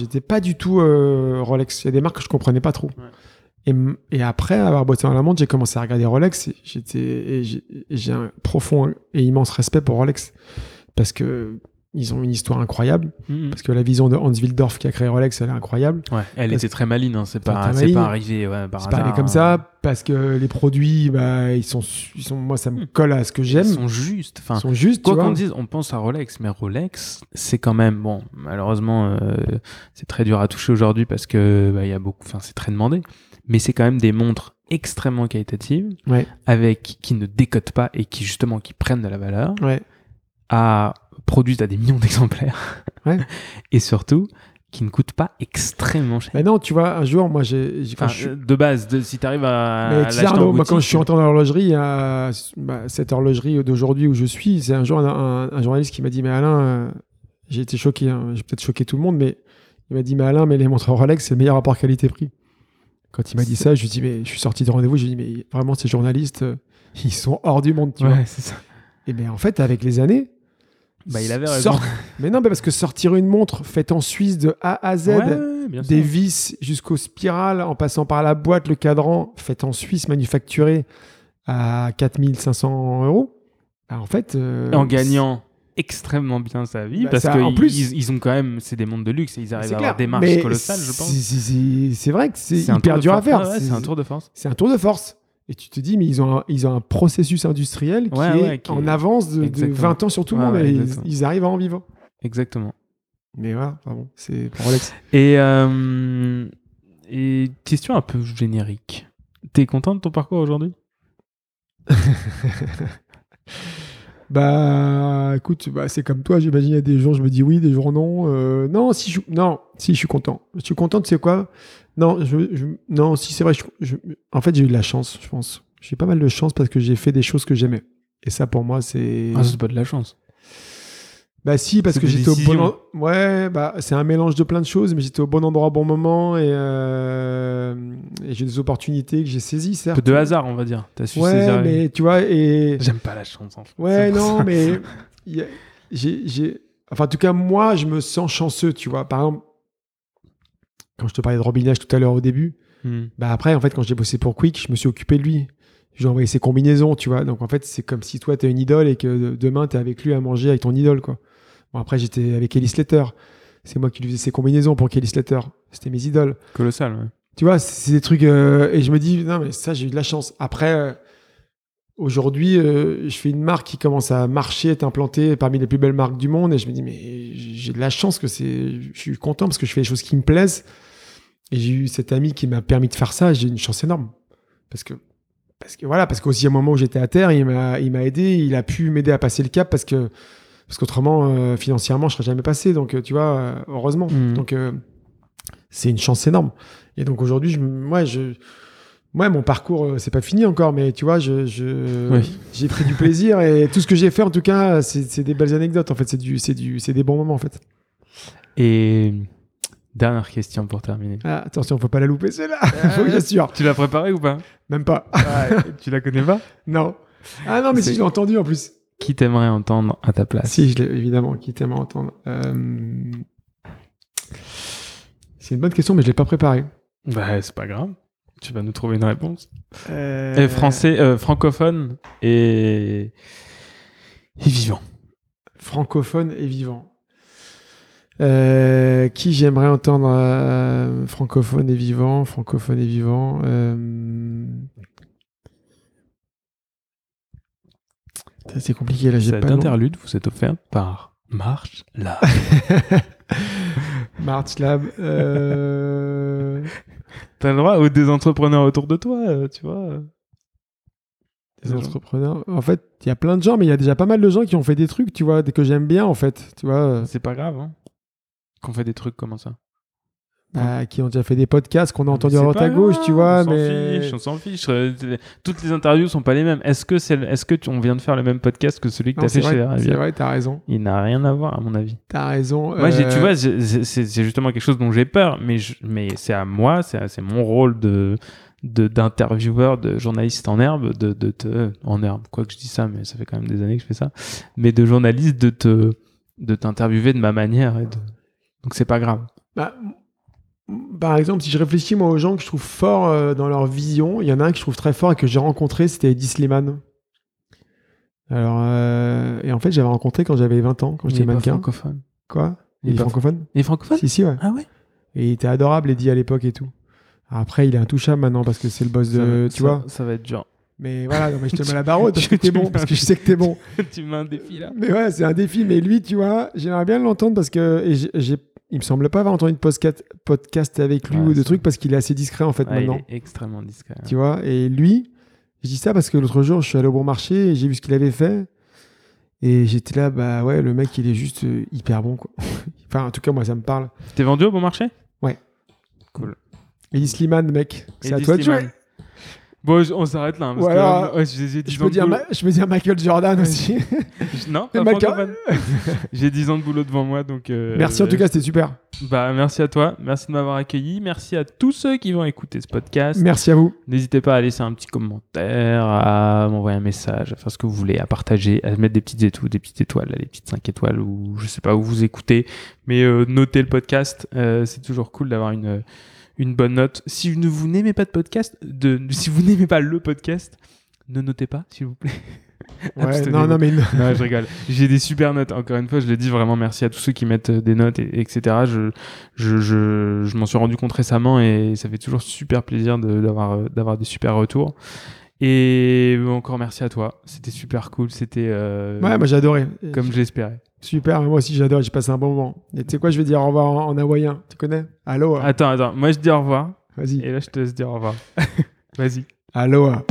n'étais pas du tout Rolex. Il y a des marques que je ne comprenais pas trop. Ouais. Et après avoir bossé dans la montre, j'ai commencé à regarder Rolex et j'ai un profond et immense respect pour Rolex. Parce que ils ont une histoire incroyable, parce que la vision de Hans Wilsdorf qui a créé Rolex, elle est incroyable. Ouais, elle était très maligne, hein, c'est pas arrivé par hasard. C'est pas arrivé comme ça, parce que les produits, ils sont, moi ça me colle à ce que j'aime. Ils sont justes. Quoi qu'on dise, on pense à Rolex, mais Rolex, c'est quand même malheureusement, c'est très dur à toucher aujourd'hui parce que il y a beaucoup, c'est très demandé, mais c'est quand même des montres extrêmement qualitatives, qui ne décotent pas et qui justement qui prennent de la valeur. Ouais. Produites à des millions d'exemplaires et surtout qui ne coûtent pas extrêmement cher. Mais non, tu vois, un jour, moi si t'arrives à l'acheter en boutique, quand je suis entré dans l'horlogerie, cette horlogerie d'aujourd'hui où je suis, c'est un jour un journaliste qui m'a dit, mais Alain, j'ai été choqué, hein, j'ai peut-être choqué tout le monde, mais il m'a dit, mais Alain, mais les montres Rolex, c'est le meilleur rapport qualité-prix. Quand il m'a dit ça, je lui ai dit, mais je suis sorti de rendez-vous, je lui ai dit, mais vraiment, ces journalistes, ils sont hors du monde, tu vois. C'est ça. Et bien en fait, avec les années, il avait raison. Mais non, parce que sortir une montre faite en Suisse de A à Z, des vis jusqu'aux spirales, en passant par la boîte, le cadran, faite en Suisse, manufacturée à 4 500 €, en fait... en gagnant extrêmement bien sa vie, parce qu'ils ont quand même... C'est des montres de luxe et ils arrivent à avoir des marges colossales, je pense. C'est vrai que c'est hyper dur à faire. C'est un tour de force. C'est un tour de force. Et tu te dis, mais ils ont un processus industriel qui est en avance de 20 ans sur tout le monde. Et ils arrivent à en vivre. Exactement. Mais voilà, c'est pour Rolex. Et question un peu générique. T'es content de ton parcours aujourd'hui ? Écoute, c'est comme toi, j'imagine, il y a des jours je me dis oui, des jours non. Si je suis content. Je suis content, tu sais quoi ? En fait, j'ai eu de la chance, je pense. J'ai eu pas mal de chance parce que j'ai fait des choses que j'aimais. Et ça, pour moi, c'est... Ah, c'est pas de la chance. Si, parce que j'étais au bon... c'est un mélange de plein de choses, mais j'étais au bon endroit au bon moment et j'ai des opportunités que j'ai saisies, certes. De hasard, on va dire. T'as su saisir. Mais tu vois, et... J'aime pas la chance, en fait. Mais... Enfin, en tout cas, moi, je me sens chanceux, tu vois. Par exemple, quand je te parlais de Robby Naish tout à l'heure au début, après, en fait, quand j'ai bossé pour Quick, je me suis occupé de lui. Je lui ai envoyé ses combinaisons, tu vois. Donc, en fait, c'est comme si toi, t'es une idole et que demain, t'es avec lui à manger avec ton idole, quoi. Bon, après, j'étais avec Ellis Letter. c'est moi qui lui faisais ses combinaisons pour Ellis Letter. C'était mes idoles. Colossal, ouais. Tu vois, c'est des trucs... et je me dis, non, mais ça, j'ai eu de la chance. Après, aujourd'hui, je fais une marque qui commence à marcher, être implantée parmi les plus belles marques du monde. Et je me dis, mais j'ai de la chance que c'est... Je suis content parce que je fais les choses qui me plaisent. Et j'ai eu cet ami qui m'a permis de faire ça. J'ai une chance énorme. Parce que voilà, parce qu'aussi, à un moment où j'étais à terre, il m'a aidé. Il a pu m'aider à passer le cap parce qu'autrement, financièrement, je ne serais jamais passé. Donc, tu vois, heureusement. Mmh. Donc, c'est une chance énorme. Et donc aujourd'hui, mon parcours, c'est pas fini encore, mais tu vois, oui. J'ai pris du plaisir et tout ce que j'ai fait, en tout cas, c'est des belles anecdotes. En fait, c'est des bons moments, en fait. Et dernière question pour terminer. Ah, attention, faut pas la louper, celle-là. Faut que j'assure. Tu l'as préparée ou pas? Même pas. Tu la connais pas? Non. Ah non, mais si, je l'ai entendu en plus. Qui t'aimerais entendre à ta place? Si, évidemment, qui t'aimerais entendre. C'est une bonne question, mais je l'ai pas préparée. Bah, c'est pas grave. Tu vas nous trouver une réponse. Et français, francophone et vivant. Francophone et vivant. Qui j'aimerais entendre francophone et vivant, C'est compliqué, là, j'ai pas de nom. Cette interlude vous est offerte par March Lab. March Lab. T'as le droit ou des entrepreneurs autour de toi, tu vois. Des entrepreneurs. En fait, il y a plein de gens, mais il y a déjà pas mal de gens qui ont fait des trucs, tu vois, que j'aime bien, en fait. Tu vois. C'est pas grave, hein, qu'on fait des trucs comme ça. Qui ont déjà fait des podcasts qu'on a entendus à droite à gauche, tu vois. On s'en fiche. Toutes les interviews sont pas les mêmes. Est-ce qu'on vient de faire le même podcast que celui que t'as fait chez les Ravières? C'est vrai, t'as raison. Il n'a rien à voir, à mon avis. T'as raison. Moi, tu vois, c'est justement quelque chose dont j'ai peur, mais c'est à moi, c'est mon rôle d'intervieweur, de journaliste en herbe, en herbe. Quoi que je dis ça, mais ça fait quand même des années que je fais ça. Mais de journaliste, de t'interviewer de ma manière. Donc c'est pas grave. Par exemple, si je réfléchis moi aux gens que je trouve forts dans leur vision, il y en a un que je trouve très fort et que j'ai rencontré, c'était Eddie Slimane. Alors, et en fait, j'avais rencontré quand j'avais 20 ans, quand j'étais mannequin. Il est francophone. Quoi ? Il est francophone ? Il est francophone ? Si, ouais. Ah ouais ? Et il était adorable, Eddie, à l'époque et tout. Après, il est intouchable maintenant parce que c'est le boss de. Tu vois ? Ça va être dur. Mais voilà, non, mais je te mets la barre haute parce que t'es bon, parce que je sais que t'es bon. Tu mets un défi là. Mais ouais, c'est un défi. Mais lui, tu vois, j'aimerais bien l'entendre parce que. Il me semble pas avoir entendu de podcast avec lui ou de trucs parce qu'il est assez discret en fait maintenant. Il est extrêmement discret. Tu vois, et lui, je dis ça parce que l'autre jour, je suis allé au Bon Marché et j'ai vu ce qu'il avait fait et j'étais là, le mec, il est juste hyper bon quoi. Enfin, en tout cas, moi, ça me parle. T'es vendu au Bon Marché? Ouais. Cool. Ellis Slimane, mec, c'est à toi de jouer. Bon, on s'arrête là. Hein, parce voilà. Que, j'ai 10 ans je peux dire Michael Jordan aussi. Non, pas Michael. J'ai 10 ans de boulot devant moi. Donc, merci en tout cas, c'était super. Merci à toi. Merci de m'avoir accueilli. Merci à tous ceux qui vont écouter ce podcast. Merci à vous. N'hésitez pas à laisser un petit commentaire, à m'envoyer un message, à faire ce que vous voulez, à partager, à mettre des petites étoiles, là, les petites 5 étoiles ou je sais pas où vous écoutez. Mais notez le podcast. C'est toujours cool d'avoir une bonne note. Si vous n'aimez pas si vous n'aimez pas le podcast, ne notez pas, s'il vous plaît. Ouais, non, je rigole. J'ai des super notes. Encore une fois, je le dis vraiment. Merci à tous ceux qui mettent des notes, etc. Je m'en suis rendu compte récemment et ça fait toujours super plaisir d'avoir des super retours. Et encore merci à toi. C'était super cool. C'était moi j'ai adoré. Comme j'espérais. Super, moi aussi j'adore, j'ai passé un bon moment. Et tu sais quoi, je vais dire au revoir en hawaïen, tu connais ? Aloha. Attends, moi je dis au revoir. Vas-y. Et là je te laisse dire au revoir. Vas-y. Aloha.